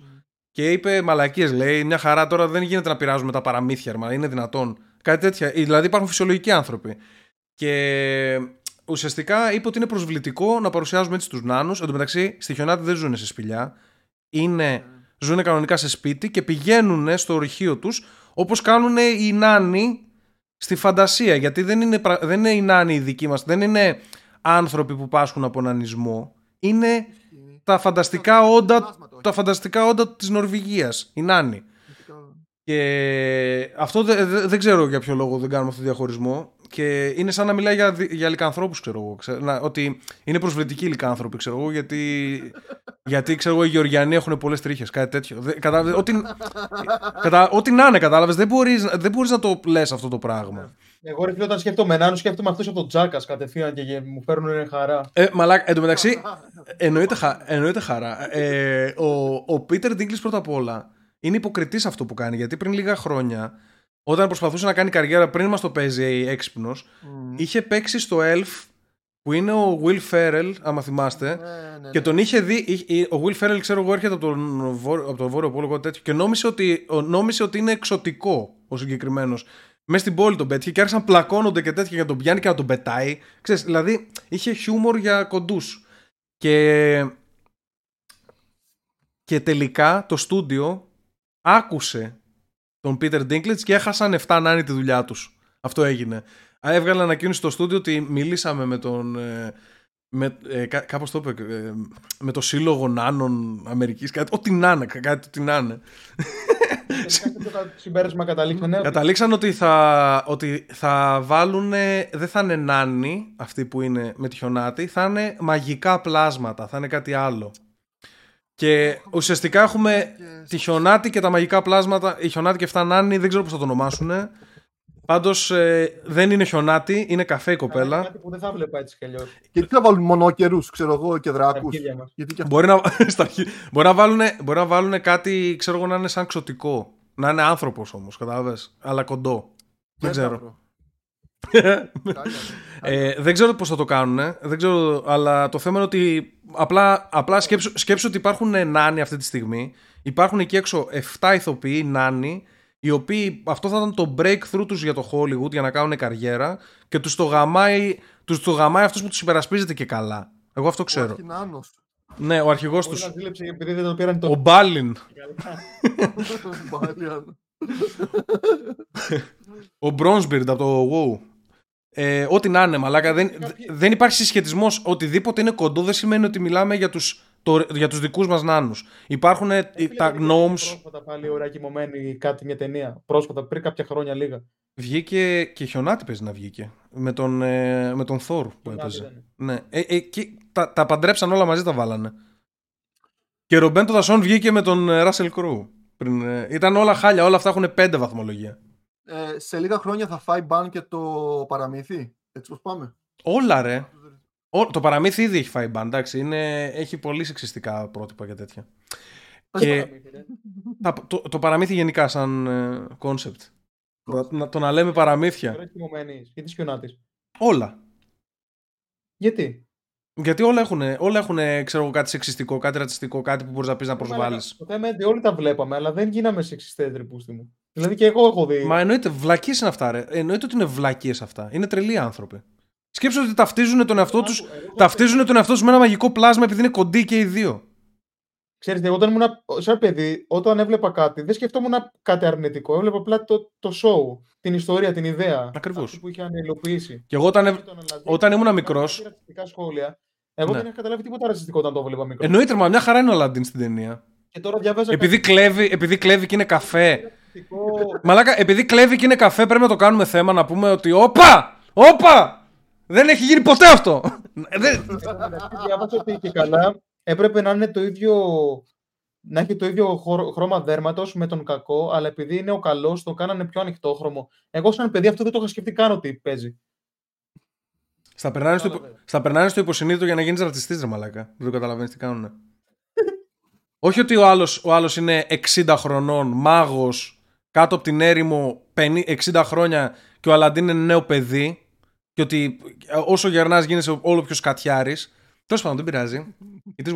και είπε μαλακίες, λέει, μια χαρά τώρα δεν γίνεται να πειράζουμε τα παραμύθια, είναι δυνατόν. Κάτι τέτοια, δηλαδή υπάρχουν φυσιολογικοί άνθρωποι. Και ουσιαστικά είπε ότι είναι προσβλητικό να παρουσιάζουμε έτσι τους νάνους. Εν τω μεταξύ στη Χιονάτη δεν ζουν σε σπηλιά, ζουν κανονικά σε σπίτι και πηγαίνουν στο ορυχείο τους όπως κάνουν οι νάνοι στη φαντασία. Γιατί δεν είναι οι νάνοι οι δικοί μας, δεν είναι άνθρωποι που πάσχουν από νανισμό, είναι τα φανταστικά όντα της Νορβηγίας, οι νάνοι. Και αυτό δεν ξέρω για ποιο λόγο δεν κάνουμε αυτό το διαχωρισμό. Και είναι σαν να μιλάει για λυκανθρώπους, ξέρω εγώ. Ότι είναι προσβλητικοί λυκάνθρωποι, ξέρω εγώ, γιατί ξέρω εγώ, οι Γεωργιανοί έχουν πολλές τρίχες, κάτι τέτοιο. Ό,τι να είναι, κατάλαβες, δεν μπορείς να το λες αυτό το πράγμα. Εγώ ρε φίλε, όταν σκέφτομαι έναν, σκέφτομαι αυτούς από τον Τζάκας κατευθείαν και μου φέρνουν χαρά. Μαλάκα, εν τω μεταξύ, εννοείται χαρά. Ο Πίτερ Ντίνκλις πρώτα απ' όλα είναι υποκριτής αυτό που κάνει, γιατί πριν λίγα χρόνια, όταν προσπαθούσε να κάνει καριέρα, πριν μας το παίζει έξυπνος, είχε παίξει στο Elf, που είναι ο Will Ferrell, άμα θυμάστε, και τον είχε δει. Ο Will Ferrell, ξέρω εγώ, έρχεται από τον Βόρειο Πόλο τέτοιο, και νόμισε ότι είναι εξωτικό ο συγκεκριμένος. Μες στην πόλη τον πέτυχε και άρχισαν να πλακώνονται και τέτοια για τον πιάνει και να τον πετάει. Ξέρεις, δηλαδή είχε χιούμορ για κοντούς. Και τελικά το στούντιο άκουσε τον Peter Dinklage και έχασαν 7 νάνοι τη δουλειά τους. Αυτό έγινε. Έβγαλε ανακοίνωση στο στούντιο ότι μιλήσαμε με τον. Κάπως το είπε. Με το Σύλλογο Νάνων Αμερικής. Κάτι, ό,τι να είναι. Συμπέρασμα καταλήξαν ότι θα βάλουν, δεν θα είναι νάνοι αυτοί που είναι με τη Χιονάτη, θα είναι μαγικά πλάσματα, θα είναι κάτι άλλο. Και ουσιαστικά έχουμε τη Χιονάτη και τα μαγικά πλάσματα. Η Χιονάτη και Εφτά Νάνοι, δεν ξέρω πώς θα το ονομάσουνε. Πάντως δεν είναι Χιονάτη, είναι καφέ η κοπέλα. Είναι κάτι που δεν θα βλέπα έτσι κι αλλιώς. Και τι θα βάλουν μονόκερους, ξέρω εγώ, και δράκους. Μπορεί να βάλουν κάτι, ξέρω εγώ, να είναι σαν ξωτικό. Να είναι άνθρωπος όμως, κατάλαβες. Αλλά κοντό. Δεν ξέρω. Δεν ξέρω πώς θα το κάνουν. Δεν ξέρω, αλλά το θέμα είναι ότι απλά σκέψου ότι υπάρχουν νάνοι αυτή τη στιγμή. Υπάρχουν εκεί έξω 7 ηθοποιοί νάνοι, οι οποίοι αυτό θα ήταν το breakthrough τους για το Hollywood, για να κάνουν καριέρα, και τους το γαμάει αυτός που τους υπερασπίζεται και καλά. Εγώ αυτό ξέρω. Ναι, ο αρχηγός τους. Ο Μπάλιν. Ο Μπρόνσμπιρντ από το WoW. Ό,τι να είναι, μαλάκα. Δεν υπάρχει συσχετισμός. Οτιδήποτε είναι κοντό δεν σημαίνει ότι μιλάμε για τους δικούς μας νάνους. Υπάρχουν τα gnomes. Πρόσφατα πάλι ωραία κοιμωμένη κάτι μια ταινία. Πρόσφατα, πριν κάποια χρόνια λίγα. Βγήκε και Χιονάτη παίζει να βγήκε. Με τον Θόρ που έπαιζε. Ναι. Τα παντρέψαν όλα μαζί, τα βάλανε. Και Ρομπέντο Δασόν βγήκε με τον Russell Crowe. Ήταν όλα χάλια, όλα αυτά έχουν 5 βαθμολογία. Σε λίγα χρόνια θα φάει μπαν και το παραμύθι. Έτσι πως πάμε. Όλα ρε. Το παραμύθι ήδη έχει φάει μπαν, εντάξει. Έχει πολύ σεξιστικά πρότυπα και τέτοια. Και το παραμύθι γενικά σαν κόνσεπτ. Το να λέμε παραμύθια. Ή της Χιονάτης. Όλα. Γιατί? Γιατί όλα έχουν ξέρω, κάτι σεξιστικό, κάτι ρατσιστικό, κάτι που μπορείς να πεις να προσβάλλεις. Το θέμα είναι όλοι τα βλέπαμε, αλλά δεν γίναμε σεξιστές, ρε πούστη μου. Δηλαδή και εγώ έχω δει. Μα εννοείται, βλακίες είναι αυτά, ρε. Εννοείται ότι είναι βλακίες αυτά. Είναι τρελοί άνθρωποι. Σκέψτε ότι ταυτίζουν τον εαυτό τους με ένα μαγικό πλάσμα επειδή είναι κοντοί και οι δύο. Ξέρετε, εγώ όταν ήμουν σαν παιδί, όταν έβλεπα κάτι, δεν σκεφτόμουν κάτι αρνητικό. Έβλεπα απλά το show, την ιστορία, την ιδέα. Ακριβώς. Που είχε ανελοποιήσει. Και εγώ όταν ήμουν μικρός. Εγώ δεν είχα καταλάβει τίποτα ρατσιστικό όταν το βλέπα μικρό. Εννοείται, μα μια χαρά είναι ο Αλαντίν στην ταινία. Και τώρα διαβάζω. Επειδή κλέβει και είναι καφέ. Μαλάκα, επειδή κλέβει και είναι καφέ, πρέπει να το κάνουμε θέμα να πούμε ότι. Όπα! Δεν έχει γίνει ποτέ αυτό! Διάβασα ότι και καλά. Έπρεπε να είναι να έχει το ίδιο χρώμα δέρματος με τον κακό, αλλά επειδή είναι ο καλός, το κάνανε πιο ανοιχτόχρωμο. Εγώ, σαν παιδί, αυτό δεν το είχα σκεφτεί καν ότι παίζει. Στα περνάνε στο υποσυνείδητο για να γίνεις ρατσιστής, ρε μαλάκα. Δεν το καταλαβαίνεις τι κάνουνε. Όχι ότι ο άλλος είναι 60 χρονών, μάγος, κάτω από την έρημο 60 χρόνια και ο Αλαντίν είναι νέο παιδί, και ότι όσο γερνάς γίνεσαι όλο πιο σκατιάρης. Τέλος πάντων, δεν πειράζει. Εν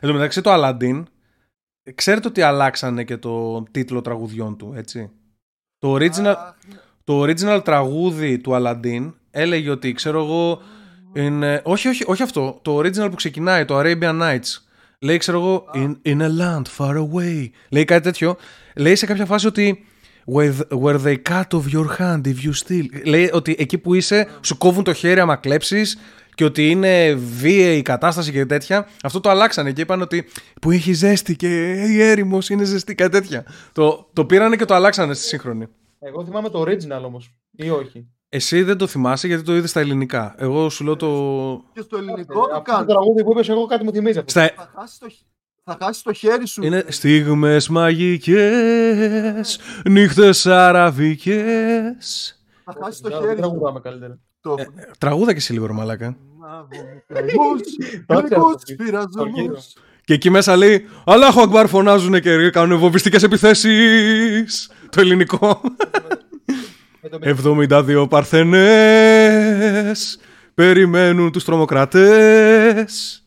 τω μεταξύ, το Αλαντίν, ξέρετε ότι αλλάξανε και το τίτλο τραγουδιών του, έτσι. Το original τραγούδι του Αλαντίν έλεγε ότι, ξέρω εγώ. Είναι... Όχι αυτό. Το original που ξεκινάει, το Arabian Nights, λέει, ξέρω εγώ. In a land far away. Λέει κάτι τέτοιο. Λέει σε κάποια φάση ότι. Where they cut off your hand if you steal. Λέει ότι εκεί που είσαι, σου κόβουν το χέρι άμα κλέψεις. Και ότι είναι βίαιη η κατάσταση και τέτοια. Αυτό το αλλάξανε και είπαν ότι. Που έχει ζέστη και η έρημος είναι ζεστή και τέτοια. Το πήρανε και το αλλάξανε στη σύγχρονη. Εγώ θυμάμαι το original όμως. Ή όχι. Εσύ δεν το θυμάσαι γιατί το είδες στα ελληνικά. Εγώ σου λέω το. Και στο ελληνικό το κάνω. Το τραγούδι που είπες, εγώ κάτι μου θυμίζει αυτό. Θα χάσεις το χέρι σου. Είναι στιγμές μαγικές, νύχτες αραβικές. Θα χάσεις το χέρι σου. Τραγούδα και εσύ λίγο, μαλάκα. Και εκεί μέσα λέει Αλάχου Ακμπάρ φωνάζουν και κάνουν βομβιστικές επιθέσεις. Το ελληνικό. 72 παρθενές περιμένουν τους τρομοκρατές.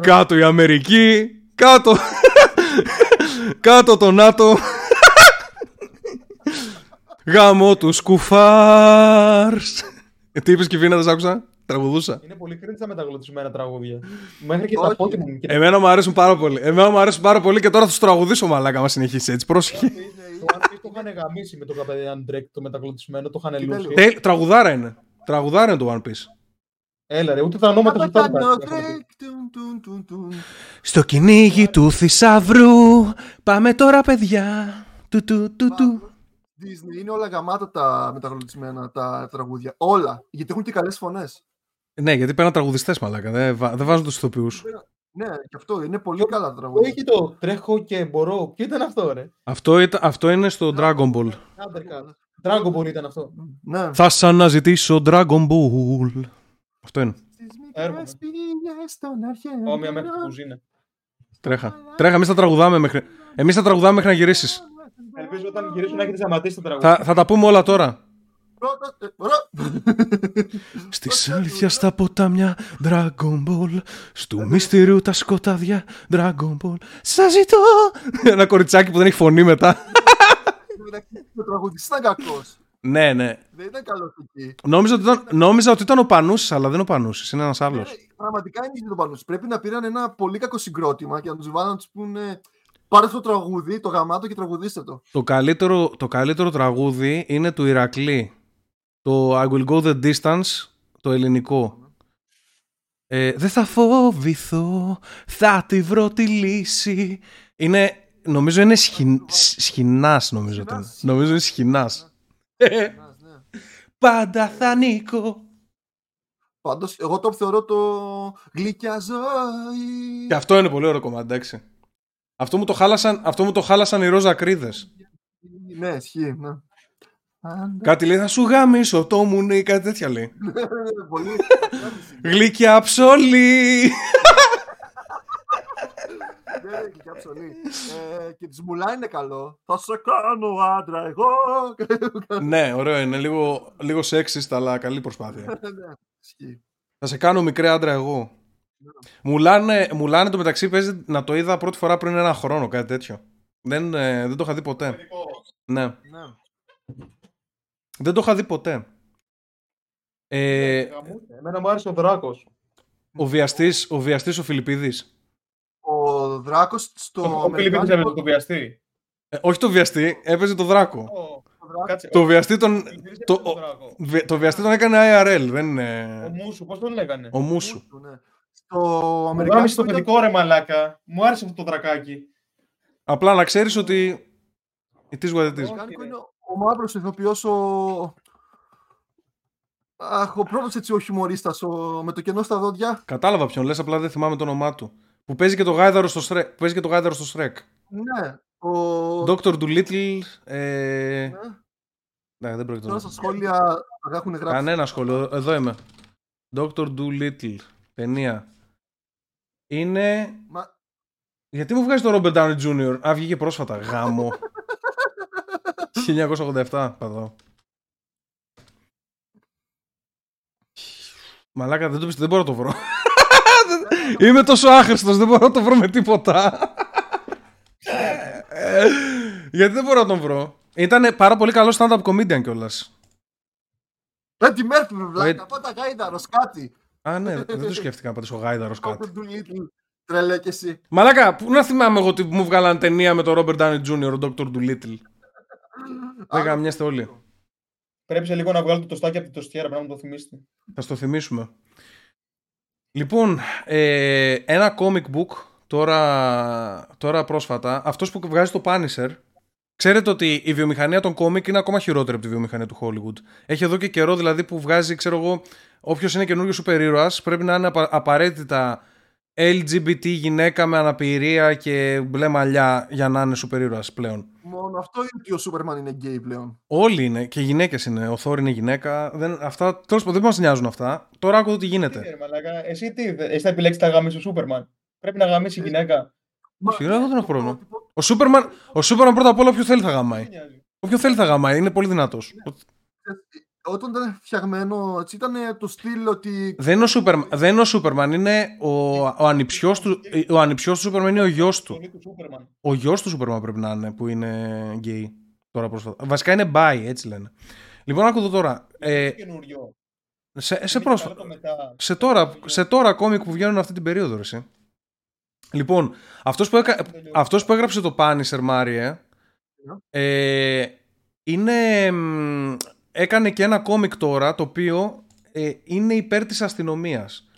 Κάτω η Αμερική. Κάτω το ΝΑΤΟ. Γάμο του κουφάρς. Τι είπες Κυβίνα, δεν σ' άκουσα. Τραγουδούσα. Είναι πολύ κρίντσα μεταγλωτισμένα τραγούδια. Μέχρι και τα πόδια μου. Εμένα μου αρέσουν πάρα πολύ. Και τώρα θα σου τραγουδήσω, μαλάκα, μα συνεχίσει έτσι. Πρόσεχε. Το είχαν γαμίσει με το καπέδι Drake το μεταγλωτισμένο. Το είχαν λούσει. Τραγουδάρα είναι. Τραγουδάρα είναι το One Piece. Έλα ρε, ούτε τα ονόματα του φτάνουν. Στο κυνήγι του θησαυρού. Πάμε τώρα, παιδιά. Disney. Είναι όλα γαμάτα τα μεταγλωτισμένα τα τραγούδια. Όλα. Γιατί έχουν και καλές φωνές. Ναι, γιατί παίρνουν τραγουδιστές, μαλάκα. Δεν βάζουν τους ηθοποιούς. Ναι, και αυτό είναι πολύ καλά τα τραγούδια. Έχει το τρέχω και μπορώ. Ποιο ήταν αυτό, ρε. Αυτό είναι στο Dragon Ball. Dragon Ball ήταν αυτό. Ναι. Θα σ' αναζητήσω Dragon Ball. Αυτό είναι. Όμοια μέχρι την κουζίνα. Τρέχα, εμείς θα τραγουδάμε μέχρι να γυρίσεις. Ελπίζω όταν γυρίσουν να έχετε σταματήσει το τραγούδι. Θα τα πούμε όλα τώρα. Στις αλήθεια στα ποτάμια Dragon Ball. Στου μυστηρίου τα σκοτάδια Dragon Ball. Σας ζητώ. Ένα κοριτσάκι που δεν έχει φωνή μετά. Ο τραγουδιστής ήταν κακός. Ναι, ναι. Δεν ήταν καλός εκεί. Νόμιζα ότι ήταν ο Πανούσης, αλλά δεν είναι ο Πανούσης. Είναι ένας άλλος. Πραγματικά είναι ο Πανούσης. Πρέπει να πήραν ένα πολύ κακό συγκρότημα και να τους βάλουν να τους πούνε. Πάρε το τραγούδι, το γαμάτο και τραγουδίστε το. Το καλύτερο τραγούδι είναι του Ηρακλή. Το I will go the distance, το ελληνικό. Δεν θα φοβηθώ, θα τη βρω τη λύση. Είναι, νομίζω είναι σχοινάς, νομίζω. Νομίζω είναι σχοινάς. Πάντα θα νίκω. Πάντως, εγώ το θεωρώ το γλυκιά ζωή. Και αυτό είναι πολύ ωραίο κομμάτι, εντάξει. Αυτό μου το χάλασαν, οι ροζ ακρίδες. Ναι, ισχύει, ναι. Κάτι λέει, θα σου γάμισω το μουνί, κάτι τέτοια λέει. Γλυκιά ψωλή. Γλυκιά ψωλή. Και της Μουλά είναι καλό. Θα σε κάνω άντρα εγώ. Ναι, ωραίο είναι. Λίγο σεξιστ, αλλά καλή προσπάθεια. Θα σε κάνω μικρή άντρα εγώ. Μουλάνε το μεταξύ παίζει, να το είδα πρώτη φορά πριν ένα χρόνο, κάτι τέτοιο. Δεν το είχα δει ποτέ. Ναι. Δεν το είχα δει ποτέ. Εμένα μου άρεσε ο Δράκος. Ο βιαστής ο Φιλιππίδης. Ο Δράκος στο... Ο Φιλιππίδης έπαιζε το βιαστή. Όχι το βιαστή, έπαιζε το Δράκο. Το βιαστή τον έκανε IRL. Ο Μούσου, πώς τον λέγανε. Ο Μούσου. Το παιδικό ρε μαλάκα. Μου άρεσε αυτό το δρακάκι. Απλά να ξέρεις ότι... It is what it is. Ο μαύρος ηθοποιός, ο πρώτος έτσι ο χιουμορίστας, με το κενό στα δόντια. Κατάλαβα ποιον λες, απλά δεν θυμάμαι το όνομά του. Που παίζει και το γάιδαρο στο Σρεκ. Ναι. Dr. Doolittle. Ναι, δεν πρόκειται. Τώρα στα σχόλια θα έχουν γράψει. Κανένα σχόλιο, εδώ είμαι. Dr. Doolittle, ταινία. Είναι... Γιατί μου βγάζει το Robert Downey Jr. Α, βγήκε πρόσφατα, γάμο. 1987, παντώ. Μαλάκα, δεν το πιστεύω, δεν μπορώ να το βρω. Είμαι τόσο άχρηστος, δεν μπορώ να το βρω με τίποτα. Γιατί δεν μπορώ να τον βρω. Ήταν πάρα πολύ καλό stand-up comedian κιόλας. Πέτει μέρθι με βλάκα, πάντα γάιδαρος κάτι. Α, ναι, δεν το σκέφτηκα να πατήσω γάιδαρος κάτι. Τρελέ κι εσύ. Μαλάκα, πού να θυμάμαι εγώ ότι μου βγάλαν ταινία με τον Robert Downey Jr., ο Dr. Doolittle. Δεν γαμιάστε όλοι. Πρέπει σε λίγο να βγάλω το τοστάκι από την τοστιέρα, να μου το θυμίσετε. Θα στο θυμίσουμε. Λοιπόν, ένα comic book τώρα πρόσφατα. Αυτός που βγάζει το Punisher. Ξέρετε ότι η βιομηχανία των comic είναι ακόμα χειρότερη από τη βιομηχανία του Hollywood. Έχει εδώ και καιρό δηλαδή που βγάζει, ξέρω εγώ, όποιος είναι καινούριο σούπερ ήρωας πρέπει να είναι απαραίτητα LGBT γυναίκα με αναπηρία και μπλε μαλλιά για να είναι σούπερ ήρωας πλέον. Μόνο αυτό είναι ότι ο Σούπερμαν είναι γκέι πλέον. Όλοι είναι και γυναίκες είναι. Ο Θόρ είναι γυναίκα. Αυτά, τέλος πάντων, δεν μας νοιάζουν αυτά. Τώρα άκου τι γίνεται. Εσύ τι, εσύ θα επιλέξεις να γαμίσεις ο Σούπερμαν. Πρέπει να γαμίσει η γυναίκα. Συγγνώμη, εγώ δεν έχω πρόβλημα. Ο Σούπερμαν πρώτα απ' όλα όποιο θέλει θα γαμάει. Όποιο θέλει θα γαμάει, είναι πολύ δυνατός. Όταν ήταν φτιαγμένο, έτσι ήταν το στυλ ότι... Δεν είναι ο Σούπερμαν, είναι ο ανιψιός του. Ο ανιψιός του Σούπερμαν είναι ο γιος του. Ο γιος του Σούπερμαν πρέπει να είναι, που είναι γκέι τώρα πρόσφατα. Βασικά είναι bi, έτσι λένε. Λοιπόν, άκου εδώ τώρα. Σε πρόσφατα. Σε τώρα κόμικ που βγαίνουν αυτή την περίοδο, εσύ. Λοιπόν, αυτός που έγραψε το Punisher, Μάριε, είναι... Έκανε και ένα κόμικ τώρα, το οποίο είναι υπέρ της αστυνομίας.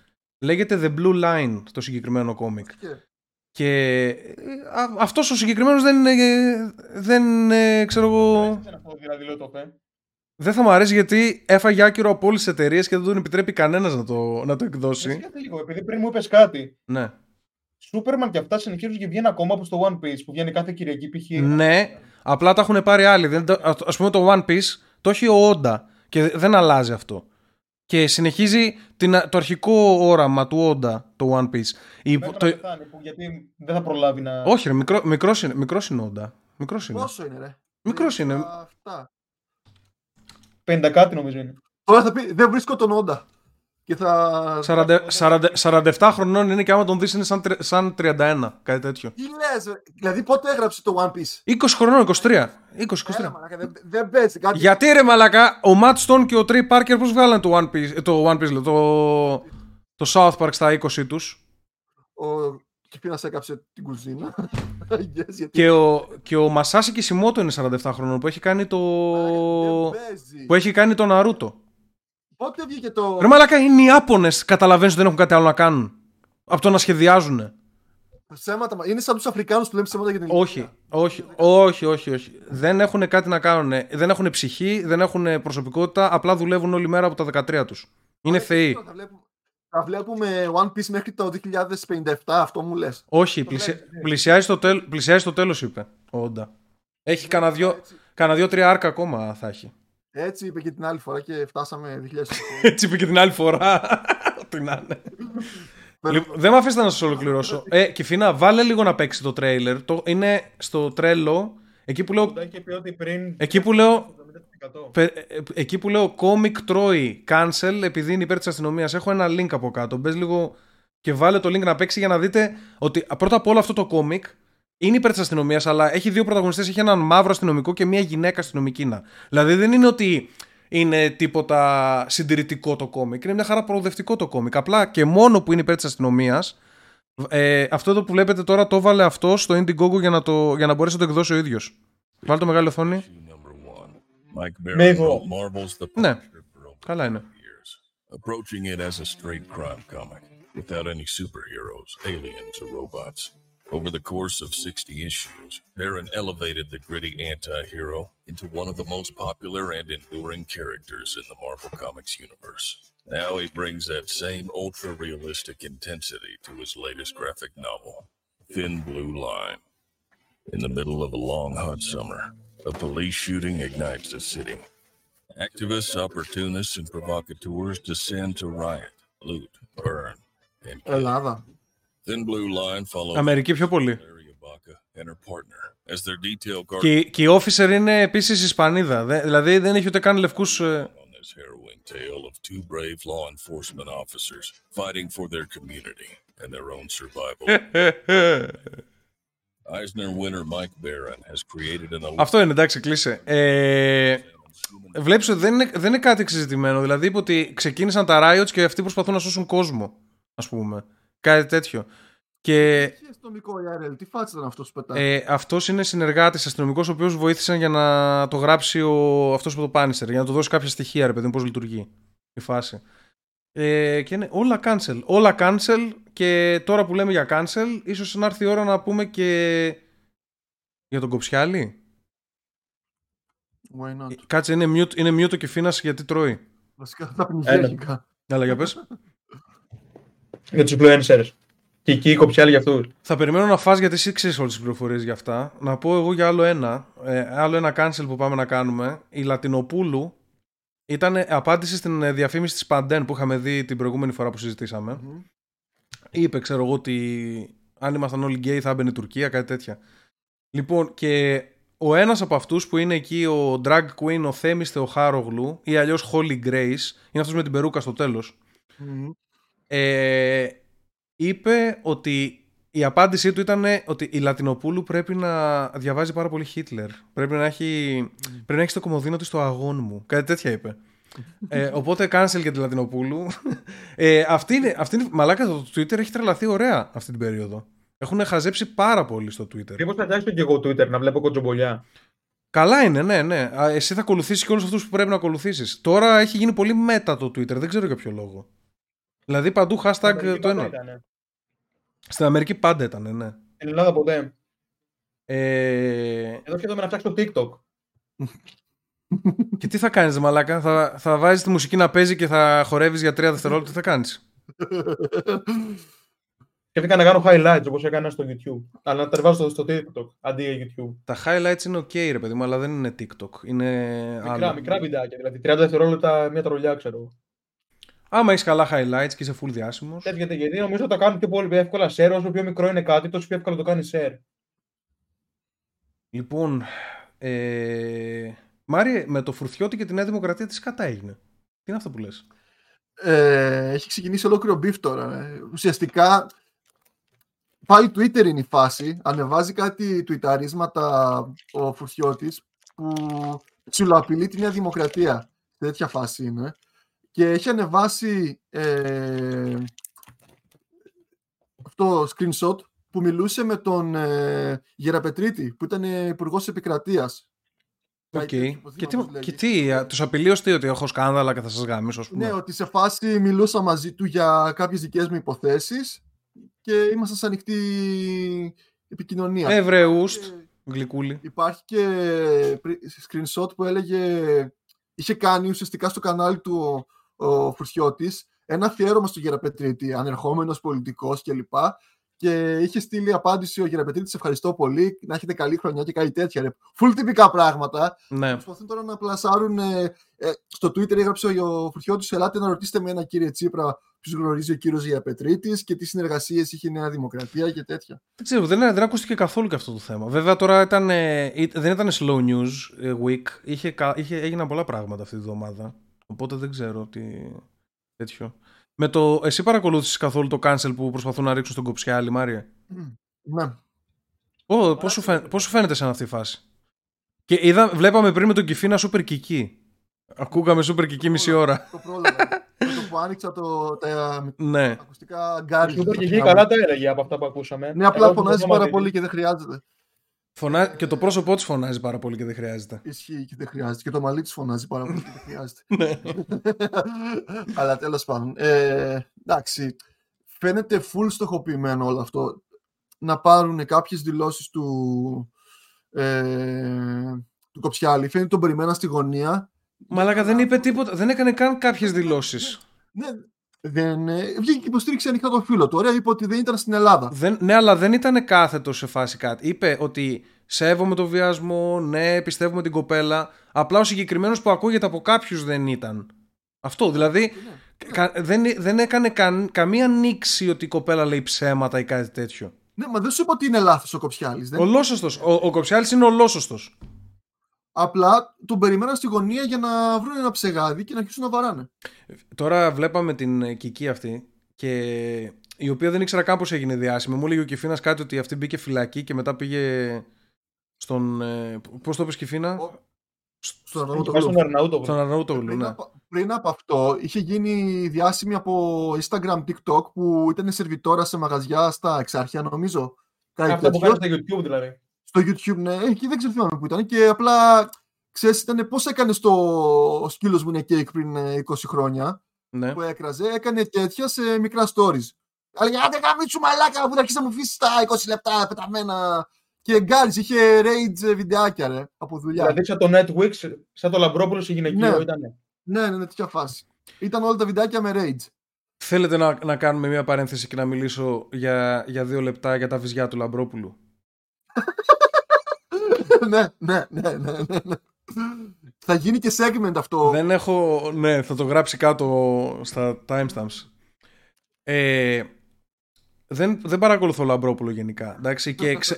Λέγεται The Blue Line το συγκεκριμένο κόμικ. Και αυτός ο συγκεκριμένος δεν είναι... ξέρω εγώ... Δεν θα μου αρέσει γιατί έφαγε άκυρο από όλες τις εταιρείες και δεν τον επιτρέπει κανένας να το εκδώσει. Εσύ λίγο, επειδή πριν μου είπες κάτι. Ναι. Σούπερμαν και αυτά συνεχίζουν και βγαίνει ακόμα όπως το One Piece που βγαίνει κάθε Κυριακή π.χ. Ναι, απλά τα έχουν πάρει άλλοι. Ας πούμε το One Piece... Το έχει ο Όντα και δεν αλλάζει αυτό. Και συνεχίζει το αρχικό όραμα του Όντα, το One Piece. Γιατί δεν θα προλάβει να... Όχι ρε, μικρός είναι ο Όντα. Πόσο είναι ρε. Μικρός είναι. 50 κάτι νομίζω είναι. Τώρα θα πει, δεν βρίσκω τον Όντα. 47 χρονών είναι και άμα τον δεις είναι σαν 31, κάτι τέτοιο. Τι λες, δηλαδή πότε έγραψε το One Piece? 20 χρονών, 23. Δεν παίζει κάτι. Γιατί ρε μαλακά, ο Ματ Στον και ο Τρέι Πάρκερ πώς βγάλανε το One Piece, το South Park στα 20 τους. και πήρας έκαψε την κουζίνα. Γιατί... και ο Μασάσι Κισιμότο είναι 47 χρονών που έχει κάνει το... που έχει κάνει το Ναρούτο. Πότε βγήκε το... Ρε μαλάκα, είναι οι Ιάπωνες, καταλαβαίνεις, δεν έχουν κάτι άλλο να κάνουν από το να σχεδιάζουνε. Ψέματα, είναι σαν τους Αφρικάνους που λένε ψέματα για την Ελληνική. Όχι. Δεν έχουν κάτι να κάνουν. Δεν έχουν ψυχή, δεν έχουν προσωπικότητα. Απλά δουλεύουν όλη μέρα από τα 13 τους. Είναι θεοί. Θα βλέπουμε One Piece μέχρι το 2057, αυτό μου λες? Όχι, πλησιάζει το τέλος, είπε ο Όντα. Έχει κανένα 2-3 άρκα ακόμα θα έχει. Έτσι είπε και την άλλη φορά και φτάσαμε 2000. Έτσι είπε και την άλλη φορά. Ότι να είναι. Δεν με αφήσετε να σας ολοκληρώσω. Και Φίνα, βάλε λίγο να παίξει το τρέιλερ. Είναι στο τρέλο. Εκεί που λέω. Εκεί που λέω Comic Troy Cancel, επειδή είναι υπέρ της αστυνομίας, έχω ένα link από κάτω. Μπες λίγο και βάλε το link να παίξει για να δείτε ότι πρώτα απ' όλα αυτό το comic είναι υπέρ της αστυνομίας, αλλά έχει δύο πρωταγωνιστές. Έχει έναν μαύρο αστυνομικό και μια γυναίκα αστυνομική. Δηλαδή δεν είναι ότι είναι τίποτα συντηρητικό το κόμικ. Είναι μια χαρά προοδευτικό το κόμικ. Απλά και μόνο που είναι υπέρ της αστυνομίας, αυτό εδώ που βλέπετε τώρα το έβαλε αυτό στο Indiegogo για να μπορέσει να το εκδώσει ο ίδιος. Βάλτε το μεγάλη οθόνη. Ναι, καλά είναι. Over the course of 60 issues, Baron elevated the gritty anti-hero into one of the most popular and enduring characters in the Marvel Comics universe. Now he brings that same ultra-realistic intensity to his latest graphic novel, Thin Blue Line. In the middle of a long, hot summer, a police shooting ignites the city. Activists, opportunists, and provocateurs descend to riot, loot, burn, and kill. Αμερική πιο πολύ. Και η officer είναι επίσης Ισπανίδα. Δηλαδή δεν έχει ούτε καν λευκούς. Αυτό είναι, εντάξει, κλείσε. Βλέπεις ότι δεν είναι κάτι εξεζητημένο. Δηλαδή είπε ότι ξεκίνησαν τα riots και αυτοί προσπαθούν να σώσουν κόσμο, ας πούμε. Κάτι τέτοιο. Και... τι φάτσα ήταν αυτός που πετάει? Αυτός είναι συνεργάτης αστυνομικός, ο οποίος βοήθησαν για να το γράψει αυτός που το πάνισερ, για να του δώσει κάποια στοιχεία, ρε παιδί, πώς λειτουργεί η φάση. Και είναι όλα cancel. Όλα cancel. Και τώρα που λέμε για cancel, ίσως να έρθει η ώρα να πούμε και για τον Κοψιάλη. Why not? Κάτσε, είναι μιούτο και Φίνας γιατί τρώει. Βασικά θα πνιγεί. Έλα, για πες. Για τους influencers. Και εκεί Κοψιάλη για αυτούς. Θα περιμένω να φας, γιατί εσύ ξέρεις όλες τις πληροφορίες για αυτά. Να πω εγώ για άλλο ένα cancel που πάμε να κάνουμε. Η Λατινοπούλου ήταν απάντηση στην διαφήμιση της Παντέν που είχαμε δει την προηγούμενη φορά που συζητήσαμε. Mm-hmm. Είπε, ξέρω εγώ, ότι αν ήμασταν όλοι γκέι θα έμπαινε η Τουρκία, κάτι τέτοια. Λοιπόν, και ο ένας από αυτούς που είναι εκεί, ο drag queen, ο Θέμης Θεοχάρογλου, ή αλλιώς Holy Grace, είναι αυτός με την περούκα στο τέλος. Mm-hmm. Είπε ότι η απάντησή του ήταν ότι η Λατινοπούλου πρέπει να διαβάζει πάρα πολύ Χίτλερ. Πρέπει να έχει το κομμωδίνο της στο αγών μου. Κάτι τέτοια είπε. Οπότε cancel για τη Λατινοπούλου. Αυτή είναι μαλάκα, το Twitter έχει τρελαθεί ωραία αυτή την περίοδο. Έχουν χαζέψει πάρα πολύ στο Twitter. Μήπως θα φτιάξω και εγώ Twitter να βλέπω κοτσομπολιά. Καλά είναι, ναι. Εσύ θα ακολουθήσεις και όλους αυτούς που πρέπει να ακολουθήσεις. Τώρα έχει γίνει πολύ meta το Twitter, δεν ξέρω για ποιο λόγο. Δηλαδή παντού hashtag το ένα. Στην Αμερική πάντα ήταν, ναι. Στην Ελλάδα ποτέ. Εδώ σχεδόν να φτιάξω το TikTok. Και τι θα κάνεις, μαλάκα? Θα βάζεις τη μουσική να παίζει και θα χορεύεις για 3 δευτερόλεπτα. Τι θα κάνεις? Σκέφτηκα να κάνω highlights όπως έκανα στο YouTube. Αλλά να τα βάζω στο TikTok αντί για YouTube. Τα highlights είναι ok, ρε παιδί μου, αλλά δεν είναι TikTok. Είναι μικρά βιντεάκια. Δηλαδή 30 δευτερόλεπτα μια τρολιά, ξέρω. Άμα έχεις καλά highlights και είσαι full διάσημος. Γιατί νομίζω ότι το κάνουν πιο εύκολα share. Όσο πιο μικρό είναι κάτι, τόσο πιο εύκολα το κάνει share. Λοιπόν, Μάριε, με το Φουρτιώτη και τη Νέα Δημοκρατία τι κατά έγινε? Τι είναι αυτό που λες? Έχει ξεκινήσει ολόκληρο μπιφ τώρα. Ουσιαστικά πάλι Twitter είναι η φάση. Ανεβάζει κάτι τουιταρίσματα ο Φουρτιώτης που ψιλοαπειλεί τη Νέα Δημοκρατία. Τέτοια φάση είναι. Και έχει ανεβάσει αυτό screenshot που μιλούσε με τον Γεραπετρίτη, που ήταν υπουργός επικρατείας. Okay. Και τι, τους απειλείως τι, ότι έχω σκάνδαλα και θα σας γαμίσω, ας πούμε. Ναι, ότι σε φάση μιλούσα μαζί του για κάποιες δικές μου υποθέσεις και ήμασταν σε ανοιχτή επικοινωνία. Ευρεούστ, γλυκούλη. Υπάρχει και screenshot που έλεγε, είχε κάνει ουσιαστικά στο κανάλι του ο Φουρσιώτης ένα αφιέρωμα στο Γεραπετρίτη, ανερχόμενος πολιτικός κλπ. Και είχε στείλει απάντηση ο Γεραπετρίτης, ευχαριστώ πολύ, να έχετε καλή χρονιά και κάτι τέτοια. Φουλ τυπικά πράγματα. Ναι. Προσπαθούν τώρα να πλασάρουν. Στο Twitter έγραψε ο Φουρχιώτης, ελάτε να ρωτήσετε με ένα κύριε Τσίπρα, ποιος γνωρίζει ο κύριος Γεραπετρίτης και τι συνεργασίες είχε η Νέα Δημοκρατία και τέτοια. Δεν ξέρω, δεν ακούστηκε καθόλου και αυτό το θέμα. Βέβαια τώρα ήταν, δεν ήταν slow news week, έγιναν πολλά πράγματα αυτή τη βδομάδα. Οπότε δεν ξέρω τι τέτοιο. Με το εσύ παρακολούθησες καθόλου το cancel που προσπαθούν να ρίξουν στον κοψιάλι, Μάρια? Ναι. Πώς σου φαίνεται σαν αυτή η φάση? Και βλέπαμε πριν με τον Κιφίνα Super Kiki. Ακούγαμε Super Kiki μισή ώρα. Το πρόλαβα. Το που άνοιξα τα ακουστικά γκάρια. Super Kiki καλά τα έλεγε από αυτά που ακούσαμε. Ναι, απλά φωνάζει πάρα πολύ και δεν χρειάζεται. Και το πρόσωπό της φωνάζει πάρα πολύ και δεν χρειάζεται. Ισχύει και δεν χρειάζεται. Και το μαλλί της φωνάζει πάρα πολύ και δεν χρειάζεται. Αλλά τέλος πάντων. Εντάξει. Φαίνεται full στοχοποιημένο όλο αυτό. Να πάρουν κάποιες δηλώσεις του Κοψιάλη. Φαίνεται τον περιμένα στη γωνία. Μαλάκα δεν είπε τίποτα. Δεν έκανε καν κάποιες δηλώσεις. Ναι. Βγήκε και υποστήριξε ανοιχτά τον φίλο του. Ωραία, είπε ότι δεν ήταν στην Ελλάδα. Ναι, αλλά δεν ήταν κάθετο σε φάση κάτι. Είπε ότι σέβομαι τον βιασμό, ναι, πιστεύουμε την κοπέλα. Απλά ο συγκεκριμένος που ακούγεται από κάποιους δεν ήταν. Αυτό δηλαδή. Ναι. Δεν έκανε καμία νήξη ότι η κοπέλα λέει ψέματα ή κάτι τέτοιο. Ναι, μα δεν σου είπα ότι είναι λάθος ο Κοψιάλης. Ολόσωστος. Ο Κοψιάλης είναι ολόσωστος. Απλά τον περιμέναν στη γωνία για να βρουν ένα ψεγάδι και να αρχίσουν να βαράνε. Τώρα βλέπαμε την Κική αυτή, και η οποία δεν ήξερα καν πώς έγινε διάσημη. Μου έλεγε ο Κιφίνας κάτι ότι αυτή μπήκε φυλακή και μετά πήγε στον. Πώς το είπες, Κιφίνα? Στον Αρναούτογλου. Ναι. Πριν από αυτό είχε γίνει διάσημη από Instagram, TikTok, που ήταν σερβιτόρα σε μαγαζιά στα Εξάρχεια, νομίζω. Αυτό που κάνει στα YouTube δηλαδή. Στο YouTube, ναι, εκεί δεν ξέρω θυμάμαι που ήταν. Και απλά, ξέρεις, ήταν πώς έκανε το σκύλος μου είναι κέικ πριν 20 χρόνια. Ναι. Που έκραζε, έκανε τέτοια σε μικρά stories. Αλλά για να σου μαλάκα που θα αρχίσει να μου φύσεις τα 20 λεπτά πεταμένα. Και εγκάλισε, είχε rage βιντεάκια ρε, από δουλειά. Δηλαδή σαν το Netflix, σαν το Λαμπρόπουλο σε γυναικείο, ναι. Ήταν. Ναι, τέτοια φάση. Ήταν όλα τα βιντεάκια με rage. Θέλετε να κάνουμε μια παρένθεση και να μιλήσω για 2 λεπτά για τα βυζιά του Λαμπρόπουλου? Ναι. Θα γίνει και segment αυτό. Δεν έχω. Ναι, θα το γράψει κάτω στα timestamps. Δεν παρακολουθώ Λαμπρόπουλο γενικά. Εντάξει,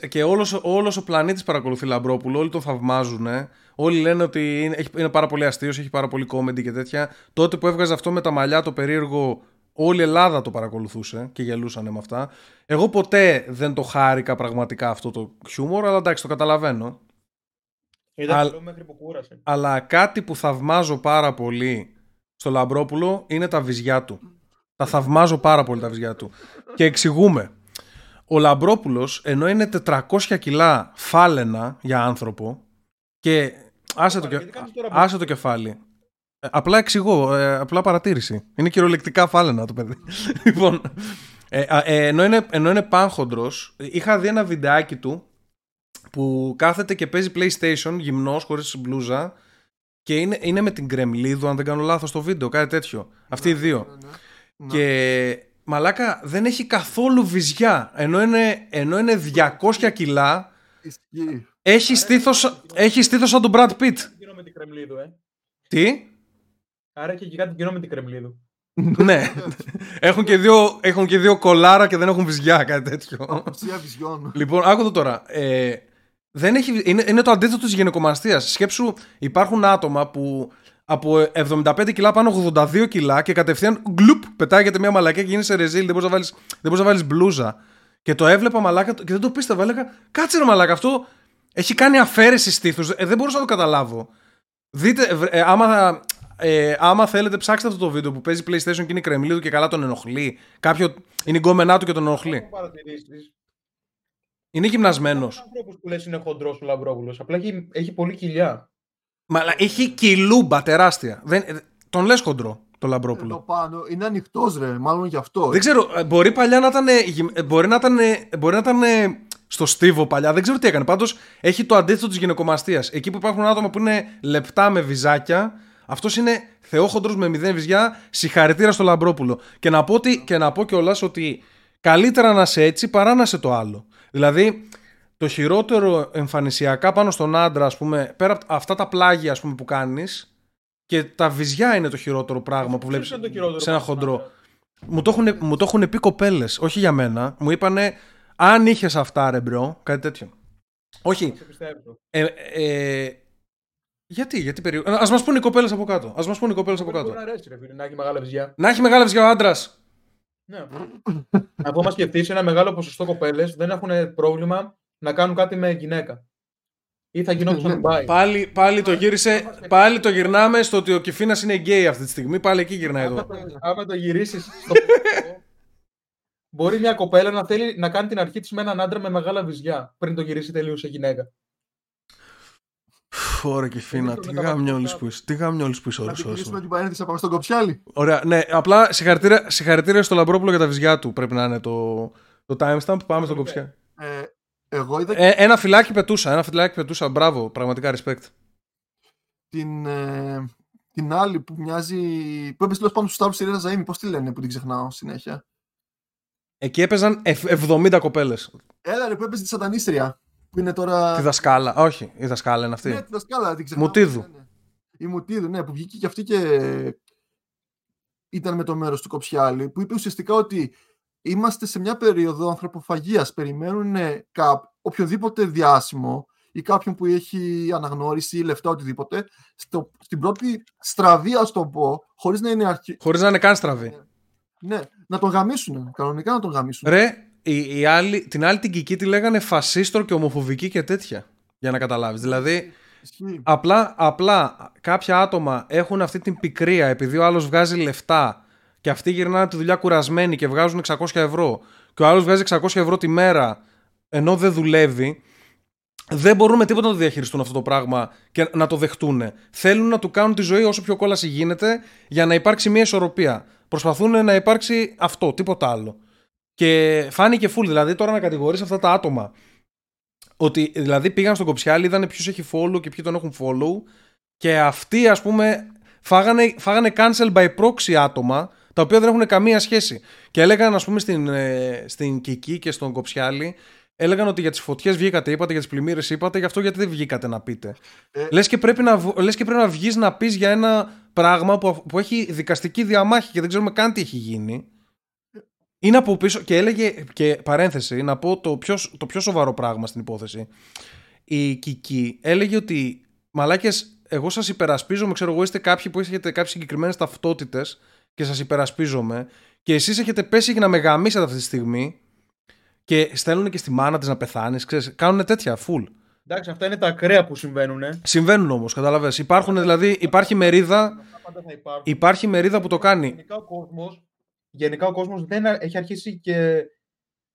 και όλος ο πλανήτης παρακολουθεί Λαμπρόπουλο. Όλοι τον θαυμάζουν. Όλοι λένε ότι είναι πάρα πολύ αστείος, έχει πάρα πολύ comedy και τέτοια. Τότε που έβγαζε αυτό με τα μαλλιά το περίεργο, όλη η Ελλάδα το παρακολουθούσε και γελούσανε με αυτά. Εγώ ποτέ δεν το χάρηκα πραγματικά αυτό το χιούμορ, αλλά εντάξει, το καταλαβαίνω. Μέχρι που κούρασε. Αλλά κάτι που θαυμάζω πάρα πολύ στο Λαμπρόπουλο είναι τα βυζιά του. Τα θαυμάζω πάρα πολύ τα βυζιά του. Και εξηγούμε. Ο Λαμπρόπουλος, ενώ είναι 400 κιλά φάλαινα για άνθρωπο, και άσε το κεφάλι. Απλά εξηγώ, απλά παρατήρηση. Είναι κυριολεκτικά φάλαινα το παιδί. Λοιπόν, ενώ είναι πάνχοντρος, είχα δει ένα βιντεάκι του που κάθεται και παίζει PlayStation γυμνός, χωρίς μπλούζα, και είναι με την Κρεμλίδου, αν δεν κάνω λάθος, το βίντεο, κάτι τέτοιο. Αυτοί οι δύο. Ναι. Και μαλάκα δεν έχει καθόλου βυζιά. Ενώ είναι 200 κιλά, έχει στήθος σαν τον Brad Pitt. Τι? Άρα έχει και κάτι κοινό με την Κρεμλίδου. Ναι. Έχουν και δύο κολάρα και δεν έχουν βυζιά, κάτι τέτοιο. Λοιπόν, άκου το τώρα. Είναι το αντίθετο της γυναικομαστίας. Σκέψου, υπάρχουν άτομα που από 75 κιλά πάνω 82 κιλά και κατευθείαν γκλουπ πετάγεται μια μαλακιά και γίνει σε ρεζίλ. Δεν μπορείς να βάλεις μπλούζα. Και το έβλεπα μαλάκα και δεν το πίστευα. Έλεγα, κάτσε ρε μαλάκα, αυτό έχει κάνει αφαίρεση στήθους. Δεν μπορούσα να το καταλάβω. Δείτε, άμα θέλετε, ψάξτε αυτό το βίντεο που παίζει PlayStation και είναι η Κρεμλίδου και καλά τον ενοχλεί. Κάποιο είναι η γκόμενά του και τον ενοχλεί. Είναι γυμνασμένος. Ο άνθρωπος που λες είναι χοντρός ο Λαμπρόπουλος. Απλά έχει πολύ κοιλιά. Μα αλλά έχει κοιλούμπα τεράστια. Τον λες χοντρό το Λαμπρόπουλο. Πάνω. Είναι ανοιχτός ρε, μάλλον γι' αυτό. Δεν ξέρω, μπορεί παλιά να ήταν. Μπορεί να ήταν στο στίβο παλιά, δεν ξέρω τι έκανε. Πάντως έχει το αντίθετο της γυναικομαστίας. Εκεί που υπάρχουν άτομα που είναι λεπτά με βυζάκια, αυτός είναι θεόχοντρος με μηδέν βυζιά. Συγχαρητήρα στο Λαμπρόπουλο. Και να πω, πω κιόλας ότι καλύτερα να σε έτσι παρά να σε το άλλο. Δηλαδή, το χειρότερο εμφανισιακά πάνω στον άντρα, ας πούμε, πέρα από αυτά τα πλάγια ας πούμε, που κάνεις, και τα βυζιά είναι το χειρότερο πράγμα που βλέπεις σε ένα χοντρό. Μου το έχουν πει κοπέλες, όχι για μένα. Μου είπανε, αν είχες αυτά ρε μπρο, κάτι τέτοιο. Όχι. Γιατί περίεργο. Ας μας πούνε οι κοπέλες από κάτω. Να έχει μεγάλα βυζιά ο άντρας. Ναι. Από μας σκεφτείς, ένα μεγάλο ποσοστό κοπέλες δεν έχουν πρόβλημα να κάνουν κάτι με γυναίκα. Ή θα γινόταν πάλι το γυρνάμε στο ότι ο Κιφίνας είναι γκέι αυτή τη στιγμή. Πάλι εκεί γυρνάει εδώ. Άμα το γυρίσεις στο ποσοστό, μπορεί μια κοπέλα να θέλει να κάνει την αρχή της με έναν άντρα με μεγάλα βυζιά πριν το γυρίσει τελείως σε γυναίκα. Ωραία Κιφίνα, τι γαμιόλης που είσαι. Να την κλείσουμε την παρένθεση, πάμε στον κοψιάλι. Ωραία, ναι, απλά συγχαρητήρια στο Λαμπρόπουλο για τα βυζιά του. Πρέπει να είναι το timestamp, πάμε στον κοψιάλι. Εγώ είδα... Ένα φυλάκι πετούσα, μπράβο, πραγματικά respect. Την άλλη που μοιάζει... Που έπαιζε τέλος πάντων στους Σταύρους στη Ρέζα Ζαΐμη, πώς τη λένε που την ξεχνάω συνέχεια. Εκεί έπαιζαν 70 κοπέλες. Έλα ρε, που έπαιζε τη σατανίστρια. Που είναι τώρα... Τη δασκάλα, όχι, η δασκάλα είναι αυτή. Ναι, τη δασκάλα, την ξεχνάω. Μουτίδου. Ναι. Η Μουτίδου, ναι, που βγήκε και αυτή και ήταν με το μέρος του Κοψιάλη, που είπε ουσιαστικά ότι είμαστε σε μια περίοδο ανθρωποφαγίας. Περιμένουν οποιοδήποτε διάσημο ή κάποιον που έχει αναγνώριση ή λεφτά, οτιδήποτε, στην πρώτη στραβή, ας το πω, χωρίς να είναι καν στραβή. Ναι, να τον γαμίσουν. Κανονικά να τον γαμίσουν. Ρε, την άλλη την κική τη λέγανε φασίστρο και ομοφοβική και τέτοια. Για να καταλάβεις. Δηλαδή, απλά κάποια άτομα έχουν αυτή την πικρία επειδή ο άλλος βγάζει λεφτά. Και αυτοί γυρνάνε τη δουλειά κουρασμένοι και βγάζουν 600 ευρώ, και ο άλλος βγάζει 600 ευρώ τη μέρα ενώ δεν δουλεύει. Δεν μπορούν με τίποτα να το διαχειριστούν αυτό το πράγμα και να το δεχτούν. Θέλουν να του κάνουν τη ζωή όσο πιο κόλαση γίνεται για να υπάρξει μια ισορροπία. Προσπαθούν να υπάρξει αυτό, τίποτα άλλο. Και φάνηκε full, δηλαδή τώρα να κατηγορείς αυτά τα άτομα ότι δηλαδή πήγαν στον Κοψιάλι, είδανε ποιος έχει follow και ποιοι τον έχουν follow, και αυτοί ας πούμε φάγανε cancel by proxy άτομα τα οποία δεν έχουν καμία σχέση. Και έλεγαν, ας πούμε, στην Κική και στον Κοψιάλη, έλεγαν ότι για τις φωτιές βγήκατε, είπατε, για τις πλημμύρες είπατε, γι' αυτό γιατί δεν βγήκατε να πείτε. Λες και πρέπει να βγεις να πεις για ένα πράγμα που έχει δικαστική διαμάχη και δεν ξέρουμε καν τι έχει γίνει. Είναι από πίσω, και έλεγε, και παρένθεση, να πω το πιο σοβαρό πράγμα στην υπόθεση. Η Κική έλεγε ότι, μαλάκες, εγώ σας υπερασπίζομαι, ξέρω εγώ, είστε κάποιοι που έχετε κάποιες συγκεκριμένες ταυτότητες και σας υπερασπίζομαι, και εσείς έχετε πέσει για να με γαμίσετε αυτή τη στιγμή, και στέλνουν και στη μάνα της να πεθάνεις, ξέρεις, κάνουν τέτοια full. Εντάξει, αυτά είναι τα ακραία που συμβαίνουν. Συμβαίνουν όμως, καταλαβαίνεις. Υπάρχουν δηλαδή, υπάρχει μερίδα που το κάνει. Γενικά ο κόσμος δεν έχει αρχίσει, και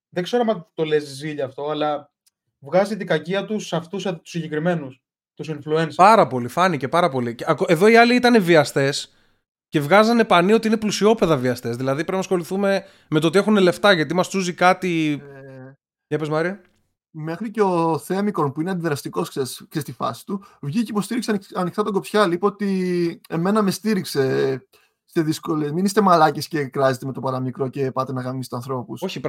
δεν ξέρω αν το λες ζήλια αυτό, αλλά βγάζει την κακία του σε αυτούς τους συγκεκριμένους, τους influencers. Πάρα πολύ, φάνηκε πάρα πολύ. Εδώ οι άλλοι ήταν βιαστές. Και βγάζανε πανί ότι είναι πλουσιόπαιδα βιαστές. Δηλαδή πρέπει να ασχοληθούμε με το ότι έχουν λεφτά, γιατί μας τσούζει κάτι. Για πες, Μάρια. Μέχρι και ο Θέμικον, που είναι αντιδραστικός και στη φάση του, βγήκε και υποστήριξε ανοιχτά τον Κοψιάλη. Είπε ότι εμένα με στήριξε. Είστε δύσκολοι. Μην είστε μαλάκες και κράζετε με το παραμικρό και πάτε να γαμίσετε ανθρώπους. Όχι,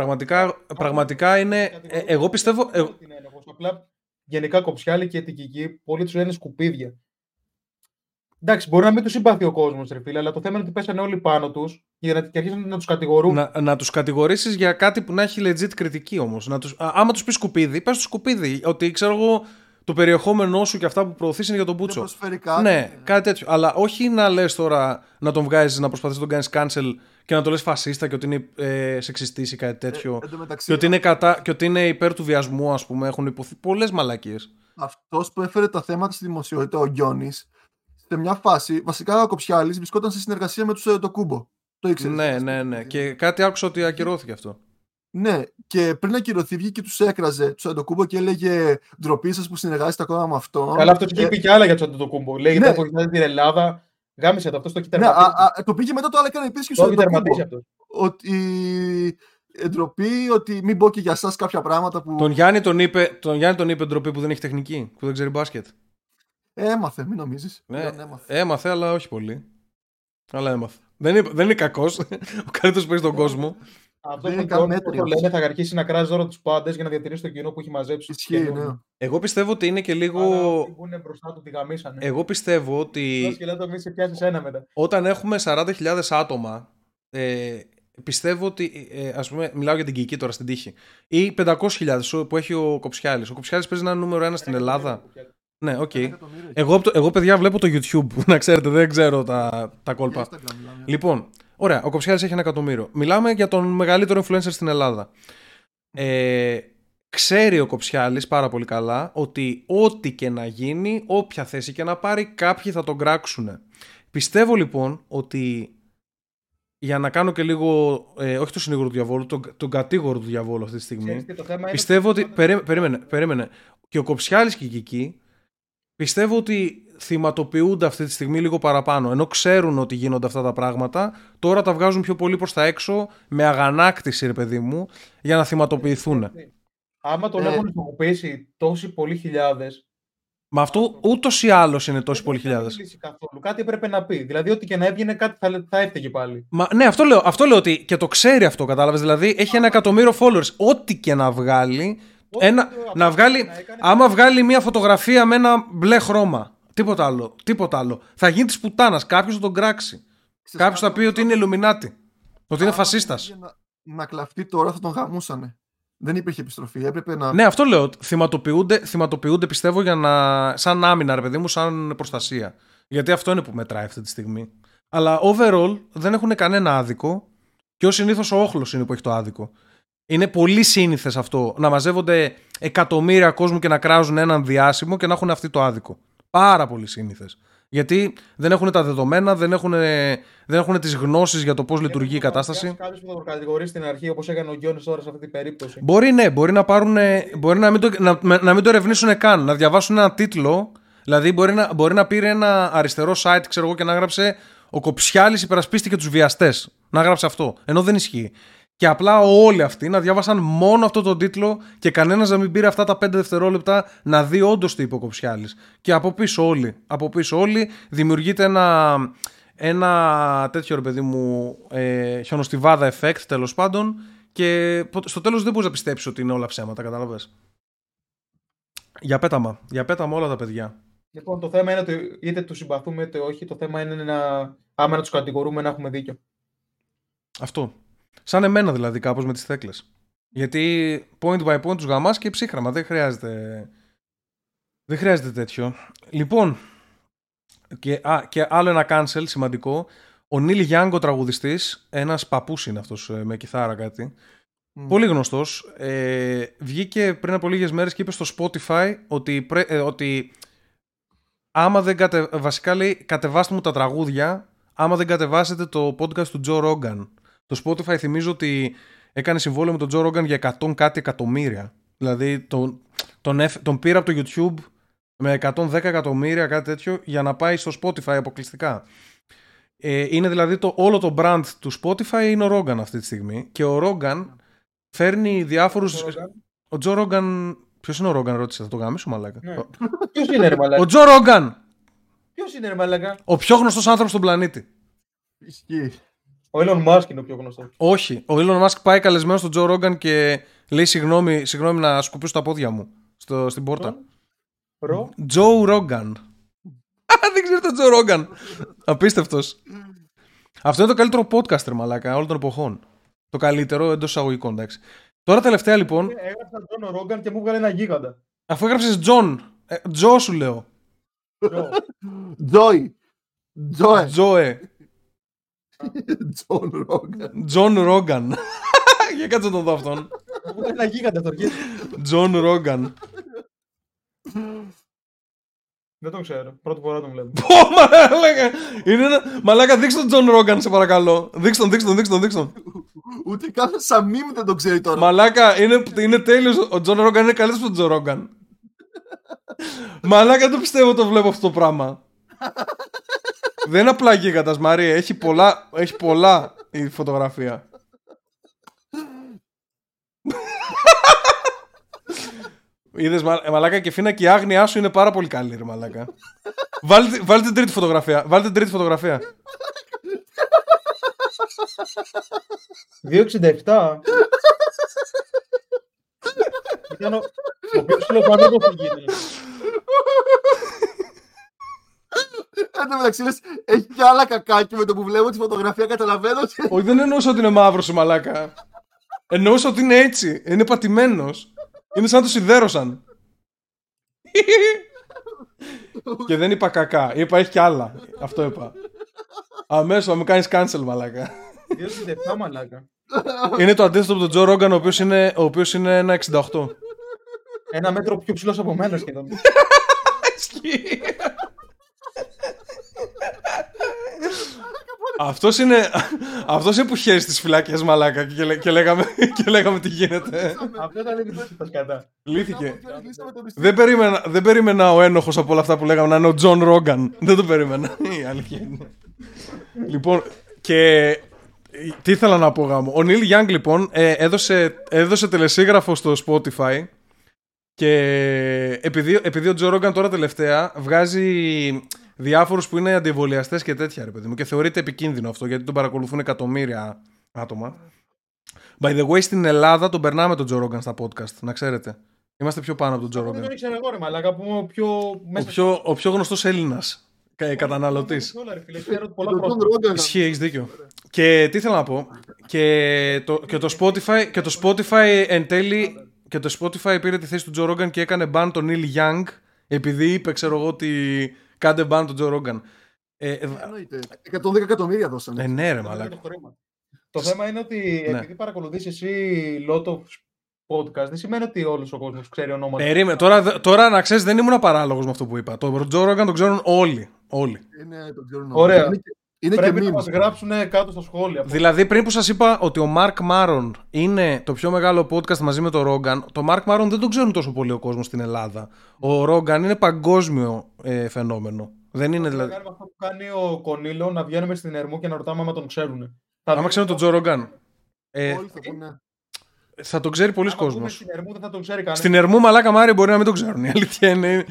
πραγματικά είναι. Εγώ πιστεύω. Απλά γενικά Κοψιάλη και την Κική, πολλοί τους λένε σκουπίδια. Εντάξει, μπορεί να μην τους συμπαθεί ο κόσμος, ρε φίλε, αλλά το θέμα είναι ότι πέσανε όλοι πάνω τους και αρχίσαν να τους κατηγορούν. Να τους κατηγορήσεις για κάτι που να έχει legit κριτική όμως. Άμα τους πεις σκουπίδι, πες τους σκουπίδι. Ότι ξέρω εγώ, το περιεχόμενό σου και αυτά που προωθείς είναι για τον Μπούτσο. Ναι, κάτι τέτοιο. Αλλά όχι να λες τώρα να τον βγάζεις, να προσπαθείς να τον κάνεις cancel και να το λες φασίστα και ότι είναι σεξιστής ή κάτι τέτοιο. Και ότι είναι υπέρ του βιασμού, ας πούμε. Έχουν υποθεί πολλές μαλακίες. Αυτός που έφερε τα θέματα στη δημοσιότητα, ο Γιόνης. Σε μια φάση, βασικά ο Κοψιάλης βρισκόταν σε συνεργασία με το Κούμπο. Το ήξερε. Ναι. Και κάτι άκουσα ότι ακυρώθηκε αυτό. Ναι, και πριν ακυρωθεί βγήκε και του έκραζε του Αντοκούμπο και έλεγε ντροπή σας που συνεργάζεστε ακόμα με αυτό. Αλλά αυτό και είπε και άλλα για του Αντοκούμπο. Λέγεται ναι. Αποχαιρετάζει την Ελλάδα. Γάμισε το αυτό στο κοιτέρμα. Ναι, το πήγε μετά το άλλο, έκανε επίσης και στο κοιτέρμα. Ότι ντροπή, ότι μην πω και για εσάς κάποια πράγματα που. Τον Γιάννη τον είπε ντροπή που δεν έχει τεχνική, που δεν ξέρει μπάσκετ. Έμαθε, μην νομίζεις. Ναι, έμαθε, αλλά όχι πολύ. Αλλά έμαθε. Δεν είναι κακός. Ο καλύτερος παίζει στον κόσμο. Αυτό που λένε θα αρχίσει να κράζει τώρα τους πάντες για να διατηρήσει το κοινό που έχει μαζέψει. Ισχύει, ναι. Εγώ πιστεύω ότι είναι και λίγο. Βγούνε μπροστά του τη γαμίσανε. Εγώ πιστεύω ότι. Όταν έχουμε 40.000 άτομα, πιστεύω ότι. Ας πούμε, μιλάω για την Κική τώρα στην τύχη. Ή 500.000 που έχει ο Κοψιάλης. Ο Κοψιάλης παίζει ένα νούμερο 1 στην Ελλάδα. Ναι, οκ. Okay. Εγώ, παιδιά, βλέπω το YouTube. Να ξέρετε, δεν ξέρω τα κόλπα. Λοιπόν, ωραία, ο Κοψιάλης έχει 1 εκατομμύριο. Μιλάμε για τον μεγαλύτερο influencer στην Ελλάδα. Ξέρει ο Κοψιάλης πάρα πολύ καλά ότι ό,τι και να γίνει, όποια θέση και να πάρει, κάποιοι θα τον κράξουν. Πιστεύω λοιπόν ότι, για να κάνω και λίγο, όχι το συνήγορο του διαβόλου, τον κατήγορο του διαβόλου αυτή τη στιγμή, πιστεύω ότι, περίμενε, και ο Κοψιάλης και η Κική, πιστεύω ότι θυματοποιούνται αυτή τη στιγμή λίγο παραπάνω. Ενώ ξέρουν ότι γίνονται αυτά τα πράγματα, τώρα τα βγάζουν πιο πολύ προς τα έξω, με αγανάκτηση, ρε παιδί μου, για να θυματοποιηθούν. Άμα τον έχουν υποκοπήσει τόσοι πολλοί χιλιάδες. Μα αυτό ούτως ή άλλως είναι τόσοι πολλοί χιλιάδες. Κάτι έπρεπε να πει. Δηλαδή, ό,τι και να έβγαινε, κάτι θα έφταιγε πάλι. Μα, ναι, αυτό λέω ότι και το ξέρει αυτό, κατάλαβες. Δηλαδή, έχει 1 εκατομμύριο followers. Ό,τι και να βγάλει. Άμα βγάλει μια φωτογραφία με ένα μπλε χρώμα, τίποτα άλλο, θα γίνει της πουτάνας. Κάποιος θα τον κράξει. Κάποιος θα πει ότι είναι Ιλουμινάτη, ότι είναι φασίστας. Να κλαφτεί τώρα θα τον γαμούσανε. Δεν υπήρχε επιστροφή, έπρεπε να. Ναι, αυτό λέω. Θυματοποιούνται, πιστεύω, για να. Σαν άμυνα, ρε παιδί μου, σαν προστασία. Γιατί αυτό είναι που μετράει αυτή τη στιγμή. Αλλά overall δεν έχουν κανένα άδικο. Και ως συνήθως ο όχλος είναι που έχει το άδικο. Είναι πολύ σύνηθες αυτό, να μαζεύονται εκατομμύρια κόσμου και να κράζουν έναν διάσημο και να έχουν αυτοί το άδικο. Πάρα πολύ σύνηθες. Γιατί δεν έχουν τα δεδομένα, δεν έχουν τις γνώσεις για το πώς λειτουργεί η κατάσταση. Κάποιος που θα το κατηγορεί στην αρχή, όπως έκανε ο Γιώνης τώρα σε αυτή την περίπτωση. Μπορεί να μην το ερευνήσουν καν, να διαβάσουν ένα τίτλο. Δηλαδή μπορεί να πήρε ένα αριστερό site, ξέρω εγώ, και να γράψε «Ο Κοψιάλης υπερασπίστηκε τους βιαστές». Να γράψε αυτό. Ενώ δεν ισχύει. Και απλά όλοι αυτοί να διάβασαν μόνο αυτό τον τίτλο και κανένας να μην πήρε αυτά τα 5 δευτερόλεπτα να δει όντως τι είπε ο Κοψιάλης. Και από πίσω όλοι δημιουργείται ένα τέτοιο, ρε παιδί μου, χιονοστιβάδα effect, τέλος πάντων, και στο τέλος δεν μπορείς να πιστέψεις ότι είναι όλα ψέματα, κατάλαβες. Για πέταμα όλα τα παιδιά. Λοιπόν, το θέμα είναι ότι είτε τους συμπαθούμε είτε όχι, το θέμα είναι άμα να τους κατηγορούμε να έχουμε δίκιο. Αυτό. Σαν εμένα δηλαδή, κάπως με τις θέκλες. Γιατί point by point τους γαμάς και ψύχραμα. Δεν χρειάζεται τέτοιο. Λοιπόν, και άλλο ένα cancel σημαντικό. Ο Νίλ Γιάνγκ, ο τραγουδιστής, ένας παππούς είναι αυτός με κιθάρα κάτι. Πολύ γνωστός. Βγήκε πριν από λίγες μέρες και είπε στο Spotify ότι άμα δεν βασικά λέει, κατεβάστε μου τα τραγούδια, άμα δεν κατεβάσετε το podcast του Τζο Ρόγκαν. Το Spotify, θυμίζω ότι έκανε συμβόλαιο με τον Τζο Ρόγκαν για 100 κάτι εκατομμύρια. Δηλαδή τον πήρα από το YouTube με 110 εκατομμύρια, κάτι τέτοιο, για να πάει στο Spotify αποκλειστικά. Είναι δηλαδή όλο το brand του Spotify είναι ο Ρόγκαν αυτή τη στιγμή. Και ο Ρόγκαν φέρνει διάφορους. Ο Τζο Ρόγκαν. Ποιος είναι ο Ρόγκαν, ρώτησε, θα το γαμίσω, μαλάκα. Ναι. Ποιος είναι, ρε μαλάκα. Ο Τζο Ρόγκαν. Ποιος είναι, ρε μαλάκα. Ο πιο γνωστός άνθρωπος στον πλανήτη. Ισχύει. Ο Elon Musk είναι ο πιο γνωστός. Όχι. Ο Elon Musk πάει καλεσμένος στον Τζο Ρόγκαν και λέει συγγνώμη να σκουπίσω τα πόδια μου στην πόρτα. Τζο Ρόγκαν. Δεν ξέρει τον Τζο Ρόγκαν. Απίστευτος. Αυτό είναι το καλύτερο podcaster, μαλάκα, όλων των εποχών. Το καλύτερο εντός εισαγωγικών, εντάξει. Τώρα τελευταία λοιπόν. Έγραψα Τζον Ρόγκαν και μου βγάλε ένα γίγαντα. Αφού έγραψες Τζον. Τζο σου λέω. Τζόι. Τζόε. Τζον Ρόγκαν. Για κάτσε να τον δω αυτόν. Ένα γίγαντα το Τζον Ρόγκαν. Δεν τον ξέρω. Πρώτη φορά τον βλέπω. Μαλάκα! Είναι ένα... Μαλάκα, δείξτε τον Τζον Ρόγκαν, σε παρακαλώ. Δείξτε τον. Ούτε καν σαν μίμ δεν τον ξέρει τώρα. Μαλάκα, είναι τέλειος. Ο Τζον Ρόγκαν είναι καλύτερος από τον Τζον Ρόγκαν. Μαλάκα, το πιστεύω το βλέπω αυτό το πράγμα. Δεν είναι απλά γίγαντας, Μαρία. Έχει πολλά η φωτογραφία. Είδες, μαλάκα, και φίνα και η άγνοιά σου είναι πάρα πολύ καλή, ρε μαλάκα. Βάλτε την τρίτη φωτογραφία. 2,67. Ήταν ο οποίος λογανός που γίνει. Εν τω μεταξύ, έχει κι άλλα κακάκι με το που βλέπω τη φωτογραφία, καταλαβαίνω. Όχι, δεν εννοούσα ότι είναι μαύρος, μαλάκα. Εννοούσα ότι είναι έτσι. Είναι πατημένος. Είναι σαν να το σιδέρωσαν. Και δεν είπα κακά. Είπα έχει κι άλλα. Αυτό είπα. Αμέσως μου κάνεις cancel, μαλάκα. Είναι το αντίθετο από τον Τζο Ρόγκαν, ο οποίος είναι 1,68. Ένα μέτρο πιο ψηλός από μένα σχεδόν. Αυτός είναι που χαίρει στις φυλάκες, μαλάκα, και λέγαμε τι γίνεται. Αυτό ήταν λύθηκε. Δεν περίμενα ο ένοχος από όλα αυτά που λέγαμε να είναι ο Τζον Ρόγκαν. Δεν το περίμενα, η αλήθεια είναι. Λοιπόν, και τι ήθελα να πω, γάμο. Ο Νίλ Γιάνγκ, λοιπόν, έδωσε τελεσίγραφο στο Spotify. Και επειδή ο Τζο Ρόγκαν τώρα τελευταία βγάζει διάφορους που είναι αντιεμβολιαστές και τέτοια, ρε παιδί μου, και θεωρείται επικίνδυνο αυτό γιατί τον παρακολουθούν εκατομμύρια άτομα. By the way, στην Ελλάδα τον περνάμε τον Τζο Ρόγκαν στα podcast, να ξέρετε. Είμαστε πιο πάνω από τον Τζο Ρόγκαν. Δεν τον ήξερα εγώ, ρε μαλάκα, που είμαι ο πιο γνωστός Έλληνας καταναλωτής. Ισχύει, έχεις δίκιο. Και τι θέλω να πω, και το Spotify εν τέλει. Και το Spotify πήρε τη θέση του Τζο Ρόγκαν και έκανε ban τον Νίλ Γιάνγκ, επειδή είπε, ξέρω εγώ, ότι κάντε ban τον Τζο Ρόγκαν. Εννοείται. 110 εκατομμύρια δώσανε. Ναι, ρε μαλάκα. Το θέμα είναι ότι επειδή παρακολουθείς εσύ lot of podcast, δεν σημαίνει ότι όλος ο κόσμος ξέρει ονόματα. Περίμενε. Τώρα να ξέρεις, δεν ήμουν παράλογος με αυτό που είπα. Τον Τζο Ρόγκαν τον ξέρουν όλοι. Ναι, τον ξέρουν όλοι. Ωραία. Πρέπει να μας γράψουν κάτω στα σχόλια. Δηλαδή, πριν που σας είπα ότι ο Μάρκ Μάρον είναι το πιο μεγάλο podcast μαζί με τον Ρόγκαν, το Μάρκ Μάρον δεν τον ξέρουν τόσο πολύ ο κόσμος στην Ελλάδα. Ο Ρόγκαν είναι παγκόσμιο φαινόμενο. Δεν είναι δηλαδή. Θα κάνουμε αυτό που κάνει ο Κονίλο, να βγαίνουμε στην Ερμού και να ρωτάμε άμα τον ξέρουν. Άμα ξέρουν τον Τζο Ρόγκαν. Θα τον ξέρει πολλοί κόσμος. Στην Ερμού, μαλάκα Μάρι, μπορεί να μην τον ξέρουν. Η αλήθεια είναι.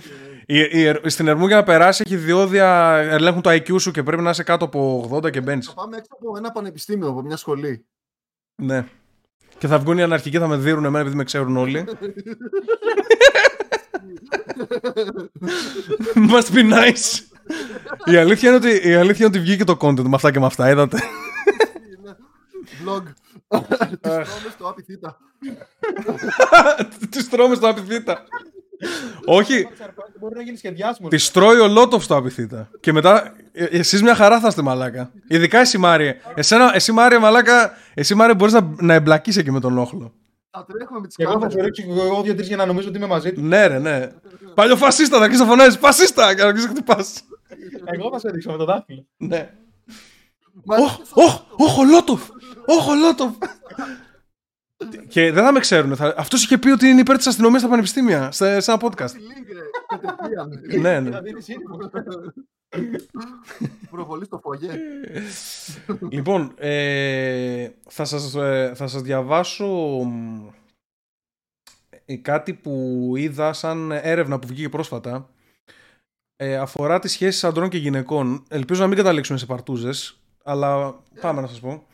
Στην Ερμού για να περάσει έχει διόδια, ελέγχουν το IQ σου και πρέπει να είσαι κάτω από 80 και μπαίνεις. Θα πάμε έξω από ένα πανεπιστήμιο, από μια σχολή. Ναι. Και θα βγουν οι αναρχικοί, θα με δείρουν εμένα επειδή με ξέρουν όλοι. Must be nice. Η αλήθεια είναι ότι βγήκε το content με αυτά και με αυτά, είδατε. Vlog. Τις τρώμε στο απιθύτα. Όχι. Τη τρώει ο Λότοφ στο απειθήτα. Και μετά εσείς μια χαρά θα είστε, μαλάκα. Ειδικά εσύ, Μάριε. Εσύ, Μάριε, μαλάκα, εσύ, Μάριε, μπορείς να εμπλακείς εκεί με τον όχλο. Θα τρέχουμε με τις κάμερες. Εγώ θα σου ρίξω εγώ 2-3 για να νομίζω ότι είμαι μαζί του. Ναι, ρε, ναι. Παλιοφασίστα, θα αρχίσεις να φωνάζεις. Φασίστα! Και να αρχίσεις να χτυπάς. Εγώ θα σε ρίξω με το δάχτυλο. Ναι. Όχ, ο Λότοφ! Και δεν θα με ξέρουν. Αυτός είχε πει ότι είναι υπέρ της αστυνομίας στα πανεπιστήμια, σε ένα podcast. Ναι. Προβολή στο φωγέ. Λοιπόν, θα σας διαβάσω κάτι που είδα σαν έρευνα που βγήκε πρόσφατα. Αφορά τις σχέσεις αντρών και γυναικών. Ελπίζω να μην καταλήξουμε σε παρτούζες, αλλά πάμε να σας πω.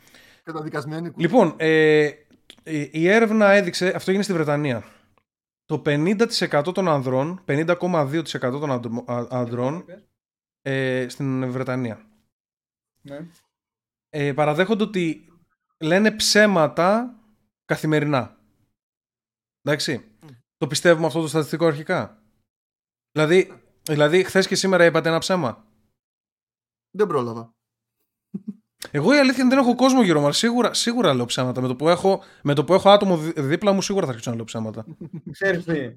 Καταδικασμένοι. Λοιπόν, η έρευνα έδειξε, αυτό έγινε στη Βρετανία, το 50% των ανδρών, 50,2% των ανδρών στην Βρετανία, ναι, παραδέχονται ότι λένε ψέματα καθημερινά. Εντάξει, το πιστεύουμε αυτό το στατιστικό αρχικά? Δηλαδή χθες και σήμερα είπατε ένα ψέμα? Δεν πρόλαβα. Εγώ η αλήθεια είναι δεν έχω κόσμο γύρω μου. Σίγουρα λέω ψέματα. Με το που έχω άτομο δίπλα μου, σίγουρα θα αρχίσω να λέω ψέματα. Ξέρεις τι.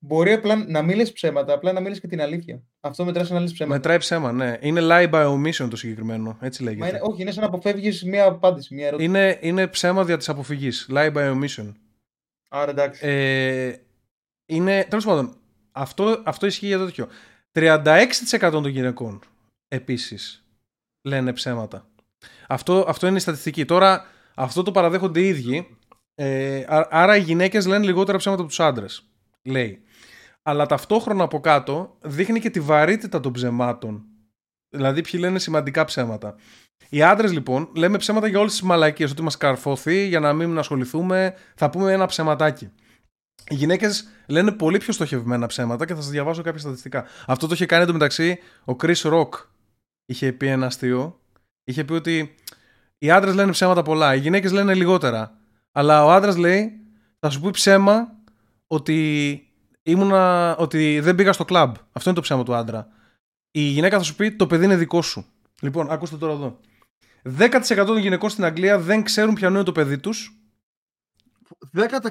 Μπορεί απλά να μην λες ψέματα, απλά να μην λες και την αλήθεια. Αυτό μετράει σαν να λες ψέματα. Μετράει ψέμα, ναι. Είναι lie by omission το συγκεκριμένο. Έτσι λέγεται. Μα είναι, όχι, είναι σαν να αποφεύγεις μία απάντηση, μία ερώτηση. Είναι ψέμα δια της αποφυγής. Lie by omission. Άρα εντάξει. Είναι. Τέλος πάντων, αυτό ισχύει για το τέτοιο. 36% των γυναικών επίσης λένε ψέματα. Αυτό είναι η στατιστική. Τώρα αυτό το παραδέχονται οι ίδιοι. Άρα οι γυναίκες λένε λιγότερα ψέματα από τους άντρες. Λέει. Αλλά ταυτόχρονα από κάτω δείχνει και τη βαρύτητα των ψεμάτων. Δηλαδή, ποιοι λένε σημαντικά ψέματα. Οι άντρες λοιπόν λέμε ψέματα για όλες τις μαλακίες. Ότι μας καρφωθεί για να μην ασχοληθούμε, θα πούμε ένα ψεματάκι. Οι γυναίκες λένε πολύ πιο στοχευμένα ψέματα και θα σας διαβάσω κάποια στατιστικά. Αυτό το είχε κάνει εντωμεταξύ ο Chris Rock. Είχε πει ένα αστείο. Είχε πει ότι οι άντρες λένε ψέματα πολλά, οι γυναίκες λένε λιγότερα. Αλλά ο άντρας λέει, θα σου πει ψέμα ότι δεν πήγα στο κλαμπ. Αυτό είναι το ψέμα του άντρα. Η γυναίκα θα σου πει το παιδί είναι δικό σου. Λοιπόν, ακούστε τώρα εδώ. 10% των γυναικών στην Αγγλία δεν ξέρουν ποιανού είναι το παιδί τους.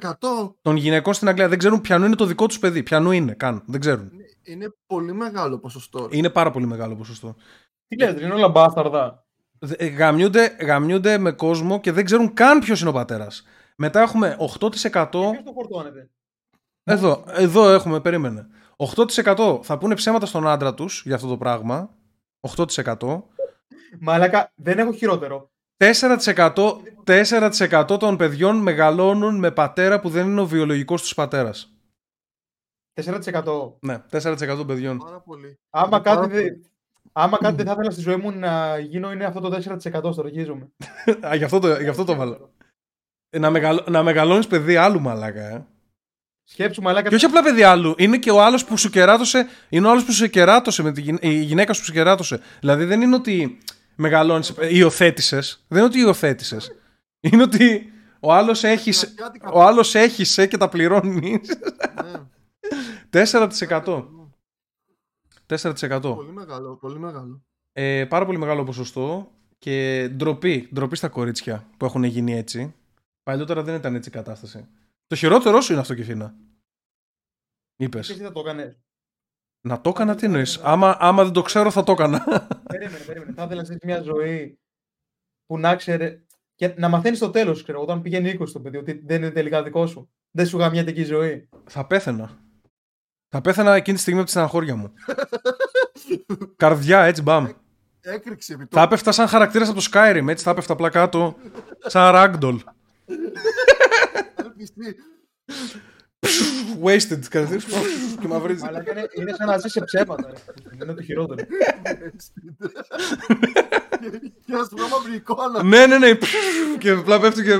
10% των γυναικών στην Αγγλία δεν ξέρουν ποιανού είναι το δικό τους παιδί. Ποιανού είναι, δεν ξέρουν. Είναι πολύ μεγάλο ποσοστό. Είναι πάρα πολύ μεγάλο ποσοστό. Τι λέτε, είναι όλα μπάσταρδα. Γαμιούνται με κόσμο και δεν ξέρουν καν ποιος είναι ο πατέρας. Μετά έχουμε 8%. Ποιος το φορτώνεται. Εδώ έχουμε, περίμενε. 8% θα πούνε ψέματα στον άντρα τους για αυτό το πράγμα. 8%. Μαλάκα, δεν έχω χειρότερο. 4% των παιδιών μεγαλώνουν με πατέρα που δεν είναι ο βιολογικός τους πατέρας. 4%. Ναι, 4% των παιδιών. Πάρα πολύ. Άμα κάτι δεν θα ήθελα στη ζωή μου να γίνω είναι αυτό το 4%, στοργίζομαι. Γι' αυτό το βάλω. Να μεγαλώνεις παιδί άλλου, μαλάκα, Σκέψου, μαλάκα. Και όχι απλά παιδί άλλου. Είναι και ο άλλος που σου κεράτωσε. Είναι ο άλλος που σου κεράτωσε με τη γυναίκα σου που σου κεράτωσε. Δηλαδή δεν είναι ότι μεγαλώνεις, υιοθέτησες. Δεν είναι ότι υιοθέτησες. Είναι ότι ο άλλος έχισε και τα πληρώνεις. 4%. 4%. Πολύ μεγάλο, πολύ μεγάλο. Πάρα πολύ μεγάλο ποσοστό. Και ντροπή στα κορίτσια που έχουν γίνει έτσι. Παλιότερα δεν ήταν έτσι η κατάσταση. Το χειρότερό σου είναι αυτό, Κιφίνα. Είπες. Τι θα το έκανε. Να το έκανα, τι εννοείς. Άμα δεν το ξέρω, θα το έκανα. Περίμενε. Θα ήθελα να ζεις μια ζωή που να ξέρει. Και να μαθαίνεις στο τέλος, ξέρω, όταν πηγαίνει 20 το παιδί, ότι δεν είναι τελικά δικό σου. Δεν σου γαμιέται εκεί η ζωή. Θα πέθαινα εκείνη τη στιγμή από τη στεναχώρια μου. Καρδιά, έτσι, μπαμ. Έκρηξη, θα έπεφτα σαν χαρακτήρας από το Skyrim, έτσι. Θα έπεφτα απλά κάτω. Σαν ragdoll. Wasted. Και μαυρίζει. Αλλά είναι σαν να ζει σε ψέματα. Είναι το χειρότερο. Για να σου βγάλω μαυρικό, αλλά. Ναι. Και απλά πέφτει και.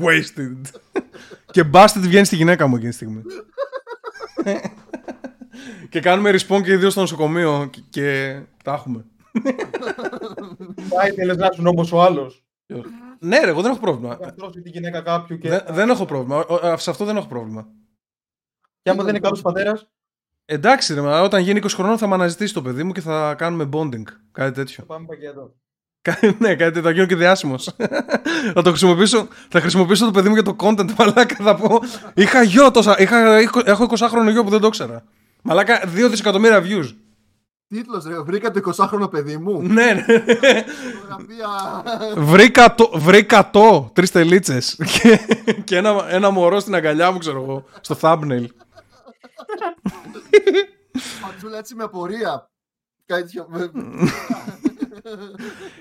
Wasted. Και busted βγαίνει στη γυναίκα μου εκείνη τη στιγμή. Και κάνουμε respawn και οι δύο στο νοσοκομείο και τα έχουμε. Πάει τέλος να έρθουν όμως ο άλλος. Ναι ρε, εγώ δεν έχω πρόβλημα. Δεν έχω πρόβλημα. Σε αυτό δεν έχω πρόβλημα. Και άμα δεν είναι κάποιος πατέρας. Εντάξει ρε, όταν γίνει 20 χρονών θα με αναζητήσει το παιδί μου και θα κάνουμε bonding. Κάτι τέτοιο. Πάμε πακέτο. Ναι, κάτι θα γίνω και διάσημος. Θα χρησιμοποιήσω το παιδί μου για το content, μαλάκα, θα πω. Είχα γιο τόσα. Έχω 20χρονο γιο που δεν το ήξερα. Μαλάκα, 2 δισεκατομμύρια views. Τίτλος ρε, βρήκα το 20χρονο παιδί μου. Ναι. Βρήκα το 3 τελίτσες. Και ένα μωρό στην αγκαλιά μου, ξέρω εγώ. Στο thumbnail. Πατσούλα έτσι με απορία.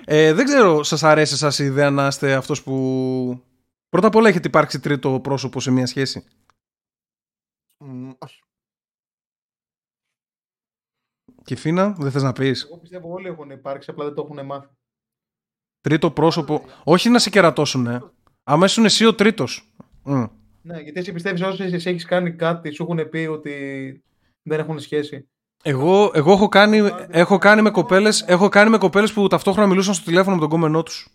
Δεν ξέρω, σας αρέσει σας η ιδέα να είστε αυτός που πρώτα απ' όλα έχετε υπάρξει τρίτο πρόσωπο σε μια σχέση? Όχι. Και Φίνα, δεν θες να πεις? Εγώ πιστεύω όλοι έχουν υπάρξει, απλά δεν το έχουν μάθει. Τρίτο πρόσωπο, όχι να σε κερατώσουνε. Αμέσως είναι εσύ ο τρίτος. Ναι, γιατί εσύ πιστεύεις όσες έχεις κάνει κάτι, σου έχουν πει ότι δεν έχουν σχέση. Εγώ έχω κάνει με κοπέλες που ταυτόχρονα μιλούσαν στο τηλέφωνο με τον κόμενό τους.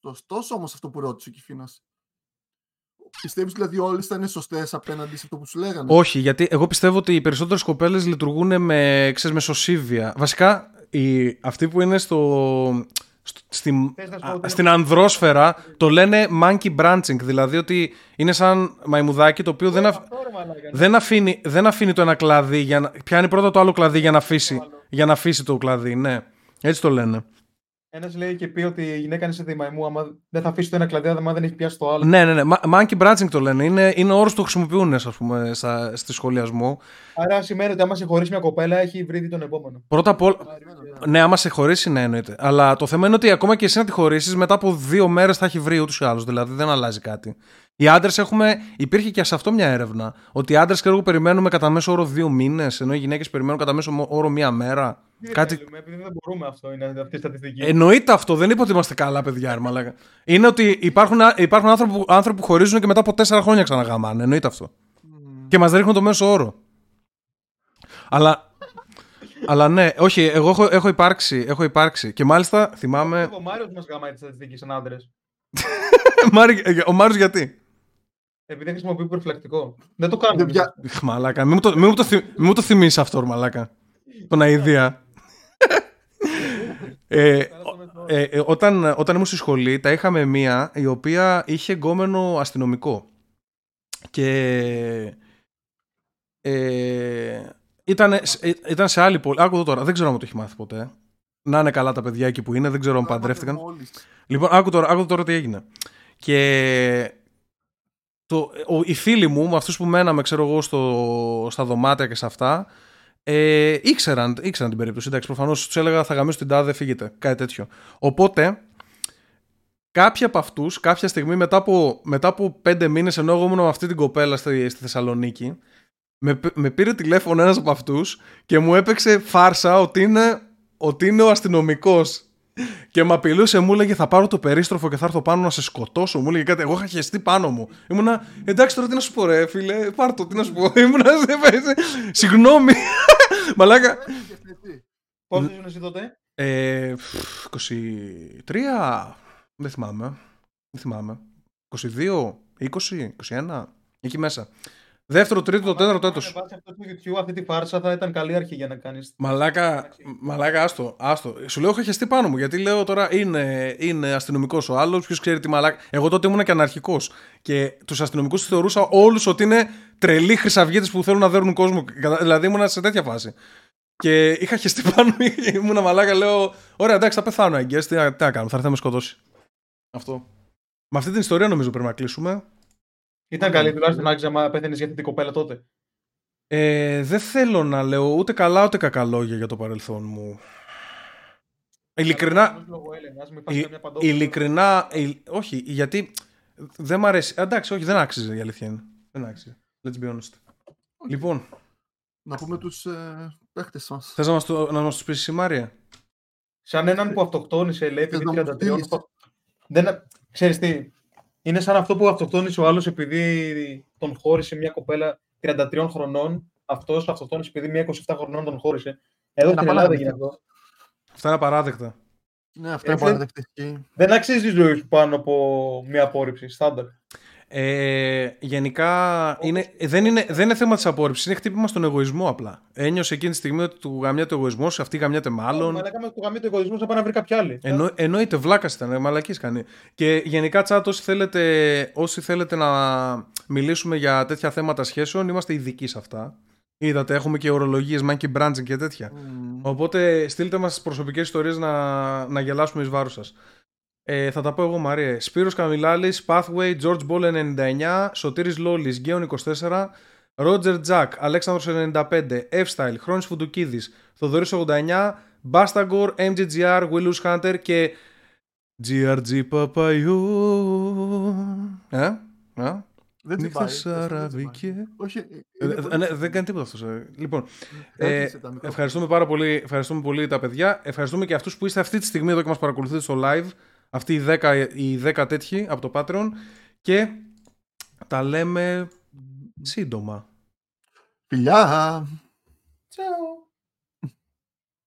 Σωστός όμως αυτό που ρώτησε ο Κιφίνας. Πιστεύεις δηλαδή όλες θα είναι σωστές απέναντι σε αυτό που σου λέγανε? Όχι, γιατί εγώ πιστεύω ότι οι περισσότερες κοπέλες λειτουργούν με σωσίβια. Βασικά αυτοί που είναι Στην ανδρόσφαιρα το λένε monkey branching, δηλαδή ότι είναι σαν μαϊμουδάκι το οποίο δεν αφήνει το ένα κλαδί, πιάνει πρώτα το άλλο κλαδί για να αφήσει το κλαδί. Ναι, έτσι το λένε. Ένας λέει και πει ότι η γυναίκα είναι σε μαϊμού, άμα δεν θα αφήσει το ένα κλαδί, άμα δεν έχει πιάσει το άλλο. Ναι. Monkey branching το λένε. Είναι όρος που το χρησιμοποιούν, ας πούμε, στη σχολιασμό. Άρα σημαίνει ότι άμα σε χωρίσει μια κοπέλα, έχει βρει τον επόμενο. Πρώτα απ' όλα. Ναι, άμα σε χωρίσει, ναι, εννοείται. Αλλά το θέμα είναι ότι ακόμα και εσύ να τη χωρίσει, μετά από 2 μέρες θα έχει βρει ούτως ή άλλως. Δηλαδή δεν αλλάζει κάτι. Οι άντρες υπήρχε και σε αυτό μια έρευνα. Ότι οι άντρες περιμένουμε κατά μέσο όρο 2 μήνες, ενώ οι γυναίκες περιμένουν κατά μέσο όρο 1 μέρα. Επειδή δεν μπορούμε, αυτό είναι αυτή η στατιστική. Εννοείται αυτό, δεν είπα ότι είμαστε καλά παιδιά. Είναι ότι υπάρχουν άνθρωποι που χωρίζουν και μετά από 4 χρόνια ξαναγαμάνε. Εννοείται αυτό. Και μας ρίχνουν το μέσο όρο. Αλλά ναι, όχι, εγώ έχω υπάρξει. Και μάλιστα θυμάμαι. Ο Μάριος μας γαμάει τη στατιστική σαν άντρες. Ο Μάριος γιατί? Επειδή χρησιμοποιεί προφυλακτικό. Δεν το κάνω. Μαλάκα, μην μου το θυμίσεις αυτό, μαλάκα. Τον αηδία. Όταν ήμουν στη σχολή, τα είχαμε μία η οποία είχε γκόμενο αστυνομικό. Και ήταν σε άλλη πόλη. Άκου εδώ τώρα, δεν ξέρω αν το έχει μάθει ποτέ. Να είναι καλά τα παιδιά εκεί που είναι, δεν ξέρω αν παντρεύτηκαν. Λοιπόν, άκου τώρα τι έγινε. Και οι φίλοι μου, με αυτούς που μέναμε, ξέρω εγώ, στα δωμάτια και σε αυτά, ήξεραν την περίπτωση. Εντάξει, προφανώς τους έλεγα θα γαμίσω την τάδε, φύγετε. Κάτι τέτοιο. Οπότε, κάποιοι από αυτούς, κάποια στιγμή μετά από 5 μήνες, ενώ εγώ ήμουν με αυτή την κοπέλα στη Θεσσαλονίκη, με πήρε τηλέφωνο ένας από αυτούς και μου έπαιξε φάρσα ότι είναι ο αστυνομικός. Και με απειλούσε, μου έλεγε θα πάρω το περίστροφο και θα έρθω πάνω να σε σκοτώσω. Μου έλεγε κάτι, εγώ είχα χεστεί πάνω μου. Ήμουνα, εντάξει τώρα τι να σου πω, ρε φίλε, πάρ' το, τι να σου πω. Συγγνώμη. Μαλάκα. Πόσο ήσουν εσύ τότε? 23. Δεν θυμάμαι. 22, 20, 21. Εκεί μέσα. Δεύτερο, τρίτο, τέταρτο έτος. Αν βάζει αυτό το YouTube, αυτή τη φάρσα θα ήταν καλή αρχή για να κάνεις. Μαλάκα, άστο. Σου λέω, είχα χεστεί πάνω μου. Γιατί λέω τώρα είναι αστυνομικός ο άλλος, ποιος ξέρει τι μαλάκα. Εγώ τότε ήμουν και αναρχικός. Και τους αστυνομικούς τους θεωρούσα όλους ότι είναι τρελοί χρυσαυγίτες που θέλουν να δέρνουν κόσμο. Δηλαδή ήμουν σε τέτοια φάση. Και είχα χεστεί πάνω μου, ήμουν μαλάκα, λέω, ωραία, εντάξει, θα πεθάνω αγγές. Τι να κάνω, θα έρθει να με σκοτώσει. Αυτό. Με αυτή την ιστορία νομίζω πρέπει να κλείσουμε. Ήταν καλή τουλάχιστον, άξιζε άμα πέθαινες για αυτή την κοπέλα τότε. Δεν θέλω να λέω ούτε καλά ούτε κακά λόγια για το παρελθόν μου. Ειλικρινά. Όχι, γιατί δεν μ' αρέσει. Εντάξει, όχι, δεν άξιζε η αλήθεια είναι. Δεν άξιζε. Let's be honest. Λοιπόν. Να πούμε τους παίχτες μας. Θες να μας τους πεις εσύ, Μάρια? Σαν έναν που αυτοκτόνησε, λέει, επειδή 33. Ξέρεις τι. Είναι σαν αυτό που αυτοκτόνησε ο άλλος επειδή τον χώρισε μια κοπέλα 33 χρονών. Αυτός αυτοκτόνησε επειδή μια 27 χρονών τον χώρισε. Εδώ στην Ελλάδα γίνεται αυτό. Αυτά είναι απαράδεκτα. Ναι, αυτά είναι απαράδεκτα. Δεν αξίζει η ζωή σου πάνω από μια απόρριψη. Στάνταρ. Γενικά δεν είναι θέμα της απόρριψης. Είναι χτύπημα στον εγωισμό απλά. Ένιωσε εκείνη τη στιγμή ότι του γαμιάται ο εγωισμός, αυτή γαμιάται μάλλον. Μα λέγαμε ότι του γαμιάται ο εγωισμός, θα πάει να βρει κάποια άλλη. Εννοείται, βλάκας ήταν, μαλακής κάνει. Και γενικά, τσάτ, όσοι θέλετε να μιλήσουμε για τέτοια θέματα σχέσεων, είμαστε ειδικοί σε αυτά. Είδατε, έχουμε και ορολογίες, monkey branching και τέτοια. Οπότε στείλτε μας τις προσωπικές ιστορίες να γελάσουμε εις βάρος σας. Θα τα πω εγώ, Μαρία. Σπύρος Καμιλάλης, Pathway, George Ball 99, Σωτήρης Λόλης, Γκέων 24, Roger Jack, Αλέξανδρος 95, F-Style, Χρόνης Φουντουκίδης, Θοδωρής 89, Bastagor, MGGR, Willus Hunter και GRG Παπαϊόν. Δεν την πάει. Δεν κάνει τίποτα αυτός. Λοιπόν, ευχαριστούμε πολύ τα παιδιά. Ευχαριστούμε και αυτούς που είστε αυτή τη στιγμή εδώ και μας παρακολουθείτε στο live. Αυτοί οι 10 τέτοιοι από το Patreon. Και τα λέμε σύντομα. Φιλιά. Τσάου.